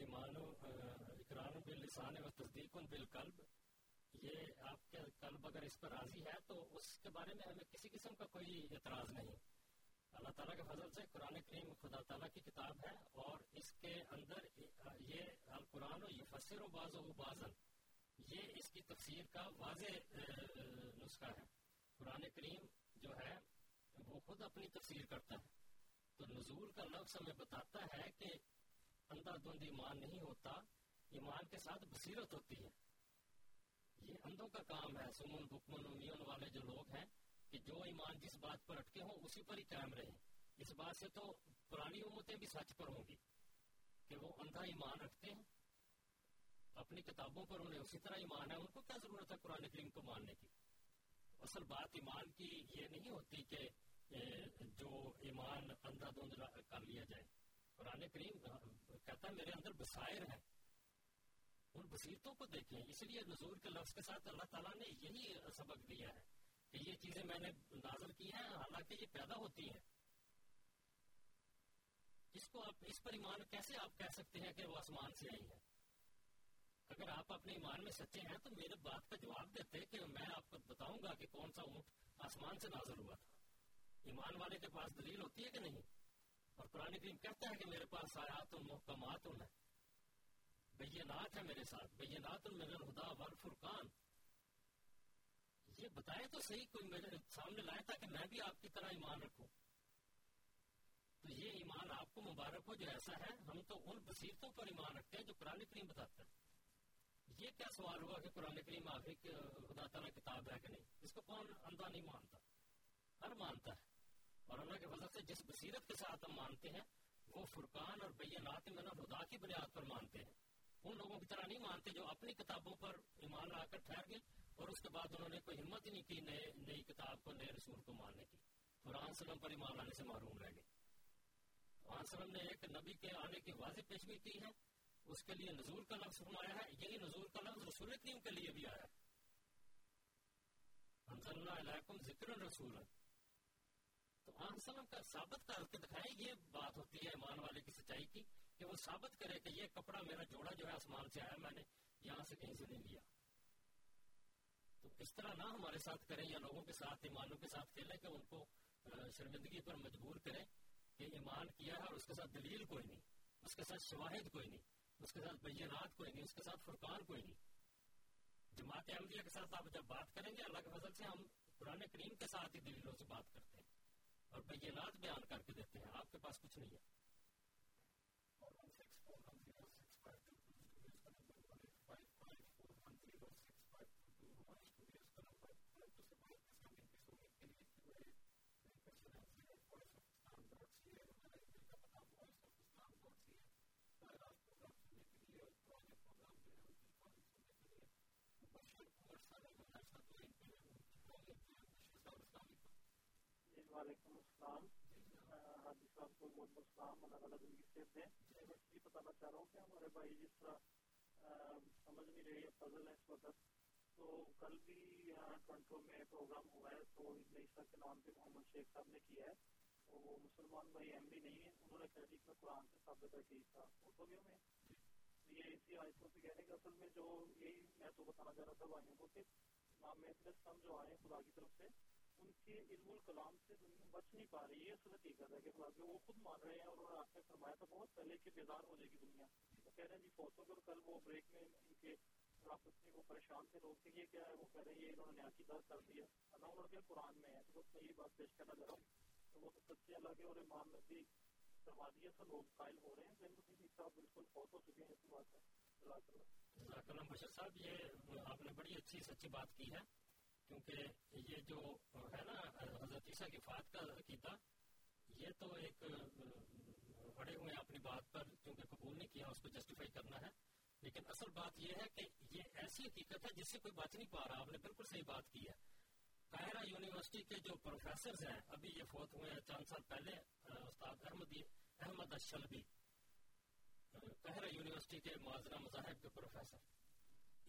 ایمان اقرار باللسان و تصدیق بالقلب, یہ آپ کے قلب اگر اس پر راضی ہے تو اس کے بارے میں ہمیں کسی قسم کا کوئی اعتراض نہیں. اللہ تعالیٰ کے فضل سے قرآن کریم خدا تعالیٰ کی کتاب ہے اور اس کے اندر یہ القرآن و یفسر و بعض و بعضاً, یہ اس کی تفسیر کا واضح نسخہ ہے. قرآن کریم جو ہے وہ خود اپنی تفسیر کرتا ہے. تو نزول کا لفظ ہمیں بتاتا ہے کہ اندھا دھند ایمان نہیں ہوتا, ایمان کے ساتھ بصیرت ہوتی ہے. یہ اندھوں کا کام ہے, سمن بکمن امیون والے جو لوگ ہیں کہ جو ایمان جس بات پر اٹکے ہوں اسی پر ہی قائم رہیں. اس بات سے تو پرانی امتیں بھی سچ پر ہوں گی کہ وہ اندھا ایمان رکھتے ہیں, اپنی کتابوں پر انہیں اسی طرح ایمان ہے, ان کو کیا ضرورت ہے قرآن کریم کو ماننے کی. اصل بات ایمان کی یہ نہیں ہوتی کہ جو ایمان اندھا دھند کر لیا جائے. قرآن کریم کہتا ہے میرے اندر بصائر ہے, ان بصیرتوں کو دیکھیں. اس لیے نزول کے لفظ کے ساتھ اللہ تعالیٰ نے یہی سبق دیا ہے کہ یہ چیزیں میں نے نازل کی ہیں, حالانکہ یہ پیدا ہوتی ہیں. اس کو آپ اس پر ایمان کیسے آپ کہہ سکتے ہیں کہ وہ آسمان سے آئی ہے؟ اگر آپ اپنے ایمان میں سچے ہیں تو میرے بات کا جواب دیتے کہ میں آپ کو بتاؤں گا کہ کون سا اونٹ آسمان سے نازل ہوا تھا. ایمان والے کے پاس دلیل ہوتی ہے کہ نہیں؟ اور قرآن کریم کہتا ہے کہ میرے پاس آیات محکمات ہیں, بینات ہے میرے ساتھ, بینات من الہدی والفرقان. یہ بتائے تو صحیح, کوئی میرے سامنے لائے تاکہ میں بھی آپ کی طرح ایمان رکھوں. تو یہ ایمان آپ کو مبارک ہو جو ایسا ہے. ہم تو ان بصیرتوں پر ایمان رکھتے ہیں جو قرآن کریم بتاتا ہے. یہ کیا سوال ہوا کہ قرآن کریم آخری خدا تعالیٰ کتاب ہے کہ نہیں؟ اس کو کون اندھا نہیں مانتا, ہر مانتا ہے. اور اللہ کے فضل سے جس بصیرت کے ساتھ ہم مانتے ہیں وہ فرقان اور بینات من الہدی کی بنیاد پر مانتے ہیں. ان لوگوں کی طرح نہیں مانتے جو اپنی کتابوں پر ایمان لا کر ٹھہر گئے اور اس کے بعد انہوں نے کوئی ہمت ہی نہیں کی نئے نئی کتاب کو, نئے رسول کو ماننے کی. قرآن سلم پر ایمان لانے سے محروم رہ گئے. قرآن سلم نے ایک نبی کے آنے کی واضح پیشگی کی ہے, اس کے لیے نزول کا لفظ فرمایا ہے. یہی نزول کا لفظ رسول کریم کے لیے بھی آیا ہے, انزلنا علیکم ذکرا رسولا. تو آن سلم کا ثابت کر کے دکھائے. یہ بات ہوتی ہے ایمان والے کی سچائی کی کہ وہ ثابت کرے کہ یہ کپڑا میرا جوڑا جو ہے آسمان سے آیا, میں نے یہاں سے کہیں سے نہیں لیا. تو اس طرح نہ ہمارے ساتھ کریں یا لوگوں کے ساتھ ایمانوں کے ساتھ کھیلیں کہ ان کو شرمندگی پر مجبور کریں کہ ایمان کیا ہے اور اس کے ساتھ دلیل کوئی نہیں, اس کے ساتھ شواہد کوئی نہیں, اس کے ساتھ بینات کوئی نہیں, اس کے ساتھ فرقان کوئی نہیں. جماعت احمدیہ کے ساتھ آپ جب بات کریں گے اللہ کے فضل سے ہم قرآن کریم کے ساتھ ہی دلیلوں سے بات کرتے ہیں اور بینات بیان کر کے دیتے ہیں, آپ کے پاس کچھ نہیں ہے. وعلیکم السلام حاجی صاحب کو بہت بہت سلام, اللہ تعالیٰ زندگی صحت دے. میں بس یہ بتانا چاہ رہا ہوں کہ ہمارے بھائی جس طرح سمجھ نہیں رہی ہے فضل ہے اس وقت, تو کل بھی یہاں ٹورنٹو میں پروگرام ہوا ہے تو عیسیٰ کے نام پہ محمد شیخ صاحب نے کیا ہے. تو وہ مسلمان بھائی ایم بھی نہیں ہے, انہوں نے کہا کہ قرآن سے ثابت ہے کہ عیسیٰ فوٹو بھی ہمیں یہ اسی آیتوں سے کہنے کا. اصل میں جو یہی میں تو بتانا چاہ رہا تھا بھائیوں کو کہ امام مہدی ہم جو آئے ہیں خدا کی طرف سے, ان کے علم الکلام سے دنیا بچ نہیں پا رہی ہے. اصل حقیقت ہے کہ وہ خود مان رہے ہیں اور انہوں نے آپ نے فرمایا تو بہت پہلے کہ بیدار ہو جائے گی دنیا. وہ کہہ رہے ہیں جی فوتوں پر کل وہ بریک میں ان کے آپس میں وہ پریشان تھے لوگ کے یہ کیا ہے, وہ کہہ رہے ہیں یہ انہوں نے نیاکی دار کر دیا. اللہ انہوں نے قرآن میں ہے تو بس میں یہ بات پیش کرنا چاہ رہا ہوں کہ وہ تو سچے الگ ہے اور امام نبی کروا دیا سب لوگ قائل ہو رہے ہیں. ذہن الدین صاحب بالکل فوت ہو چکے ہیں. اس بات ہے جزاک اللہ بشر صاحب, یہ آپ نے بڑی اچھی سچی بات کی ہے کیونکہ یہ جو ہے نا حضرت عیسیٰ کی فات کا عقیدہ, یہ تو ایک بڑے ہوئے اپنی بات پر کیونکہ قبول نہیں کیا, اس کو جسٹیفائی کرنا ہے. لیکن اصل بات یہ ہے کہ یہ ایسی حقیقت ہے جس سے کوئی بات نہیں پا رہا. آپ نے بالکل صحیح بات کی ہے. قاہرہ یونیورسٹی کے جو پروفیسرز ہیں, ابھی یہ فوت ہوئے ہیں چند سال پہلے, استاد احمدیہ احمد اشرفی, قاہرہ یونیورسٹی کے معذرہ مذاہب کے پروفیسر,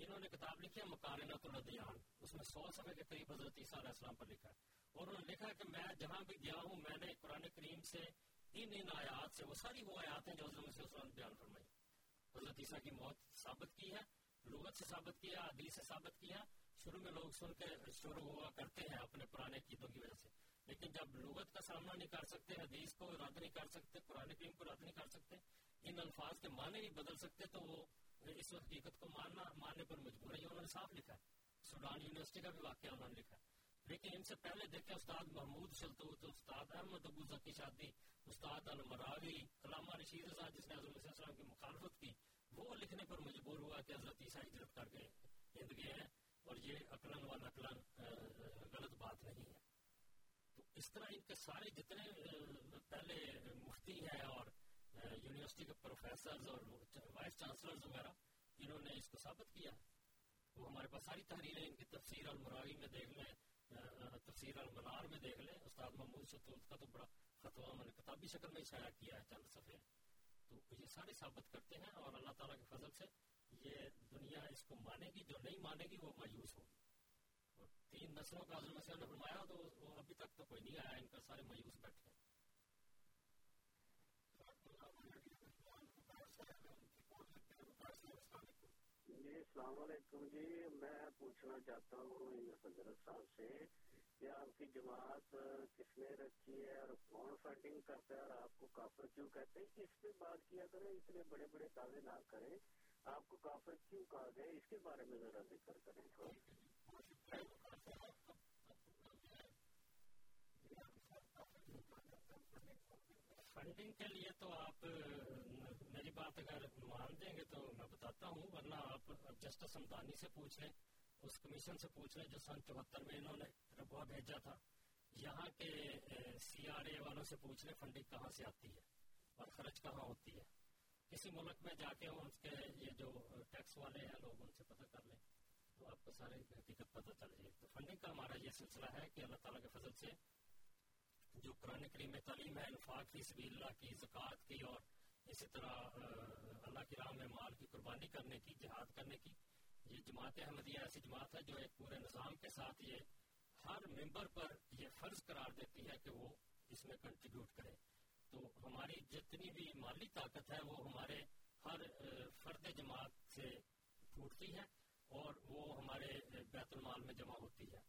انہوں نے کتاب لکھی ہے مقارنۃ الادیان. اس میں سو صفحے کے قریب حضرت عیسیٰ علیہ السلام پر لکھا ہے اور انہوں نے لکھا ہے کہ میں جہاں بھی گیا ہوں میں نے قرآن کریم سے ان ان آیات سے, وہ ساری وہ آیات ہیں جو حضرت عیسیٰ علیہ السلام نے بیان فرمائی. حضرت عیسیٰ کی موت ثابت کی ہے, لغت سے ثابت کیا, حدیث سے ثابت کیا. شروع میں لوگ سن کے شروع ہوا کرتے ہیں اپنے پرانے عقیدوں کی وجہ سے, لیکن جب لغت کا سامنا نہیں کر سکتے, حدیث کو رد نہیں کر سکتے, قرآن کریم کو رد نہیں کر سکتے, ان الفاظ کے معنی نہیں بدل سکتے, تو وہ اس حقیقت کو ماننا ماننے پر مجبور ہے. یہ انہوں نے صاف لکھا ہے. سوڈان یونیورسٹی کا بھی واقعہ انہوں نے لکھا ہے. لیکن ان سے پہلے دیکھیں استاد محمود شلتوت, استاد احمد ابو ذکی شادی, استاد المراغی, علامہ رشید رضا جس نے حضور صلی اللہ علیہ وسلم کی مخالفت کی, وہ لکھنے پر مجبور ہوا کہ حضرت عیسیٰ ہجرت کر کے ہند گئے ہیں اور یہ عقلاً و نقلاً غلط بات نہیں ہے. تو اس طرح ان کے سارے جتنے پہلے مفتی ہیں اور یونیورسٹی کے پروفیسرز اور وائس چانسلرز وغیرہ, جنہوں نے اس کو ثابت کیا, وہ ہمارے پاس ساری تحریریں ان کی تفسیر المراغی میں دیکھ لیں, تفسیر المنار میں دیکھ لیں. استاد محمود شلتوت کا تو بڑا فتویٰ میں نے کتابی شکل میں شائع کیا ہے چند صفحے. تو یہ سارے ثابت کرتے ہیں اور اللہ تعالیٰ کے فضل سے یہ دنیا اس کو مانے گی, جو نہیں مانے گی وہ مایوس ہوگی. اور تین نسلوں کا حضرت مسیح نے فرمایا تو وہ ابھی تک تو کوئی نہیں آیا, ان کا سارے مایوس بیٹھے ہیں. السلام علیکم جی, میں پوچھنا چاہتا ہوں حضرت صاحب سے کہ آپ کی جماعت کس نے رکھی ہے اور کون فائٹنگ کرتا ہے اور آپ کو کافر کیوں کہتے ہیں؟ اس پہ بات کیا کریں, اتنے بڑے بڑے دعوے نہ کریں. آپ کو کافر کیوں کہا گئے, اس کے بارے میں ذرا ذکر کریں. فنڈنگ کے لیے تو آپ میری بات اگر مان دیں گے تو میں بتاتا ہوں, ورنہ آپ جسٹس ہمدانی سے پوچھ لیں, اس کمیشن سے پوچھ لیں جو سن چوہتر میں انہوں نے ربوہ بھیجا تھا. یہاں کے سی آر اے والوں سے پوچھ لیں فنڈنگ کہاں سے آتی ہے اور خرچ کہاں ہوتی ہے. کسی ملک میں جا کے ان کے یہ جو ٹیکس والے ہیں لوگ, ان سے پتہ کر لیں تو آپ کو سارے حقیقت پتہ چل جائے. تو فنڈنگ کا ہمارا یہ سلسلہ ہے کہ اللہ تعالیٰ کے فضل سے جو قرآن کریم میں تعلیم ہے انفاق کی, سبیل اللہ کی, زکوٰۃ کی اور اسی طرح اللہ کی راہ میں مال کی قربانی کرنے کی, جہاد کرنے کی, یہ جماعت احمدیہ ایسی جماعت ہے جو ایک پورے نظام کے ساتھ یہ ہر ممبر پر یہ فرض قرار دیتی ہے کہ وہ اس میں کنٹریبیوٹ کرے. تو ہماری جتنی بھی مالی طاقت ہے وہ ہمارے ہر فرد جماعت سے پھوٹتی ہے اور وہ ہمارے بیت المال میں جمع ہوتی ہے.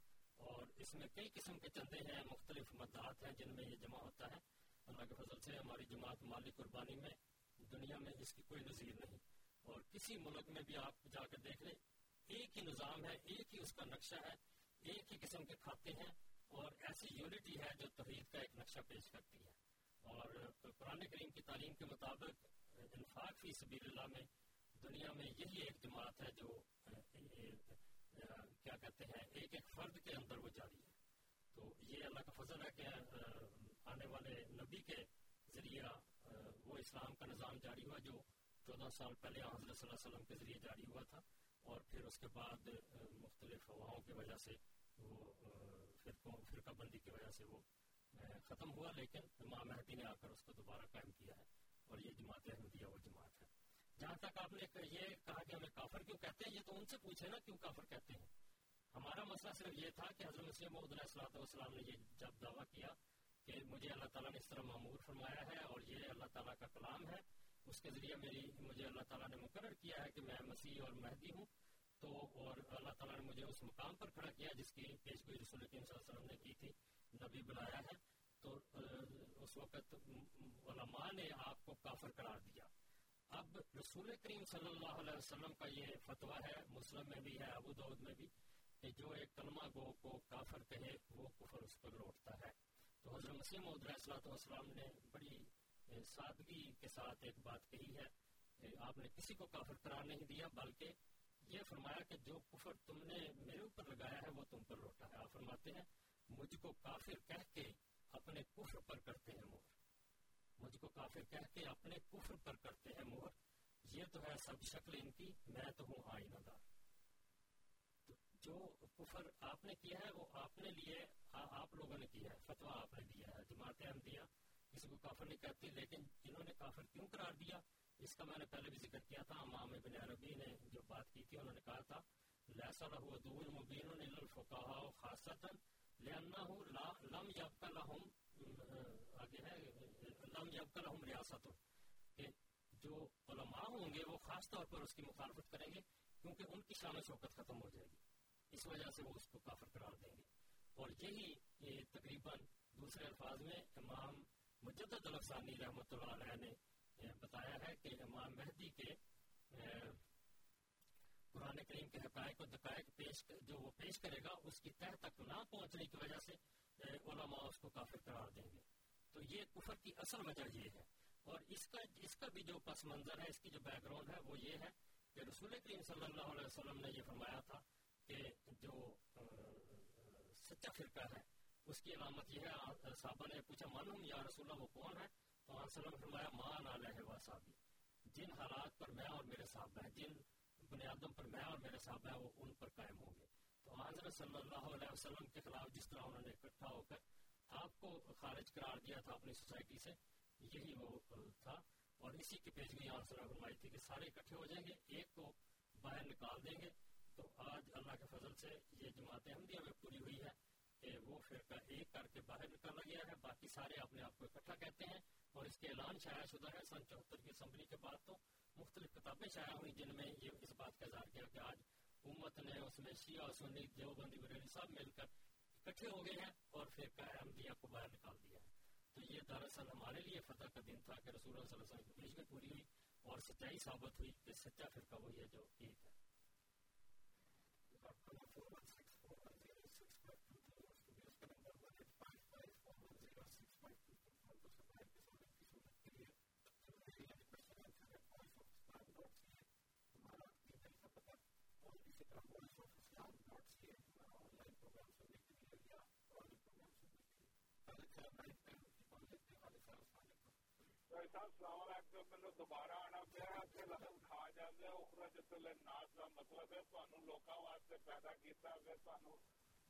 اور اس میں کئی قسم کے چندے ہیں, مختلف مداحت ہیں جن میں یہ جمع ہوتا ہے. اللہ کے فضل سے ہماری جماعت مالی قربانی میں دنیا میں اس کی کوئی نظیر نہیں, اور کسی ملک میں بھی آپ جا کے دیکھ لیں ایک ہی نظام ہے, ایک ہی اس کا نقشہ ہے, ایک ہی قسم کے کھاتے ہیں, اور ایسی یونٹی ہے جو توحید کا ایک نقشہ پیش کرتی ہے. اور قرآن کریم کی تعلیم کے مطابق انفاق فی سبیل اللہ میں دنیا میں یہی ایک جماعت ہے جو کیا کہتے ہیں ایک ایک فرد کے اندر وہ جاری ہے. تو یہ اللہ کا فضل ہے کہ آنے والے نبی کے ذریعہ وہ اسلام کا نظام جاری ہوا جو چودہ سال پہلے حضرت صلی اللہ علیہ وسلم کے ذریعے جاری ہوا تھا, اور پھر اس کے بعد مختلف ہواؤں کی وجہ سے وہ فرقوں فرقہ بندی کی وجہ سے وہ ختم ہوا, لیکن امام مہدی نے آ کر اس کو دوبارہ قائم کیا ہے. اور یہ جماعت احمدیہ وہ جماعت ہے. جہاں تک آپ نے یہ کہا کہ ہمیں کافر کیوں کہتے ہیں, یہ تو ان سے پوچھے نا کیوں کافر کہتے ہیں. ہمارا مسئلہ صرف یہ تھا کہ حضرت محمد علیہ الصلوۃ والسلام نے یہ جب دعویٰ کیا کہ مجھے اللہ تعالیٰ نے اس طرح معمور فرمایا ہے اور یہ اللہ تعالیٰ کا کلام ہے, اس کے ذریعے میری مجھے اللہ تعالیٰ نے مقرر کیا ہے کہ میں مسیح اور مہدی ہوں, تو اور اللہ تعالیٰ نے مجھے اس مقام پر کھڑا کیا جس کی پیشگوئی رسول کریم صلی اللہ علیہ وسلم نے کی تھی, نبی بنایا ہے. تو اس وقت علماء نے آپ کو کافر قرار دیا. اب رسول کریم صلی اللہ علیہ وسلم کا یہ فتویٰ ہے, مسلم میں بھی ہے, ابو داؤد میں بھی, کہ جو ایک کلمہ گو کو کافر کہے وہ کفر اس پر لوٹتا ہے. تو حضرت مسیح موعود علیہ الصلوۃ والسلام نے بڑی سادگی کے ساتھ ایک بات کہی ہے, آپ نے کسی کو کافر قرار نہیں دیا بلکہ یہ فرمایا کہ جو کفر تم نے میرے اوپر لگایا ہے وہ تم پر لوٹا ہے. آپ فرماتے ہیں مجھ کو کافر کہہ کے اپنے کفر پر کرتے ہیں مہر, مجھ کو کافر کہہ کے اپنے کفر پر کرتے ہیں مہر, یہ تو ہے سب شکل ان کی, میں تو ہوں آئینہ دار. جو کفر آپ نے کیا ہے وہ آپ نے لیے, آپ لوگوں نے کیا ہے, فتویٰ آپ نے دیا ہے, جماعت ہم دیا, کسی کو کافر نہیں کہتی. لیکن انہوں نے کافر کیوں قرار دیا, اس کا میں نے پہلے بھی ذکر کیا تھا. امام ابن عربی نے جو بات کی تھی انہوں نے کہا تھا لیس لہ عدو مبین الا الفقہاء خاصۃ لأنہ لم یبق لہم آگے ہے لم یبق لہم ریاست, کہ جو علماء ہوں گے وہ خاص طور پر اس کی مخالفت کریں گے کیونکہ ان کی شان و شوکت ختم ہو جائے گی, اس وجہ سے وہ اس کو کافر قرار دیں گے. اور یہی تقریباً دوسرے الفاظ میں امام مجدد الفسانی رحمۃ اللہ علیہ نے بتایا ہے کہ امام مہدی کے قرآن کریم کے حقائق و دقائق پیش جو وہ پیش کرے گا اس کی تہ تک نہ پہنچنے کی وجہ سے علماء اس کو کافر قرار دیں گے. تو یہ کفر کی اصل وجہ یہ ہے. اور اس کا اس کا بھی جو پس منظر ہے, اس کی جو بیک گراؤنڈ ہے وہ یہ ہے کہ رسول کریم صلی اللہ علیہ وسلم نے یہ فرمایا تھا کہ جو سچا فرقہ ہے اس کی علامت یہ ہے. صحابہ نے پوچھا معلوم یا رسول اللہ وہ کون ہے؟ تو آپ صلی اللہ علیہ وسلم فرمایا مان علیہ و صحابی, جن حالات پر میں اور میرے صحابہ ہیں, جن بنیادوں پر میں اور میرے صحابہ ہیں وہ ان پر قائم ہوں گے. تو حضرت صلی اللہ علیہ وسلم کے خلاف جس طرح انہوں نے اکٹھا ہو کر آپ کو خارج قرار دیا تھا اپنی سوسائٹی سے, یہی وہ تھا. اور اسی کی پیشگی آپ صلی اللہ علیہ وسلم فرمائی تھی کہ سارے اکٹھے ہو جائیں گے, ایک کو باہر نکال دیں گے. تو آج اللہ کے فضل سے یہ جماعت احمدیہ میں پوری ہوئی ہے کہ وہ فرقہ ایک کر کے باہر نکالا گیا ہے, باقی سارے اپنے آپ کو اکٹھا کہتے ہیں. اور اس کے اعلان شائع شدہ ہے سن چوہتر کی اسمبلی کے بعد. تو مختلف کتابیں شائع ہوئیں جن میں یہ اس بات کا اظہار کیا کہ آج امت نے اس میں شیعہ سنی دیوبندی بریلوی سب مل کر اکٹھے ہو گئے ہیں اور فرقہ احمدیہ کو باہر نکال دیا ہے. تو یہ دراصل ہمارے لیے فتح کا دن تھا کہ رسول اللہ صلی اللہ علیہ وسلم کی پیشگی پوری ہوئی اور سچائی ثابت ہوئی کہ سچا فرقہ وہی ہے جو ایک ہے. السلام علیکم. میرے دوبارہ آنا پیا کہ لفظ کھا جائے اخرجت للناس کا مطلب ہے تھانوں لوکاں واسطے پیدا کیتا گیا. تھانوں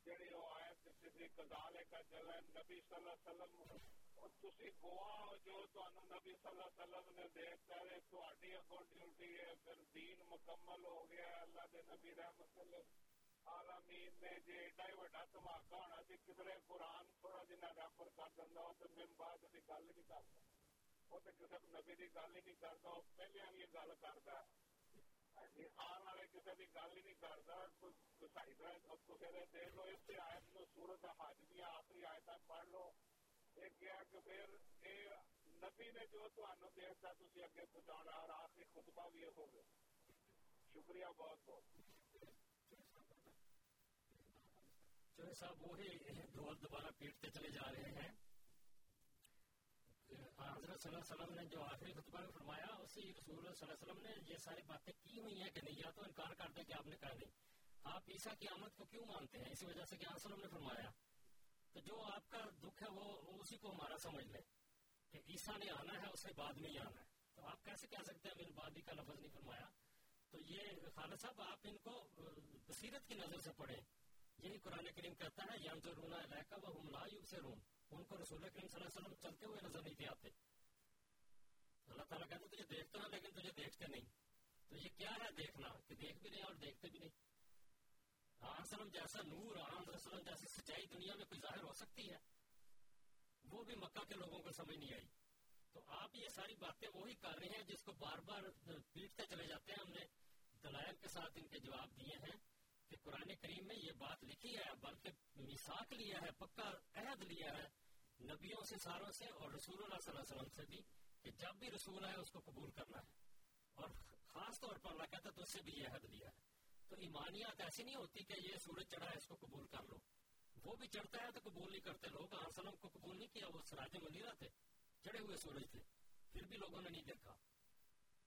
جڑی او آیت جس دی قزالے کا جلن نبی صلی اللہ علیہ وسلم اور تسی گواہ ہو جو تھانوں نبی صلی اللہ علیہ وسلم نے دیکھتا ہے تہاڈی اگوں ڈیوٹی ہے. پھر دین مکمل ہو گیا اللہ دے نبی رحمت اللہ عالمین نے جے ایڈا وڈا دھماکہ ہونا سی کدھرے قرآن تھوڑا جنہ ریفر کر دیندا ہو تے میں بعد دی گل نہیں کردا. وہ تو کسی نبی کی گل ہی نہیں کرتا, وہ پہلے بھی گل کرتا ہے, آن والے کسی کی گل ہی نہیں کرتا. دیکھ لو اس آیت میں سورت حاجیہ آخری آیت پڑھ لو, یہ کیا کہ پھر یہ نبی نے جو تمہیں دیکھتا تھی اگے پہنچاؤنا اور آخری خطبہ بھی یہ ہو گیا. شکریہ بہت بہت. چلے صاحب وہی ڈھول دوبارہ پیٹتے چلے جا رہے ہیں. حضرت صلی اللہ علیہ وسلم نے جو آخری خطبہ میں فرمایا اسی رسول اللہ صلی اللہ علیہ وسلم نے یہ ساری باتیں کی ہوئی ہیں کہ نہیں, یا تو انکار کر دیں کہ آپ نے کہا نہیں. آپ عیسیٰ کی آمد کو کیوں مانتے ہیں؟ اسی وجہ سے کہ آپ صلی اللہ علیہ وسلم نے فرمایا. تو جو آپ کا دکھ ہے وہ اسی کو ہمارا سمجھ لیں کہ عیسیٰ نے آنا ہے, اس سے بعد میں ہی آنا ہے. تو آپ کیسے کہہ سکتے ہیں بعد کا لفظ نہیں فرمایا؟ تو یہ خالد صاحب آپ ان کو بصیرت کی نظر سے پڑھیں. یہی قرآن کریم کہتا ہے یم جو رونا علاقہ وہ ہم لا یوب سے رون, ان کو رسول کریم صلی اللہ علیہ وسلم چلتے ہوئے نظر نہیں آتے. اللہ تعالیٰ کہتے تجھے دیکھتا ہے لیکن تجھے دیکھتے نہیں. تو یہ کیا ہے دیکھنا کہ دیکھ بھی نہیں اور دیکھتے بھی نہیں. آسلم جیسا نور, آسلم جیسی سچائی دنیا میں کوئی ظاہر ہو سکتی ہے؟ وہ بھی مکہ کے لوگوں کو سمجھ نہیں آئی. تو آپ یہ ساری باتیں وہی کر رہے ہیں جس کو بار بار پیٹتے چلے جاتے ہیں. ہم نے دلائل کے ساتھ ان کے جواب دیے ہیں کہ قرآن کریم میں یہ بات لکھی ہے, بلکہ میثاق لیا ہے, پکا عہد لیا ہے نبیوں سے, ساروں سے, اور رسول اللہ صلی اللہ علیہ وسلم سے بھی کہ جب بھی رسول آئے اس کو قبول کرنا ہے. اور خاص طور پر اللہ کہتا ہے تو اس سے بھی یہ عہد لیا ہے. تو ایمانیات ایسی نہیں ہوتی کہ یہ سورج چڑھا ہے اس کو قبول کر لو. وہ بھی چڑھتا ہے تو قبول نہیں کرتے لوگ. علیہ وسلم کو قبول نہیں کیا, وہ سراج منیرہ تھے, چڑھے ہوئے سورج تھے, پھر بھی لوگوں نے نہیں دیکھا.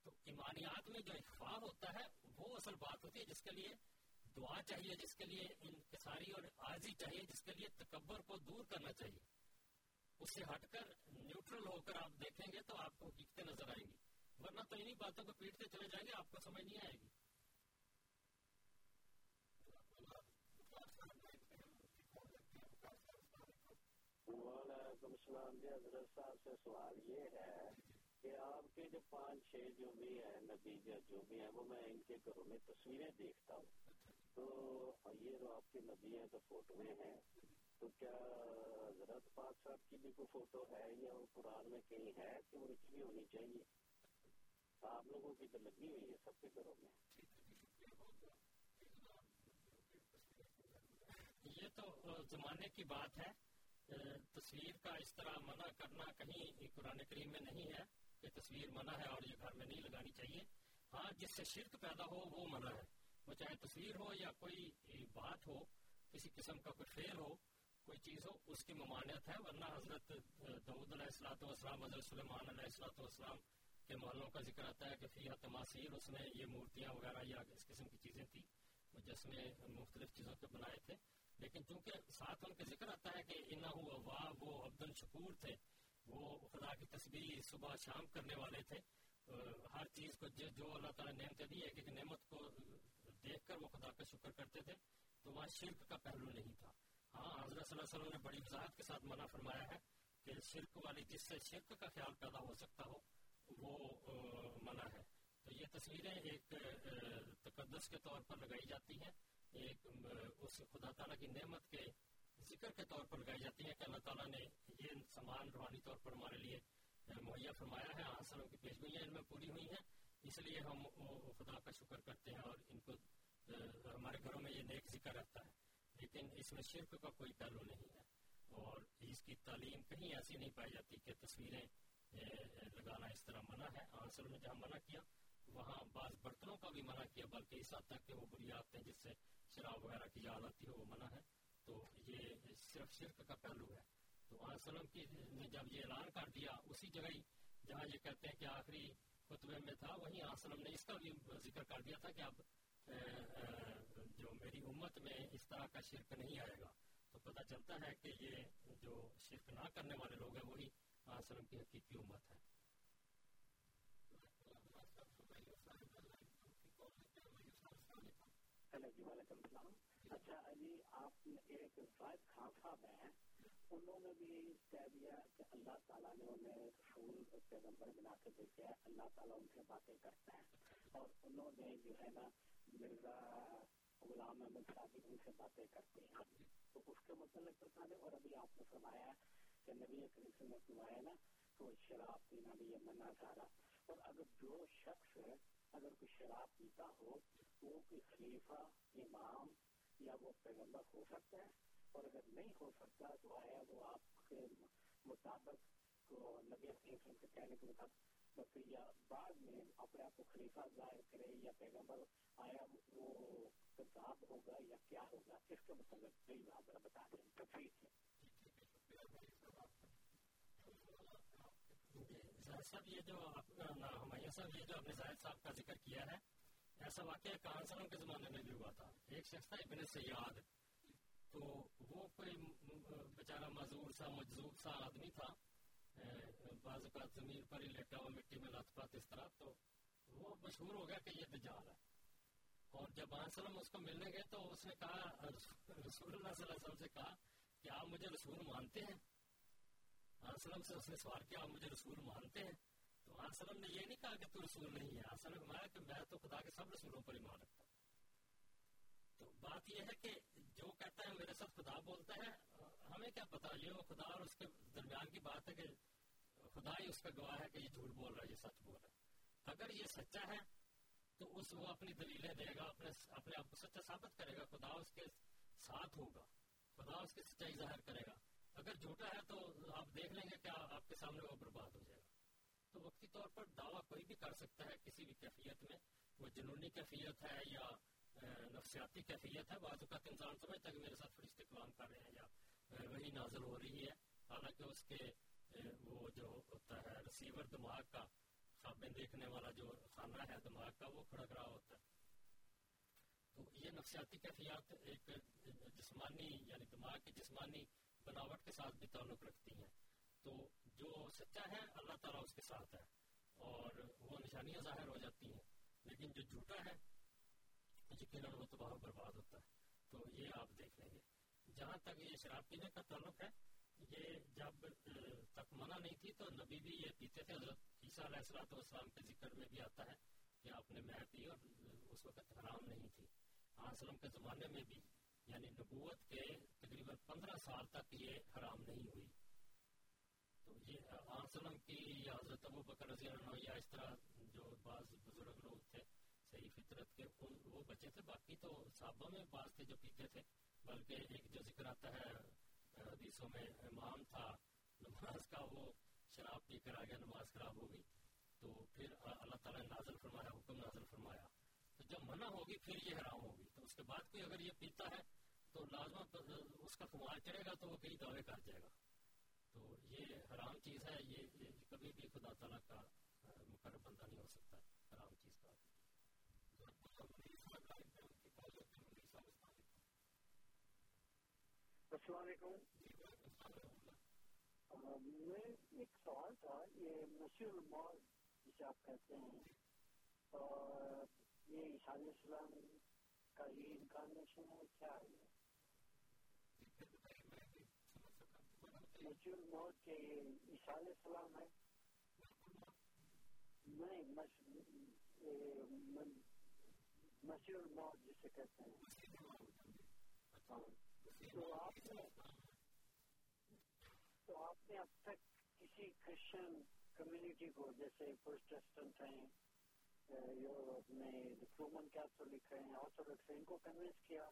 تو ایمانیات میں جو اخفاف ہوتا ہے وہ اصل بات ہوتی ہے جس کے لیے دعا چاہیے, جس کے لیے انکساری اور عاجزی چاہیے, جس کے لیے تکبر کو دور کرنا چاہیے. اس سے ہٹ کر نیوٹرل ہو کر آپ دیکھیں گے تو آپ کو حقیقتیں نظر آئیں گی, ورنہ تو انہیں باتوں کو پیٹتے چلے جائیں گے, آپ کو سمجھ نہیں آئے گی. وعلیکم السلام. جی حضرت صاحب سے سوال یہ ہے کہ آپ کے جو پانچ چھ جو بھی ہیں نبی جو بھی ہیں وہ میں ان کے گھروں میں تصویریں دیکھتا ہوں, تو یہ جو آپ کے نبی ہیں تو فوٹو میں ہیں, تو کیا حضرت پاک صاحب کی بھی کوئی فوٹو ہے یا وہ قرآن میں کہیں ہے کہ ان کی بھی ہونی چاہیے؟ آپ لوگوں کی تو لگی ہوئی ہے سب کے گھروں میں. یہ تو زمانے کی بات ہے, تصویر کا اس طرح منع کرنا کہیں قرآن کریم میں نہیں ہے کہ تصویر منع ہے اور یہ گھر میں نہیں لگانی چاہیے. ہاں, جس سے شرک پیدا ہو وہ منع ہے, وہ چاہے تصویر ہو یا کوئی بات ہو, کسی قسم کا کوئی فعل ہو, کوئی چیز ہو, اس کی ممانعت ہے. ورنہ حضرت داؤد علیہ الصلوۃ والسلام, حضرت سلیمان علیہ الصلوۃ والسلام کے محلوں کا ذکر آتا ہے کہ فیہا تماثیل, اس میں یہ مورتیاں وغیرہ یا اس قسم کی چیزیں تھیں جس میں مختلف چیزوں کے بنائے تھے. لیکن چونکہ ساتھ ان کے ذکر آتا ہے کہ انہو اواب, وہ عبدن شکور تھے, وہ خدا کی تسبیح صبح شام کرنے والے تھے. ہر چیز کو جو اللہ تعالیٰ نے نعمت دی ہے, کہ نعمت کو دیکھ کر وہ خدا کا شکر کرتے تھے, تو وہاں شرک کا پہلو نہیں تھا. ہاں حضرت صلی اللہ علیہ وسلم نے بڑی وضاحت کے ساتھ منع فرمایا ہے کہ شرک والی, جس سے شرک کا خیال پیدا ہو سکتا ہو, وہ منع ہے. تو یہ تصویریں ایک تقدس کے طور پر لگائی جاتی ہیں, ایک اس خدا تعالیٰ کی نعمت کے ذکر کے طور پر لگائی جاتی ہیں کہ اللہ تعالیٰ نے یہ سامان روحانی طور پر ہمارے لیے مہیا فرمایا ہے. آج سلم کی پیشگوئیاں ان میں پوری ہوئی ہیں, اس لیے ہم خدا کا شکر کرتے ہیں اور ان کو ہمارے گھروں میں یہ نیک ذکر رہتا ہے. لیکن اس میں شرک کا کوئی پہلو نہیں ہے, اور اس کی تعلیم کہیں ایسی نہیں پائی جاتی کہ تصویریں لگانا اس طرح منع ہے. آج سلم نے جہاں منع کیا وہاں بعض برتنوں کا بھی منع کیا, بلکہ اس حد تک کہ وہ بری عادتیں جس سے شراب وغیرہ کی یاد آتی ہے وہ منع ہے. تو یہ صرف شرک کا پہلو ہے. تو آج سلم کی نے جب یہ اعلان کر دیا, اسی جگہ ہی جہاں یہ کہتے ہیں کہ آخری خطبے میں تھا, وہیں آج سلم نے اس کا بھی ذکر کر دیا تھا کہ اب جو میری امت میں اس طرح کا شرک نہیں آئے گا. تو پتہ چلتا ہے کہ یہ جو شرک نہ کرنے والے لوگ ہیں وہی آج سلم کی حقیقی امت ہے. اچھا علی, آپ ایک فائد خان صاحب ہیں, انہوں نے بھی کہہ دیا کہ اللہ تعالیٰ نے انہیں رسول پیغمبر بنا کے بھیجا ہے, اللہ تعالیٰ ان سے باتیں کرتا ہے, اور انہوں نے جو ہے نا مرزا غلام احمد قادیانی ان سے باتیں کرتے ہیں. تو اس کے متعلق بتا دیں. اور ابھی آپ نے فرمایا کہ نبی کریم نے فرمایا نا تو شراب پینا بھی یہ منع سارا, اور اگر جو شخص اگر کوئی شراب پیتا ہو وہ کوئی خلیفہ امام یا وہ پیغمبر ہو سکتا ہے, اور اگر نہیں ہو سکتا تو آیا وہ آپ کے مطابق تو نبی اکرم کے کہنے کے مطابق بقیہ بعد میں اپنے آپ کو خلیفہ ظاہر کرے یا پیغمبر, آیا وہ کذاب ہوگا یا کیا ہوگا, اس کے متعلق کئی بات بتا دیں تفصیل سے. صاحب یہ جو ہمایاں صاحب یہ جو اپنے زاہد صاحب کا ذکر کیا ہے, ایسا واقعہ کہاں سلم کے زمانے میں بھی ہوا تھا. ایک شخص تھا ابن سیاد, تو وہ کوئی بیچارہ معذور سا مجذوب سا آدمی تھا, بعض اوقات زمین پر ہی لیٹا ہوا, مٹی میں لات پات اس طرح. تو وہ مشہور ہو گیا کہ یہ دجال ہے, اور جب آن سلم اس کو ملنے گئے تو اس نے کہا رسول اللہ صلی اللہ علیہ وسلم سے کہا کہ آپ مجھے رسول مانتے ہیں. آن سلم سے اس نے سوال کیا آپ مجھے رسول مانتے ہیں. تو آن سلم نے یہ نہیں کہا کہ تو رسول نہیں ہے, آن سلم نے فرمایا کہ میں تو خدا کے سب رسولوں پر ایمان رکھتا ہوں. تو بات یہ ہے کہ جو کہتا ہے میرے ساتھ خدا بولتا ہے, ہمیں کیا پتا, یہ وہ خدا اور اس کے درمیان کی بات ہے کہ خدا ہی اس کا گواہ ہے کہ یہ جھوٹ بول رہا ہے, یہ سچ بول رہا ہے. اگر یہ سچا ہے تو اس وہ اپنی دلیلیں دے گا, اپنے اپنے آپ کو سچا ثابت کرے گا, خدا اس کے ساتھ ہوگا, خدا اس کی سچائی ظاہر کرے گا. اگر جھوٹا ہے تو آپ دیکھ لیں گے کہ آپ کے سامنے وہ برباد ہو جائے گا. تو وقتی طور پر دعویٰ کوئی بھی کر سکتا ہے کسی بھی کیفیت میں, وہ جنونی کیفیت ہے یا نفسیاتی کیفیت ہے. بعض اوقات انسان سمجھتا ہے کہ میرے ساتھ فرشتے کلام کر رہے ہیں یا وہی نازل ہو رہی ہے, حالانکہ اس کے وہ جو ہوتا ہے ریسیور دماغ کا, خوابیں دیکھنے والا جو خانہ ہے دماغ کا, وہ کھڑک رہا ہوتا ہے. تو یہ نفسیاتی کیفیت ایک جسمانی یعنی دماغ کی جسمانی بناوٹ کے ساتھ بھی تعلق رکھتی ہیں. تو جو سچا ہے اللہ تعالیٰ اس کے ساتھ ہے اور وہ نشانیاں ظاہر ہو جاتی ہیں, لیکن جو جھوٹا ہے یقیناً وہ تباہ و برباد ہوتا ہے. تو یہ آپ دیکھ لیں گے. جہاں تک یہ شراب پینے کا تعلق ہے, یہ جب تک منع نہیں تھی تو نبی بھی یہ پیتے تھے. حضرت عیسیٰ علیہ الصلوۃ والسلام کے ذکر میں بھی آتا ہے کہ آپ نے مہ پی, اور اس وقت حرام نہیں تھی. آن سلم کے زمانے میں بھی یعنی نبوت کے تقریباً پندرہ سال تک یہ حرام نہیں ہوئی. تو یہ آن سلم کی یا حضرت ابو بکر رضی اللہ عنہ یا اس طرح جو بعض بزرگ لوگ تھے صحیح فطرت کے, وہ بچے تھے. باقی تو صحابہ میں بعض تھے جو پیتے تھے, بلکہ ایک جو ذکر آتا ہے حدیثوں میں, امام تھا نماز کا, وہ شراب پی کر آ گیا, نماز خراب ہو گئی. تو پھر اللہ تعالیٰ نے نازل فرمایا, حکم نازل فرمایا تو جب منع ہوگی پھر یہ حرام ہوگی. تو اس کے بعد کوئی اگر یہ پیتا ہے تو لازما اس کا خمار چڑھے گا تو وہ کئی دعوے کر جائے گا. تو یہ حرام چیز ہے, یہ کبھی بھی خدا تعالیٰ کا مقرر بندہ نہیں ہو سکتا حرام چیز کا. السلام علیکم. میں ایک سوال تھا, یہ مسلمان جسے آپ کہتے ہیں یہ عیسیٰ علیہ السلام کا یہ انکارنیشن ہے, کیا ہے مسیح الموت کے عیسیٰ علیہ السلام ہے؟ نہیں, مسیح الموت جسے کہتے ہیں. تو آپ نے تو آپ نے اب تک کسی کرسچن کمیونٹی کو, جیسے پروٹسٹنٹ ہیں, اپنے رومن کیتھولک ہیں, آرتھوڈاکس ہیں, ان کو کنوینس کیا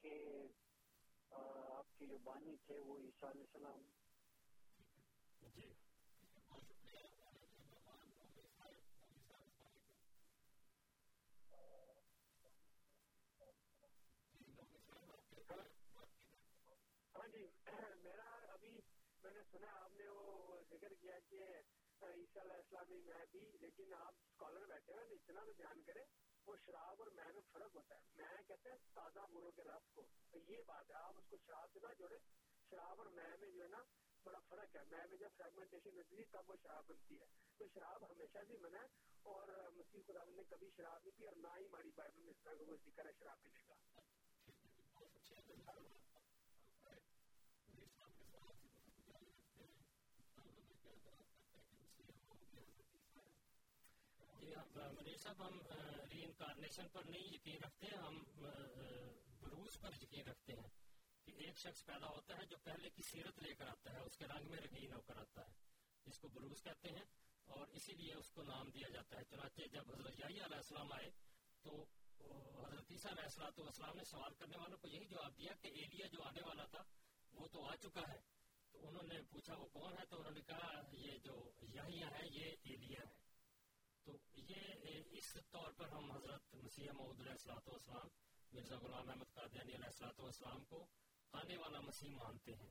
کہ آپ کے جو بانی تھے وہ عیسیٰ علیہ السلام؟ جی ہاں جی, میرا ابھی میں نے سنا آپ نے وہ ذکر کیا کہ عیسیٰ علیہ السلام میں بھی, لیکن آپ اسکالر بیٹھے ہوئے اتنا تو دھیان کریں, وہ شراب اور میں میں فرق ہوتا ہے. میں کہتے ہیں تازہ بولوں کے رس کو, یہ بات ہے, آپ اس کو شراب سے نہ جوڑے. شراب اور میں میں جو ہے نا بڑا فرق ہے. میں میں جب فریگمنٹیشن ہوتی ہے تب وہ شراب بنتی ہے. تو شراب ہمیشہ بھی منع ہے, اور مسیح خداوند نے کبھی شراب نہیں پی, اور نہ ہی ہماری بائبل میں اس طرح کا ذکر ہے شراب پینے کا. منیر صاحب, ہم ری انکارنیشن پر نہیں یقین رکھتے, ہم بروز پر یقین رکھتے ہیں کہ ایک شخص پیدا ہوتا ہے جو پہلے کی سیرت لے کر آتا ہے, اس کے رنگ میں رنگین ہو کر آتا ہے, اس کو بروز کہتے ہیں, اور اسی لیے اس کو نام دیا جاتا ہے. چنانچہ جب حضرت یحییٰ علیہ السلام آئے تو حضرت عیسیٰ علیہ السلام نے سوال کرنے والوں کو یہی جواب دیا کہ ایلیا جو آنے والا تھا وہ تو آ چکا ہے. تو انہوں نے پوچھا وہ کون ہے, تو انہوں نے کہا یہ جو یحییٰ ہے یہ ایلیا ہے. تو یہ اس طور پر ہم حضرت مسیح موعود علیہ الصلوۃ والسلام, مرزا غلام احمد قادیانی علیہ الصلوۃ والسلام کو آنے والا مسیح مانتے ہیں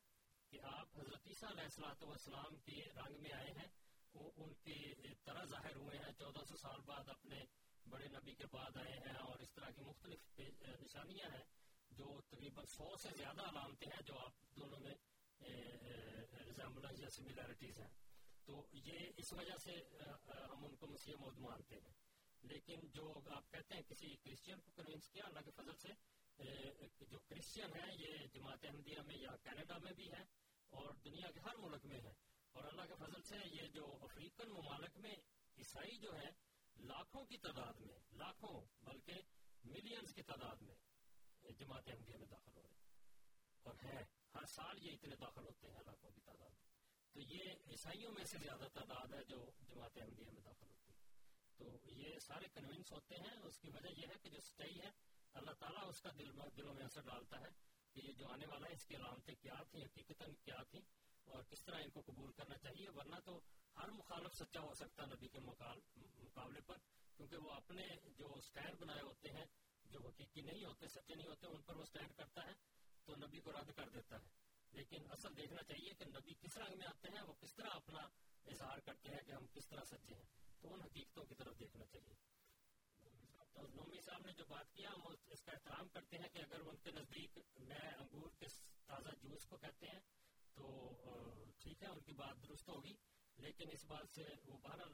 کہ آپ حضرت عیسیٰ علیہ الصلوۃ والسلام کے رنگ میں آئے ہیں, وہ ان کے طرح ظاہر ہوئے ہیں, چودہ سو سال بعد اپنے بڑے نبی کے بعد آئے ہیں, اور اس طرح کی مختلف نشانیاں ہیں جو تقریباً سو سے زیادہ علامتیں ہیں جو آپ دونوں میں ریزمبلنس یا سملیرٹیز ہیں. تو یہ اس وجہ سے ہم ان کو مسیح موعود مانتے ہیں. لیکن جو آپ کہتے ہیں کسی کرسچین کو کنوینس کیا, اللہ کے فضل سے جو کرسچین ہے یہ جماعت احمدیہ میں یا کینیڈا میں بھی ہے اور دنیا کے ہر ملک میں ہے, اور اللہ کے فضل سے یہ جو افریقن ممالک میں عیسائی جو ہے لاکھوں کی تعداد میں, لاکھوں بلکہ ملینز کی تعداد میں جماعت احمدیہ میں داخل ہو رہے ہیں, اور ہے ہر سال یہ اتنے داخل ہوتے ہیں لاکھوں کی تعداد میں. تو یہ عیسائیوں میں سے زیادہ تعداد ہے جو جماعت احمدیہ میں داخل ہوتی ہے. تو یہ سارے کنوینس ہوتے ہیں. اس کی وجہ یہ ہے کہ جو سچائی ہے اللہ تعالیٰ اس کا دل دلوں میں اثر ڈالتا ہے کہ یہ جو آنے والا ہے اس کی علامتیں کیا تھیں, حقیقتاً کیا تھیں, اور کس طرح ان کو قبول کرنا چاہیے. ورنہ تو ہر مخالف سچا ہو سکتا ہے نبی کے مقابلے پر, کیونکہ وہ اپنے جو اسٹینڈ بنائے ہوتے ہیں جو حقیقی نہیں ہوتے, سچے نہیں ہوتے, ان پر وہ اسٹینڈ کرتا ہے تو نبی کو رد کر دیتا ہے. لیکن اصل دیکھنا چاہیے کہ نبی کس رنگ میں آتے ہیں, وہ کس طرح اپنا اظہار کرتے ہیں کہ ہم کس طرح سچے ہیں, تو ان حقیقتوں کی طرف دیکھنا چاہیے. تو نومی صاحب نے جو بات کیا ہم اس کا احترام کرتے ہیں کہ اگر ان کے نزدیک میں انگور کے تازہ جوس کو کہتے ہیں تو ٹھیک ہے, ان کی بات درست ہوگی, لیکن اس بات سے وہ بہرحال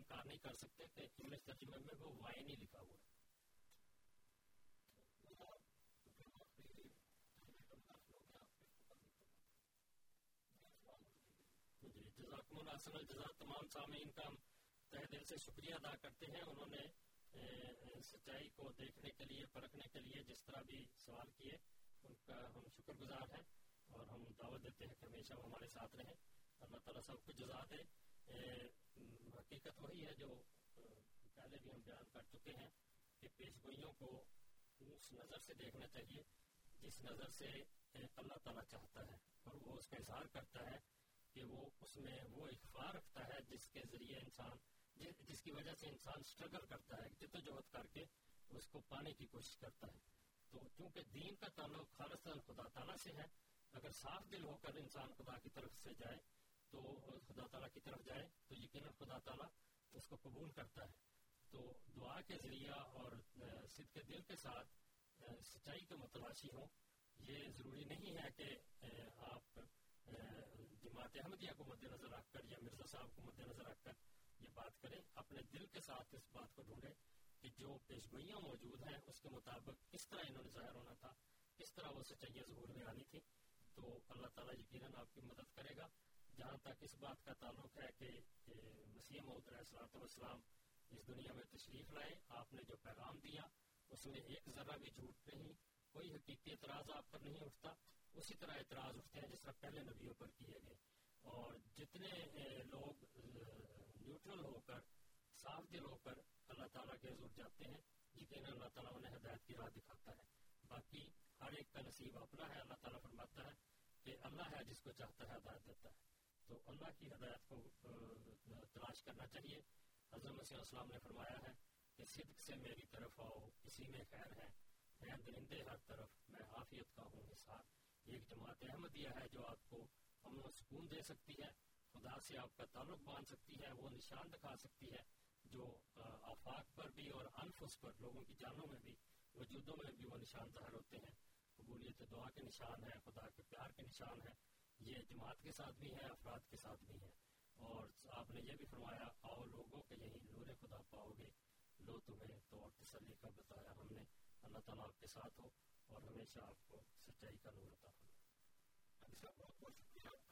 انکار نہیں کر سکتے کہ انگلش ترجمے میں وہ وائن ہی لکھا ہوا ہے. تمام سامعین کا ہم تہ دل سے شکریہ ادا کرتے ہیں, انہوں نے سچائی کو دیکھنے کے لیے, پرکھنے کے لیے جس طرح بھی سوال کیے ان کا ہم شکر گزار ہیں, اور ہم دعوت دیتے ہیں کہ ہمیشہ وہ ہمارے ساتھ رہیں. اللہ تعالیٰ سب کو جزا دے. حقیقت وہی ہے جو پہلے بھی ہم بیان کر چکے ہیں کہ پیش گوئیوں کو اس نظر سے دیکھنا چاہیے جس نظر سے اللہ تعالیٰ چاہتا ہے, اور وہ اس کا اظہار کرتا ہے کہ وہ اس میں وہ اخبار رکھتا ہے جس کے ذریعے انسان, جس کی وجہ سے انسان اسٹرگل کرتا ہے, جدوجہد کر کے اس کو پانے کی کوشش کرتا ہے. تو چونکہ دین کا تعلق خالصاً خدا تعالیٰ سے ہے, اگر صاف دل ہو کر انسان خدا کی طرف سے جائے تو خدا تعالیٰ کی طرف جائے تو یقیناً خدا تعالیٰ اس کو قبول کرتا ہے. تو دعا کے ذریعہ اور صدق دل کے ساتھ سچائی کے متلاشی ہوں. یہ ضروری نہیں ہے کہ آپ جماعت احمدیہ کو مد نظر رکھ کر یا مرزا صاحب کو مد نظر رکھ کر یہ بات کریں, اپنے دل کے ساتھ اس بات کو ڈھونڈیں کہ جو پیشگوئیاں موجود ہیں اس کے مطابق کس طرح انہوں نے ظاہر ہونا تھا, کس طرح وہ سچائیاں ظہور میں آنی تھی. تو اللہ تعالیٰ یقیناً آپ کی مدد کرے گا. جہاں تک اس بات کا تعلق ہے کہ مسیح موعود علیہ الصلوۃ والسلام اس دنیا میں تشریف لائے, آپ نے جو پیغام دیا اس میں ایک ذرہ بھی جھوٹ نہیں, کوئی حقیقی اعتراض آپ پر نہیں اٹھتا. اسی طرح اعتراض اٹھتے ہیں جس طرح پہلے نبیوں پر کیے گئے. اور جتنے لوگ نیوٹرل ہو کر صاف دل ہو کر اللہ تعالیٰ کے حضور جاتے ہیں, یقیناً اللہ تعالیٰ انہیں ہدایت کی راہ دکھاتا ہے. باقی ہر ایک کا نصیب اپنا ہے. اللہ تعالیٰ فرماتا ہے کہ اللہ ہے جس کو چاہتا ہے ہدایت دیتا ہے. تو اللہ کی ہدایت کو تلاش کرنا چاہیے. حضرت مسیح علیہ السلام نے فرمایا ہے کہ صدق سے میری طرف آؤ, اسی میں خیر ہے, میں درندے ہر طرف, میں عافیت کا ہوں نثار. ایک جماعت احمدیہ ہے جو آپ کو امن و سکون دے سکتی ہے, خدا سے آپ کا تعلق باندھ سکتی ہے, وہ نشان دکھا سکتی ہے جو آفاق پر بھی اور انفس پر لوگوں کی جانوں میں بھی وجودوں میں بھی وہ نشان ظاہر ہوتے ہیں. قبولیت دعا کے نشان ہے, خدا کے پیار کے نشان ہے. یہ جماعت کے ساتھ بھی ہے, افراد کے ساتھ بھی ہے. اور آپ نے یہ بھی فرمایا, آؤ لوگوں کے یہی نور خدا پاؤ گے, لو تمہیں تو اور تسلی کا بتایا ہم نے. اللہ تعالیٰ آپ کے ساتھ ہو اور ہمیشہ آپ کو سچائی کا نور عطا فرمائے.